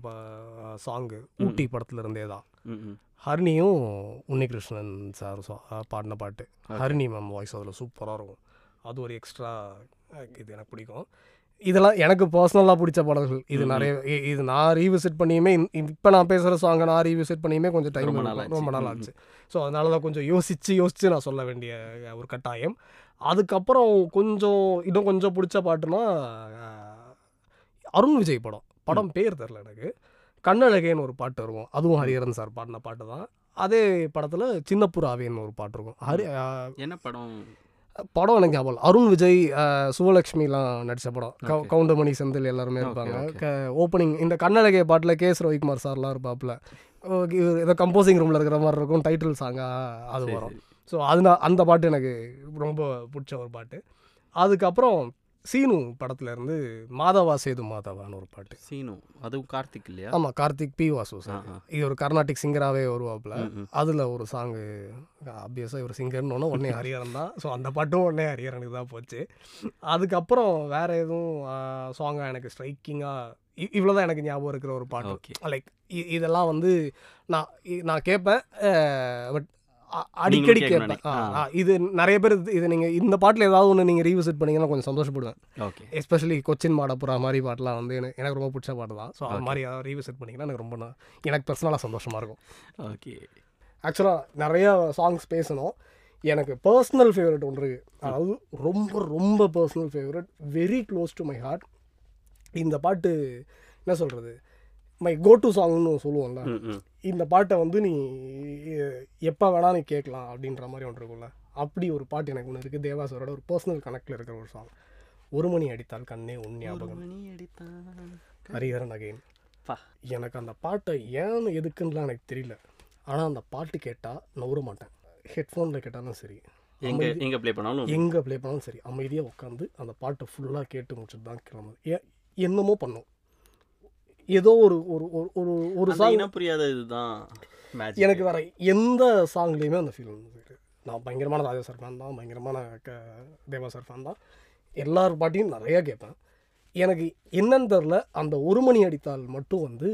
சாங்கு, ஊட்டி படத்தில் இருந்தே தான், ஹரிணியும் உன்னிகிருஷ்ணன் சார் பாடின பாட்டு, ஹரிணி மேம் வாய்ஸ் அதில் சூப்பராக இருக்கும், அது ஒரு எக்ஸ்ட்ரா இது எனக்கு பிடிக்கும். இதெல்லாம் எனக்கு பர்சனலாக பிடிச்ச பாடல்கள். இது நிறைய இது நான் ரீவிசிட் பண்ணியுமே, இப்போ நான் பேசுகிற சாங்கை நான் ரீவிசிட் பண்ணியுமே கொஞ்சம் டைம் ரொம்ப நாள் ஆச்சு. ஸோ அதனால தான் கொஞ்சம் யோசித்து யோசித்து நான் சொல்ல வேண்டிய ஒரு கட்டாயம். அதுக்கப்புறம் கொஞ்சம் இன்னும் கொஞ்சம் பிடிச்ச பாட்டுன்னா அருண் விஜய் படம் பேர் தெரில எனக்கு, கண்ணழகேன்னு ஒரு பாட்டு இருக்கும், அதுவும் ஹரிஹரன் சார் பாடின பாட்டு தான். அதே படத்தில் சின்னப்புறாவேன்னு ஒரு பாட்டு இருக்கும். என்ன படம் படம் எனக்கு அவள் அருண் விஜய் சுவலக்ஷ்மிலாம் நடித்த படம், கவுண்டமணி செந்தில் எல்லாருமே இருப்பாங்க. ஓப்பனிங் இந்த கண்ணழகை பாட்டில் கேஎஸ் ரவிக்குமார் சார்லாம் இருப்பாப்புல, ஏதோ கம்போசிங் ரூமில் இருக்கிற மாதிரி இருக்கும், டைட்டில் சாங்காக அது வரும். ஸோ அதனால அந்த பாட்டு எனக்கு ரொம்ப பிடிச்ச ஒரு பாட்டு. அதுக்கப்புறம் சீனு படத்துல இருந்து மாதவா சேது மாதவான்னு ஒரு பாட்டு, சீனு அதுவும் கார்த்திக் இல்லையா? ஆமாம், கார்த்திக் பி வாசு சார், இது ஒரு கர்நாடிக் சிங்கராகவே வருவாப்புல, அதில் ஒரு சாங்கு ஆப்வியஸாக இவர் சிங்கர்னு ஒன்று உடனே ஹரிஹரன் தான். ஸோ அந்த பாட்டும் உடனே ஹரிஹரனுக்கு தான் போச்சு. அதுக்கப்புறம் வேறு எதுவும் சாங்காக எனக்கு ஸ்ட்ரைக்கிங்காக இவ்வளோதான் எனக்கு ஞாபகம் இருக்கிற ஒரு பாட்டு. லைக் இதெல்லாம் வந்து நான் கேட்பேன், பட் அடிக்கடி கேட்பேன். இது நிறைய பேர் இது நீங்கள் இந்த பாட்டில் ஏதாவது ஒன்று நீங்கள் ரீவிசிட் பண்ணிங்கன்னா கொஞ்சம் சந்தோஷப்படுவேன். ஓகே, எஸ்பெஷலி கொச்சின் மாடப்புறா மாதிரி பாட்டெலாம் வந்து எனக்கு ரொம்ப பிடிச்ச பாட்டு தான். ஸோ அது மாதிரி ஏதாவது ரீவிசிட் பண்ணிங்கன்னா எனக்கு ரொம்ப எனக்கு பர்சனலாக சந்தோஷமாக இருக்கும். ஓகே, ஆக்சுவலாக நிறையா சாங்ஸ் பேசணும். எனக்கு பர்சனல் ஃபேவரட் ஒன்று இருக்குது, அதாவது ரொம்ப ரொம்ப personal favourite, very close to my heart. இந்த பாட்டு என்ன சொல்கிறது, மை கோ டு சாங்னு சொல்லுவோம்ல, இந்த பாட்டை வந்து நீ எப்போ வேணா நீ கேட்கலாம் அப்படின்ற மாதிரி ஒன்று இருக்கும்ல, அப்படி ஒரு பாட்டு எனக்கு ஒன்று இருக்குது. தேவாசரோட ஒரு பர்சனல் கனெக்டில் இருக்கிற ஒரு சாங், ஒரு மணி அடித்தால் கண்ணே உன் ஞாபகம், ஹரிஹரன் அகைன். எனக்கு அந்த பாட்டை ஏன்னு எதுக்குன்னுலாம் எனக்கு தெரியல, ஆனால் அந்த பாட்டு கேட்டால் நவுற மாட்டேன். ஹெட்ஃபோனில் கேட்டாலும் சரி, எங்கே ப்ளே பண்ணாலும் சரி, அமைதியாக உட்காந்து அந்த பாட்டை ஃபுல்லாக கேட்டு முடிச்சுட்டு தான் கிளம்புது. என்னமோ பண்ணும், ஏதோ ஒரு ஒரு ஒரு சாங் புரியாத இதுதான் எனக்கு. வேறு எந்த சாங்லேயுமே அந்த ஃபீல் வந்துருக்கு. நான் பயங்கரமான ராஜா சார் ஃபேன் தான், பயங்கரமான தேவா சார் ஃபேன் தான், எல்லார் பாட்டையும் நிறையா கேட்பேன். எனக்கு என்னன்னு தெரில, அந்த ஒரு மணி அடித்தால் மட்டும் வந்து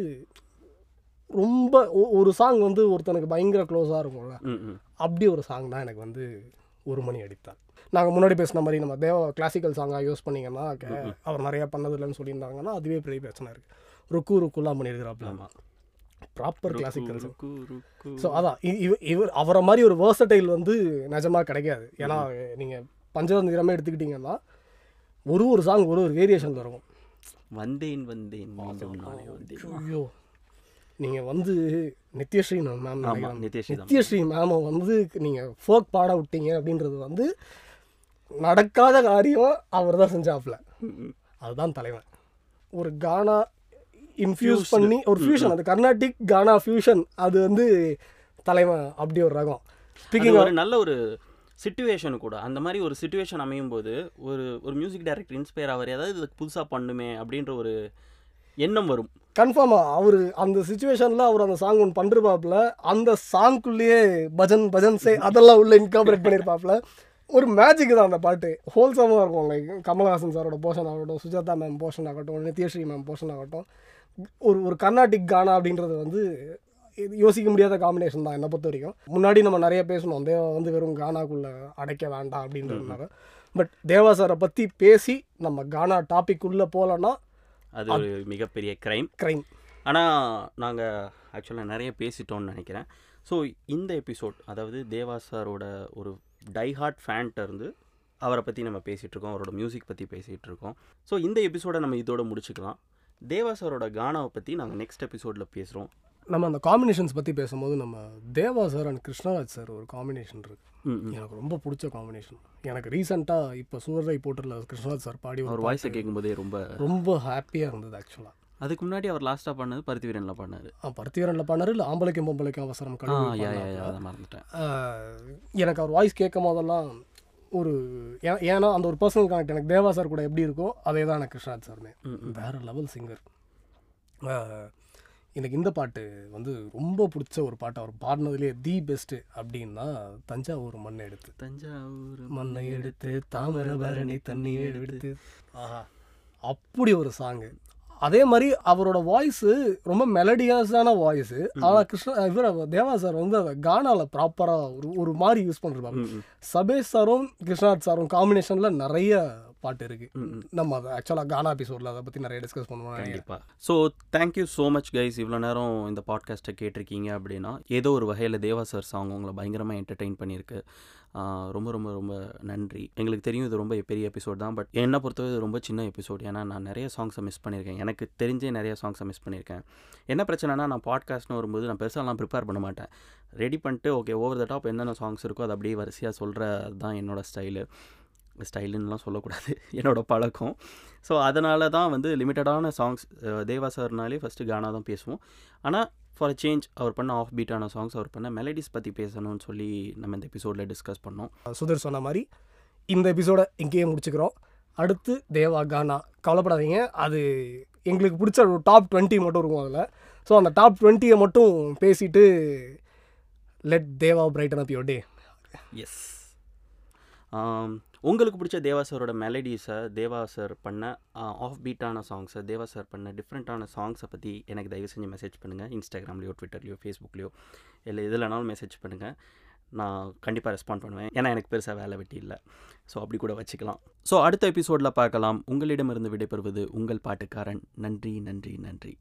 ரொம்ப ஒரு சாங் வந்து ஒருத்தனுக்கு பயங்கர க்ளோஸாக இருக்கும்ல, அப்படி ஒரு சாங் தான் எனக்கு வந்து ஒரு மணி அடித்தால். நாங்கள் முன்னாடி பேசின மாதிரி நம்ம தேவா கிளாசிக்கல் சாங்காக யூஸ் பண்ணிங்கன்னா அவர் நிறையா பண்ணதில்லைன்னு சொல்லியிருந்தாங்கன்னா அதுவே பெரிய பிரச்சனை இருக்குது. ருக்கு ருக்குலாம் பண்ணியிருக்கிறாப்லாமா, ப்ராப்பர் கிளாசிக்கல். ஸோ அதான் இவர் அவரை மாதிரி ஒரு வேர்சடைல் வந்து நிஜமாக கிடைக்காது. ஏன்னா நீங்கள் பஞ்சதந்திரமே எடுத்துக்கிட்டிங்கன்னா ஒரு ஒரு சாங் ஒரு ஒரு வேரியேஷன் இருக்கும். வந்தேன் வந்தேன் ஐயோ, நீங்கள் வந்து நித்யஸ்ரீ மேம், நித்யஸ்ரீ மேமை வந்து நீங்கள் ஃபோக் பாட விட்டீங்க அப்படின்றது வந்து நடக்காத காரியம். அவர் தான் செஞ்சாப்ல, அதுதான் தலைவன். ஒரு கானா இன்ஃப்யூஸ் பண்ணி ஒரு ஃபியூஷன், அது கர்நாடிக் கானா ஃபியூஷன், அது வந்து தலைவன் அப்படி ஒரு ரகம். ஸ்பீக்கிங் ஒரு நல்ல ஒரு சிச்சுவேஷன் கூட, அந்த மாதிரி ஒரு சிச்சுவேஷன் அமையும் போது ஒரு ஒரு மியூசிக் டைரக்டர் இன்ஸ்பயர் ஆவார், ஏதாவது இது புதுசாக பண்ணுமே அப்படின்ற ஒரு எண்ணம் வரும் கன்ஃபார்மாக. அவர் அந்த சிச்சுவேஷனில் அவர் அந்த சாங் ஒன்று பண்ணுறப்பாப்புல, அந்த சாங்குக்குள்ளேயே பஜன் பஜன்ஸே அதெல்லாம் உள்ளே இன்கார்பரேட் பண்ணியிருப்பாப்புல, ஒரு மேஜிக் தான் அந்த பாட்டு. ஹோல்சமாக இருக்கும். லைக் கமல்ஹாசன் சாரோட போஷன் ஆகட்டும், சுஜாதா மேம் போஷன் ஆகட்டும், நித்யஸ்ரீ மேம் போஷன் ஆகட்டும், ஒரு கர்நாடிக் கானா அப்படின்றது வந்து யோசிக்க முடியாத காம்பினேஷன் தான் என்னை பொறுத்த வரைக்கும். முன்னாடி நம்ம நிறைய பேசணும், தேவா வந்து வெறும் கானாக்குள்ளே அடைக்க வேண்டாம் அப்படின்றதுனால. பட் தேவா சாரை பற்றி பேசி நம்ம கானா டாபிக் உள்ளே போகலன்னா அது ஒரு மிகப்பெரிய க்ரைம். ஆனால் நாங்கள் ஆக்சுவலாக நிறைய பேசிட்டோன்னு நினைக்கிறேன். ஸோ இந்த எபிசோட், அதாவது தேவா சாரோட ஒரு டைஹார்ட் ஃபேன்ட்ட இருந்து அவரை பற்றி நம்ம பேசிகிட்ருக்கோம், அவரோட மியூசிக் பற்றி பேசிகிட்ருக்கோம். ஸோ இந்த எபிசோடை நம்ம இதோட முடிச்சுக்கலாம். தேவா சாரோட கானாவை பற்றி நாங்கள் நெக்ஸ்ட் எபிசோடில் பேசுகிறோம். நம்ம அந்த காம்பினேஷன்ஸ் பற்றி பேசும்போது நம்ம Deva sir and Krishnaraj sir ஒரு காம்பினேஷன் இருக்குது, எனக்கு ரொம்ப பிடிச்ச காம்பினேஷன். எனக்கு ரீசெண்டாக இப்போ சூரரை போட்டில் கிருஷ்ணராஜ் சார் பாடி ஒரு வாய்ஸை கேட்கும்போதே ரொம்ப ரொம்ப ஹாப்பியாக இருந்தது. ஆக்சுவலாக அதுக்கு முன்னாடி அவர் லாஸ்ட்டாக பண்ணது பருத்திவீரனில் பண்ணார். பருத்திவீரனில் பண்ணார். இல்லை, ஆம்பளைக்கும் பொம்பளைக்கும் அவசரம் மறந்துட்டேன். எனக்கு அவர் வாய்ஸ் கேட்கும் போதெல்லாம் ஒரு ஏன்னா அந்த ஒரு பர்சனல் கனெக்ட் எனக்கு தேவா சார் கூட எப்படி இருக்கோ அதே தான் எனக்கு கிருஷ்ணராஜ் சாருமே. வேறு லெவல் சிங்கர். எனக்கு இந்த பாட்டு வந்து ரொம்ப பிடிச்ச ஒரு பாட்டு. அவர் பாடினதுலேயே தி பெஸ்ட்டு அப்படின்னா தஞ்சாவூர் மண்ணை எடுத்து தாமிரபரணி தண்ணியை எடுத்து, அப்படி ஒரு சாங்கு. அதே மாதிரி அவரோட வாய்ஸு ரொம்ப மெலடியாஸான வாய்ஸு. ஆனால் இவர் தேவா சார் வந்து அதை கானாவில் ப்ராப்பராக ஒரு மாதிரி யூஸ் பண்ணிருப்பாங்க. சபேஷ் சாரும் கிருஷ்ணராஜ் சாரும் காம்பினேஷனில் நிறைய பாட்டு இருக்குது. நம்ம அதை ஆக்சுவலாக கானா எபிசோடில் அதை பற்றி நிறைய டிஸ்கஸ் பண்ணுவோம் கண்டிப்பாக. So thank you so much guys, இவ்வளோ நேரம் இந்த பாட்காஸ்ட்டை கேட்டிருக்கீங்க அப்படின்னா ஏதோ ஒரு வகையில் தேவா சார் சாங் உங்களை பயங்கரமாக என்டர்டெயின் பண்ணியிருக்கு. ரொம்ப ரொம்ப ரொம்ப நன்றி. எங்களுக்கு தெரியும் இது ரொம்ப பெரிய எபிசோட் தான், பட் என்னை பொறுத்தவரை ரொம்ப சின்ன எபிசோட். ஏன்னா நான் நிறைய சாங்ஸை மிஸ் பண்ணியிருக்கேன், எனக்கு தெரிஞ்சே நிறைய சாங்ஸை மிஸ் பண்ணியிருக்கேன். என்ன பிரச்சனைனா நான் பாட்காஸ்ட்னு வரும்போது நான் பெருசாலாம் ப்ரிப்பேர் பண்ண மாட்டேன். ரெடி பண்ணிட்டு ஓகே ஓவர் த டாப் என்னென்ன சாங்ஸ் இருக்கோ அது அப்படியே வரிசையாக சொல்கிறது தான் என்னோடய ஸ்டைலுன்னெலாம் சொல்லக்கூடாது, என்னோடய பழக்கம். ஸோ அதனால தான் வந்து லிமிட்டடான சாங்ஸ், தேவா சார்னாலே ஃபஸ்ட்டு கானா தான் பேசுவோம். ஆனால் ஃபார் அ சேஞ்ச் அவர் பண்ண ஆஃப் பீட்டான சாங்ஸ், அவர் பண்ண மெலடிஸ் பற்றி பேசணும்னு சொல்லி நம்ம இந்த எபிசோடில் டிஸ்கஸ் பண்ணோம். சுதர் சொன்ன மாதிரி இந்த எபிசோடை இங்கேயே முடிச்சுக்கிறோம். அடுத்து தேவா கானா, கவலைப்படாதீங்க. அது எங்களுக்கு பிடிச்ச ஒரு டாப் 20 மட்டும் இருக்கும் அதில். ஸோ அந்த டாப் 20-ஐ மட்டும் பேசிவிட்டு let Deva brighten up your day. Yes, உங்களுக்கு பிடிச்ச தேவா சாரோட மெலடிஸை, தேவா சார் பண்ண ஆஃப் பீட்டான சாங்ஸை, தேவா சார் பண்ண டிஃப்ரெண்ட்டான சாங்ஸை பற்றி எனக்கு தயவு செஞ்சு மெசேஜ் பண்ணுங்கள். இன்ஸ்டாகிராம்லேயோ, ட்விட்டர்லையோ, ஃபேஸ்புக்லையோ, இல்லை எதுலனாலும் மெசேஜ் பண்ணுங்கள். நான் கண்டிப்பாக ரெஸ்பாண்ட் பண்ணுவேன். ஏன்னா எனக்கு பெருசாக வேலை வெட்டி இல்லை. ஸோ அப்படி கூட வச்சுக்கலாம். ஸோ அடுத்த எபிசோடில் பார்க்கலாம். உங்களிடமிருந்து விடைபெறுவது உங்கள் பாட்டுக்காரன். நன்றி.